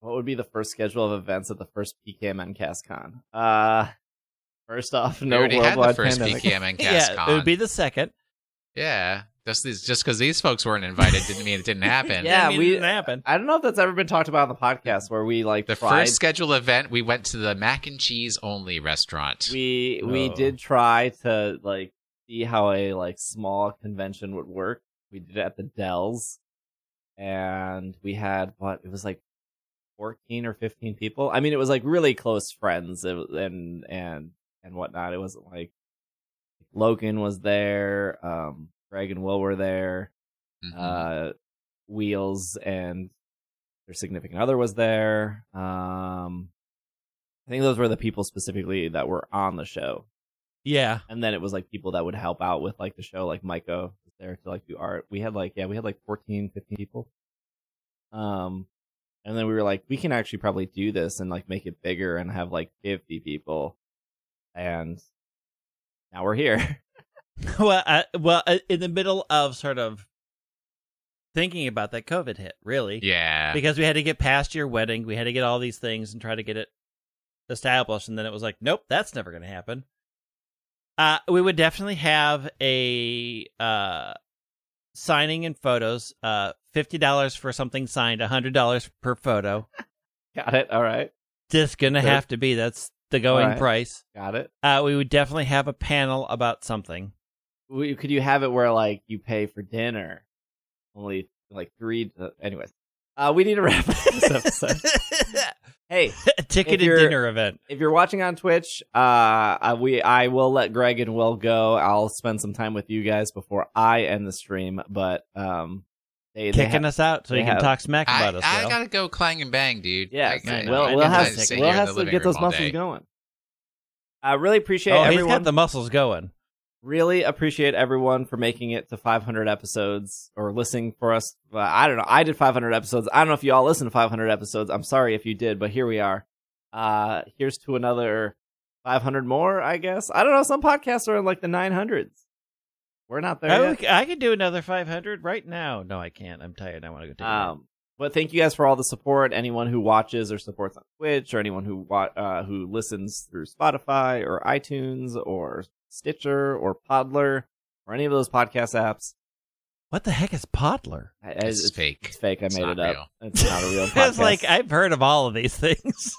What would be the first schedule of events at the first PKMN CastCon? First off, no worldwide pandemic. We already had the first PKMN CastCon. Yeah, it would be the second. Yeah, just because these folks weren't invited didn't mean it didn't happen. Yeah, it didn't happen. I don't know if that's ever been talked about on the podcast where we like the first scheduled event. We went to the mac and cheese only restaurant. We did try to like see how a like small convention would work. We did it at the Dells, and we had it was like 14 or 15 people. I mean, it was like really close friends and whatnot. It wasn't like Logan was there, Greg and Will were there, Wheels and their significant other was there. I think those were the people specifically that were on the show. Yeah. And then it was like people that would help out with like the show, like Maiko was there to like do art. We had like 14, 15 people. And then we were like, we can actually probably do this and like make it bigger and have like 50 people. And now we're here. Well, in the middle of sort of thinking about that COVID hit, really. Yeah. Because we had to get past your wedding. We had to get all these things and try to get it established. And then it was like, nope, that's never going to happen. We would definitely have a signing and photos, $50 for something signed, $100 per photo. Got it. All right. Just going to have to be. That's the going price. Got it. We would definitely have a panel about something. Could you have it where, like, you pay for dinner? Only, like, three... anyways. We need to wrap up this episode. Hey. Ticketed dinner event. If you're watching on Twitch, I will let Greg and Will go. I'll spend some time with you guys before I end the stream, but... Kicking us out so you can talk smack about us. I gotta go clang and bang, dude. Yeah, we'll have to get those muscles going. I really appreciate everyone. He's got the muscles going. Really appreciate everyone for making it to 500 episodes or listening for us. I don't know. I did 500 episodes. I don't know if you all listened to 500 episodes. I'm sorry if you did, but here we are. Here's to another 500 more, I guess. I don't know. Some podcasts are in like the 900s. We're not there yet. I could do another 500 right now. No, I can't. I'm tired. I want to go take a break. But thank you guys for all the support. Anyone who watches or supports on Twitch, or anyone who listens through Spotify or iTunes or Stitcher or Podler or any of those podcast apps. What the heck is Podler? It's fake. It's fake. I made it up. It's not a real podcast. It's like I've heard of all of these things.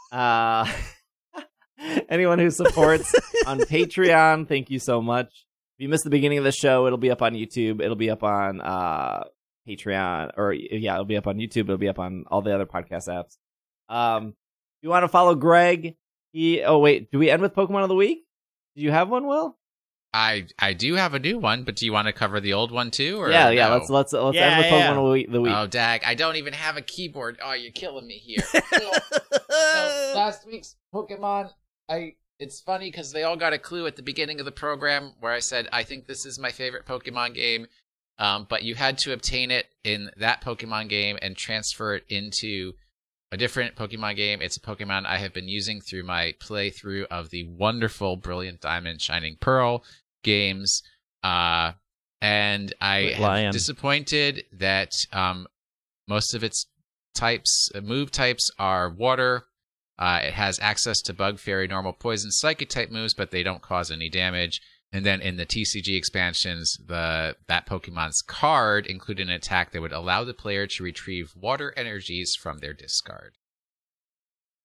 Anyone who supports on Patreon, thank you so much. If you missed the beginning of the show, it'll be up on YouTube. It'll be up on Patreon. It'll be up on YouTube. It'll be up on all the other podcast apps. If you want to follow Greg, do we end with Pokemon of the Week? Do you have one, Will? I do have a new one, but do you want to cover the old one too? Or yeah. No? Let's end with Pokemon of the week. Oh, dag! I don't even have a keyboard. Oh, you're killing me here. So last week's Pokemon, it's funny because they all got a clue at the beginning of the program where I said I think this is my favorite Pokemon game, but you had to obtain it in that Pokemon game and transfer it into a different Pokemon game. It's a Pokemon I have been using through my playthrough of the wonderful Brilliant Diamond, Shining Pearl games. And I am disappointed that most of its move types are water. It has access to Bug, Fairy, Normal, Poison, Psychic type moves, but they don't cause any damage. And then in the TCG expansions, that Pokemon's card included an attack that would allow the player to retrieve water energies from their discard.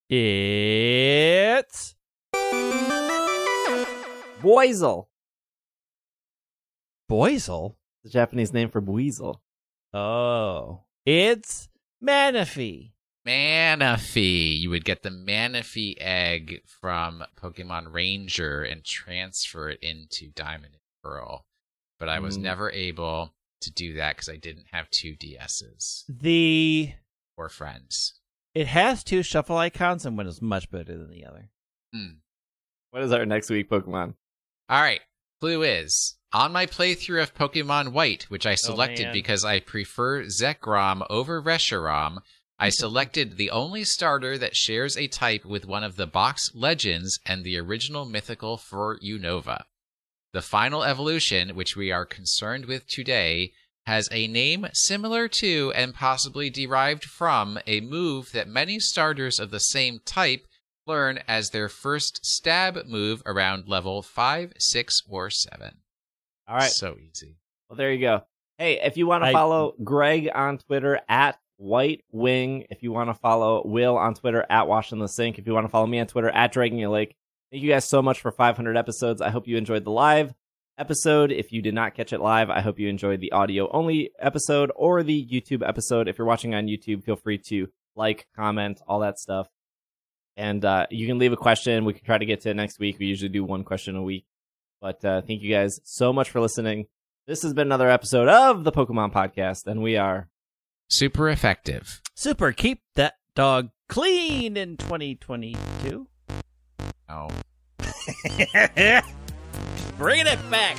It's Boizel. Boizel? The Japanese name for Buizel. Oh. It's Manaphy. Manaphy. You would get the Manaphy egg from Pokemon Ranger and transfer it into Diamond and Pearl. But I was never able to do that because I didn't have two DSs. Or friends. It has two shuffle icons, and one is much better than the other. Mm. What is our next week Pokemon? All right. Clue is, on my playthrough of Pokemon White, which I selected because I prefer Zekrom over Reshiram, I selected the only starter that shares a type with one of the box legends and the original mythical for Unova. The final evolution, which we are concerned with today, has a name similar to and possibly derived from a move that many starters of the same type learn as their first stab move around level 5, 6, or 7. All right. So easy. Well, there you go. Hey, if you want to follow Greg on Twitter at White Wing. If you want to follow Will on Twitter at Washing the Sink. If you want to follow me on Twitter at Dragging Your Lake. Thank you guys so much for 500 episodes. I hope you enjoyed the live episode. If you did not catch it live, I hope you enjoyed the audio only episode or the YouTube episode. If you're watching on YouTube, feel free to like, comment, all that stuff. And you can leave a question. We can try to get to it next week. We usually do one question a week. But thank you guys so much for listening. This has been another episode of the Pokemon Podcast, and we are super effective. Super keep that dog clean in 2022. Oh. Bringing it back.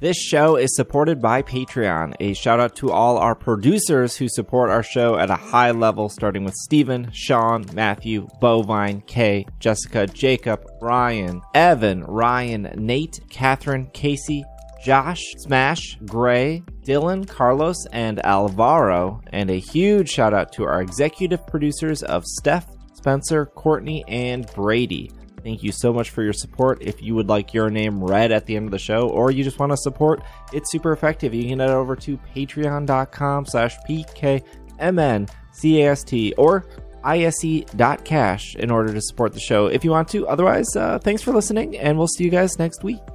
This show is supported by Patreon. A shout out to all our producers who support our show at a high level, starting with Steven, Sean, Matthew, Bovine, Kay, Jessica, Jacob, Ryan, Evan, Ryan, Nate, Catherine, Casey, Josh, Smash, Gray, Dylan, Carlos, and Alvaro. And a huge shout out to our executive producers of Steph, Spencer, Courtney, and Brady. Thank you so much for your support. If you would like your name read at the end of the show, or you just want to support It's Super Effective, you can head over to patreon.com/pkmncast or ise.cash in order to support the show if you want to. Otherwise, thanks for listening, and we'll see you guys next week.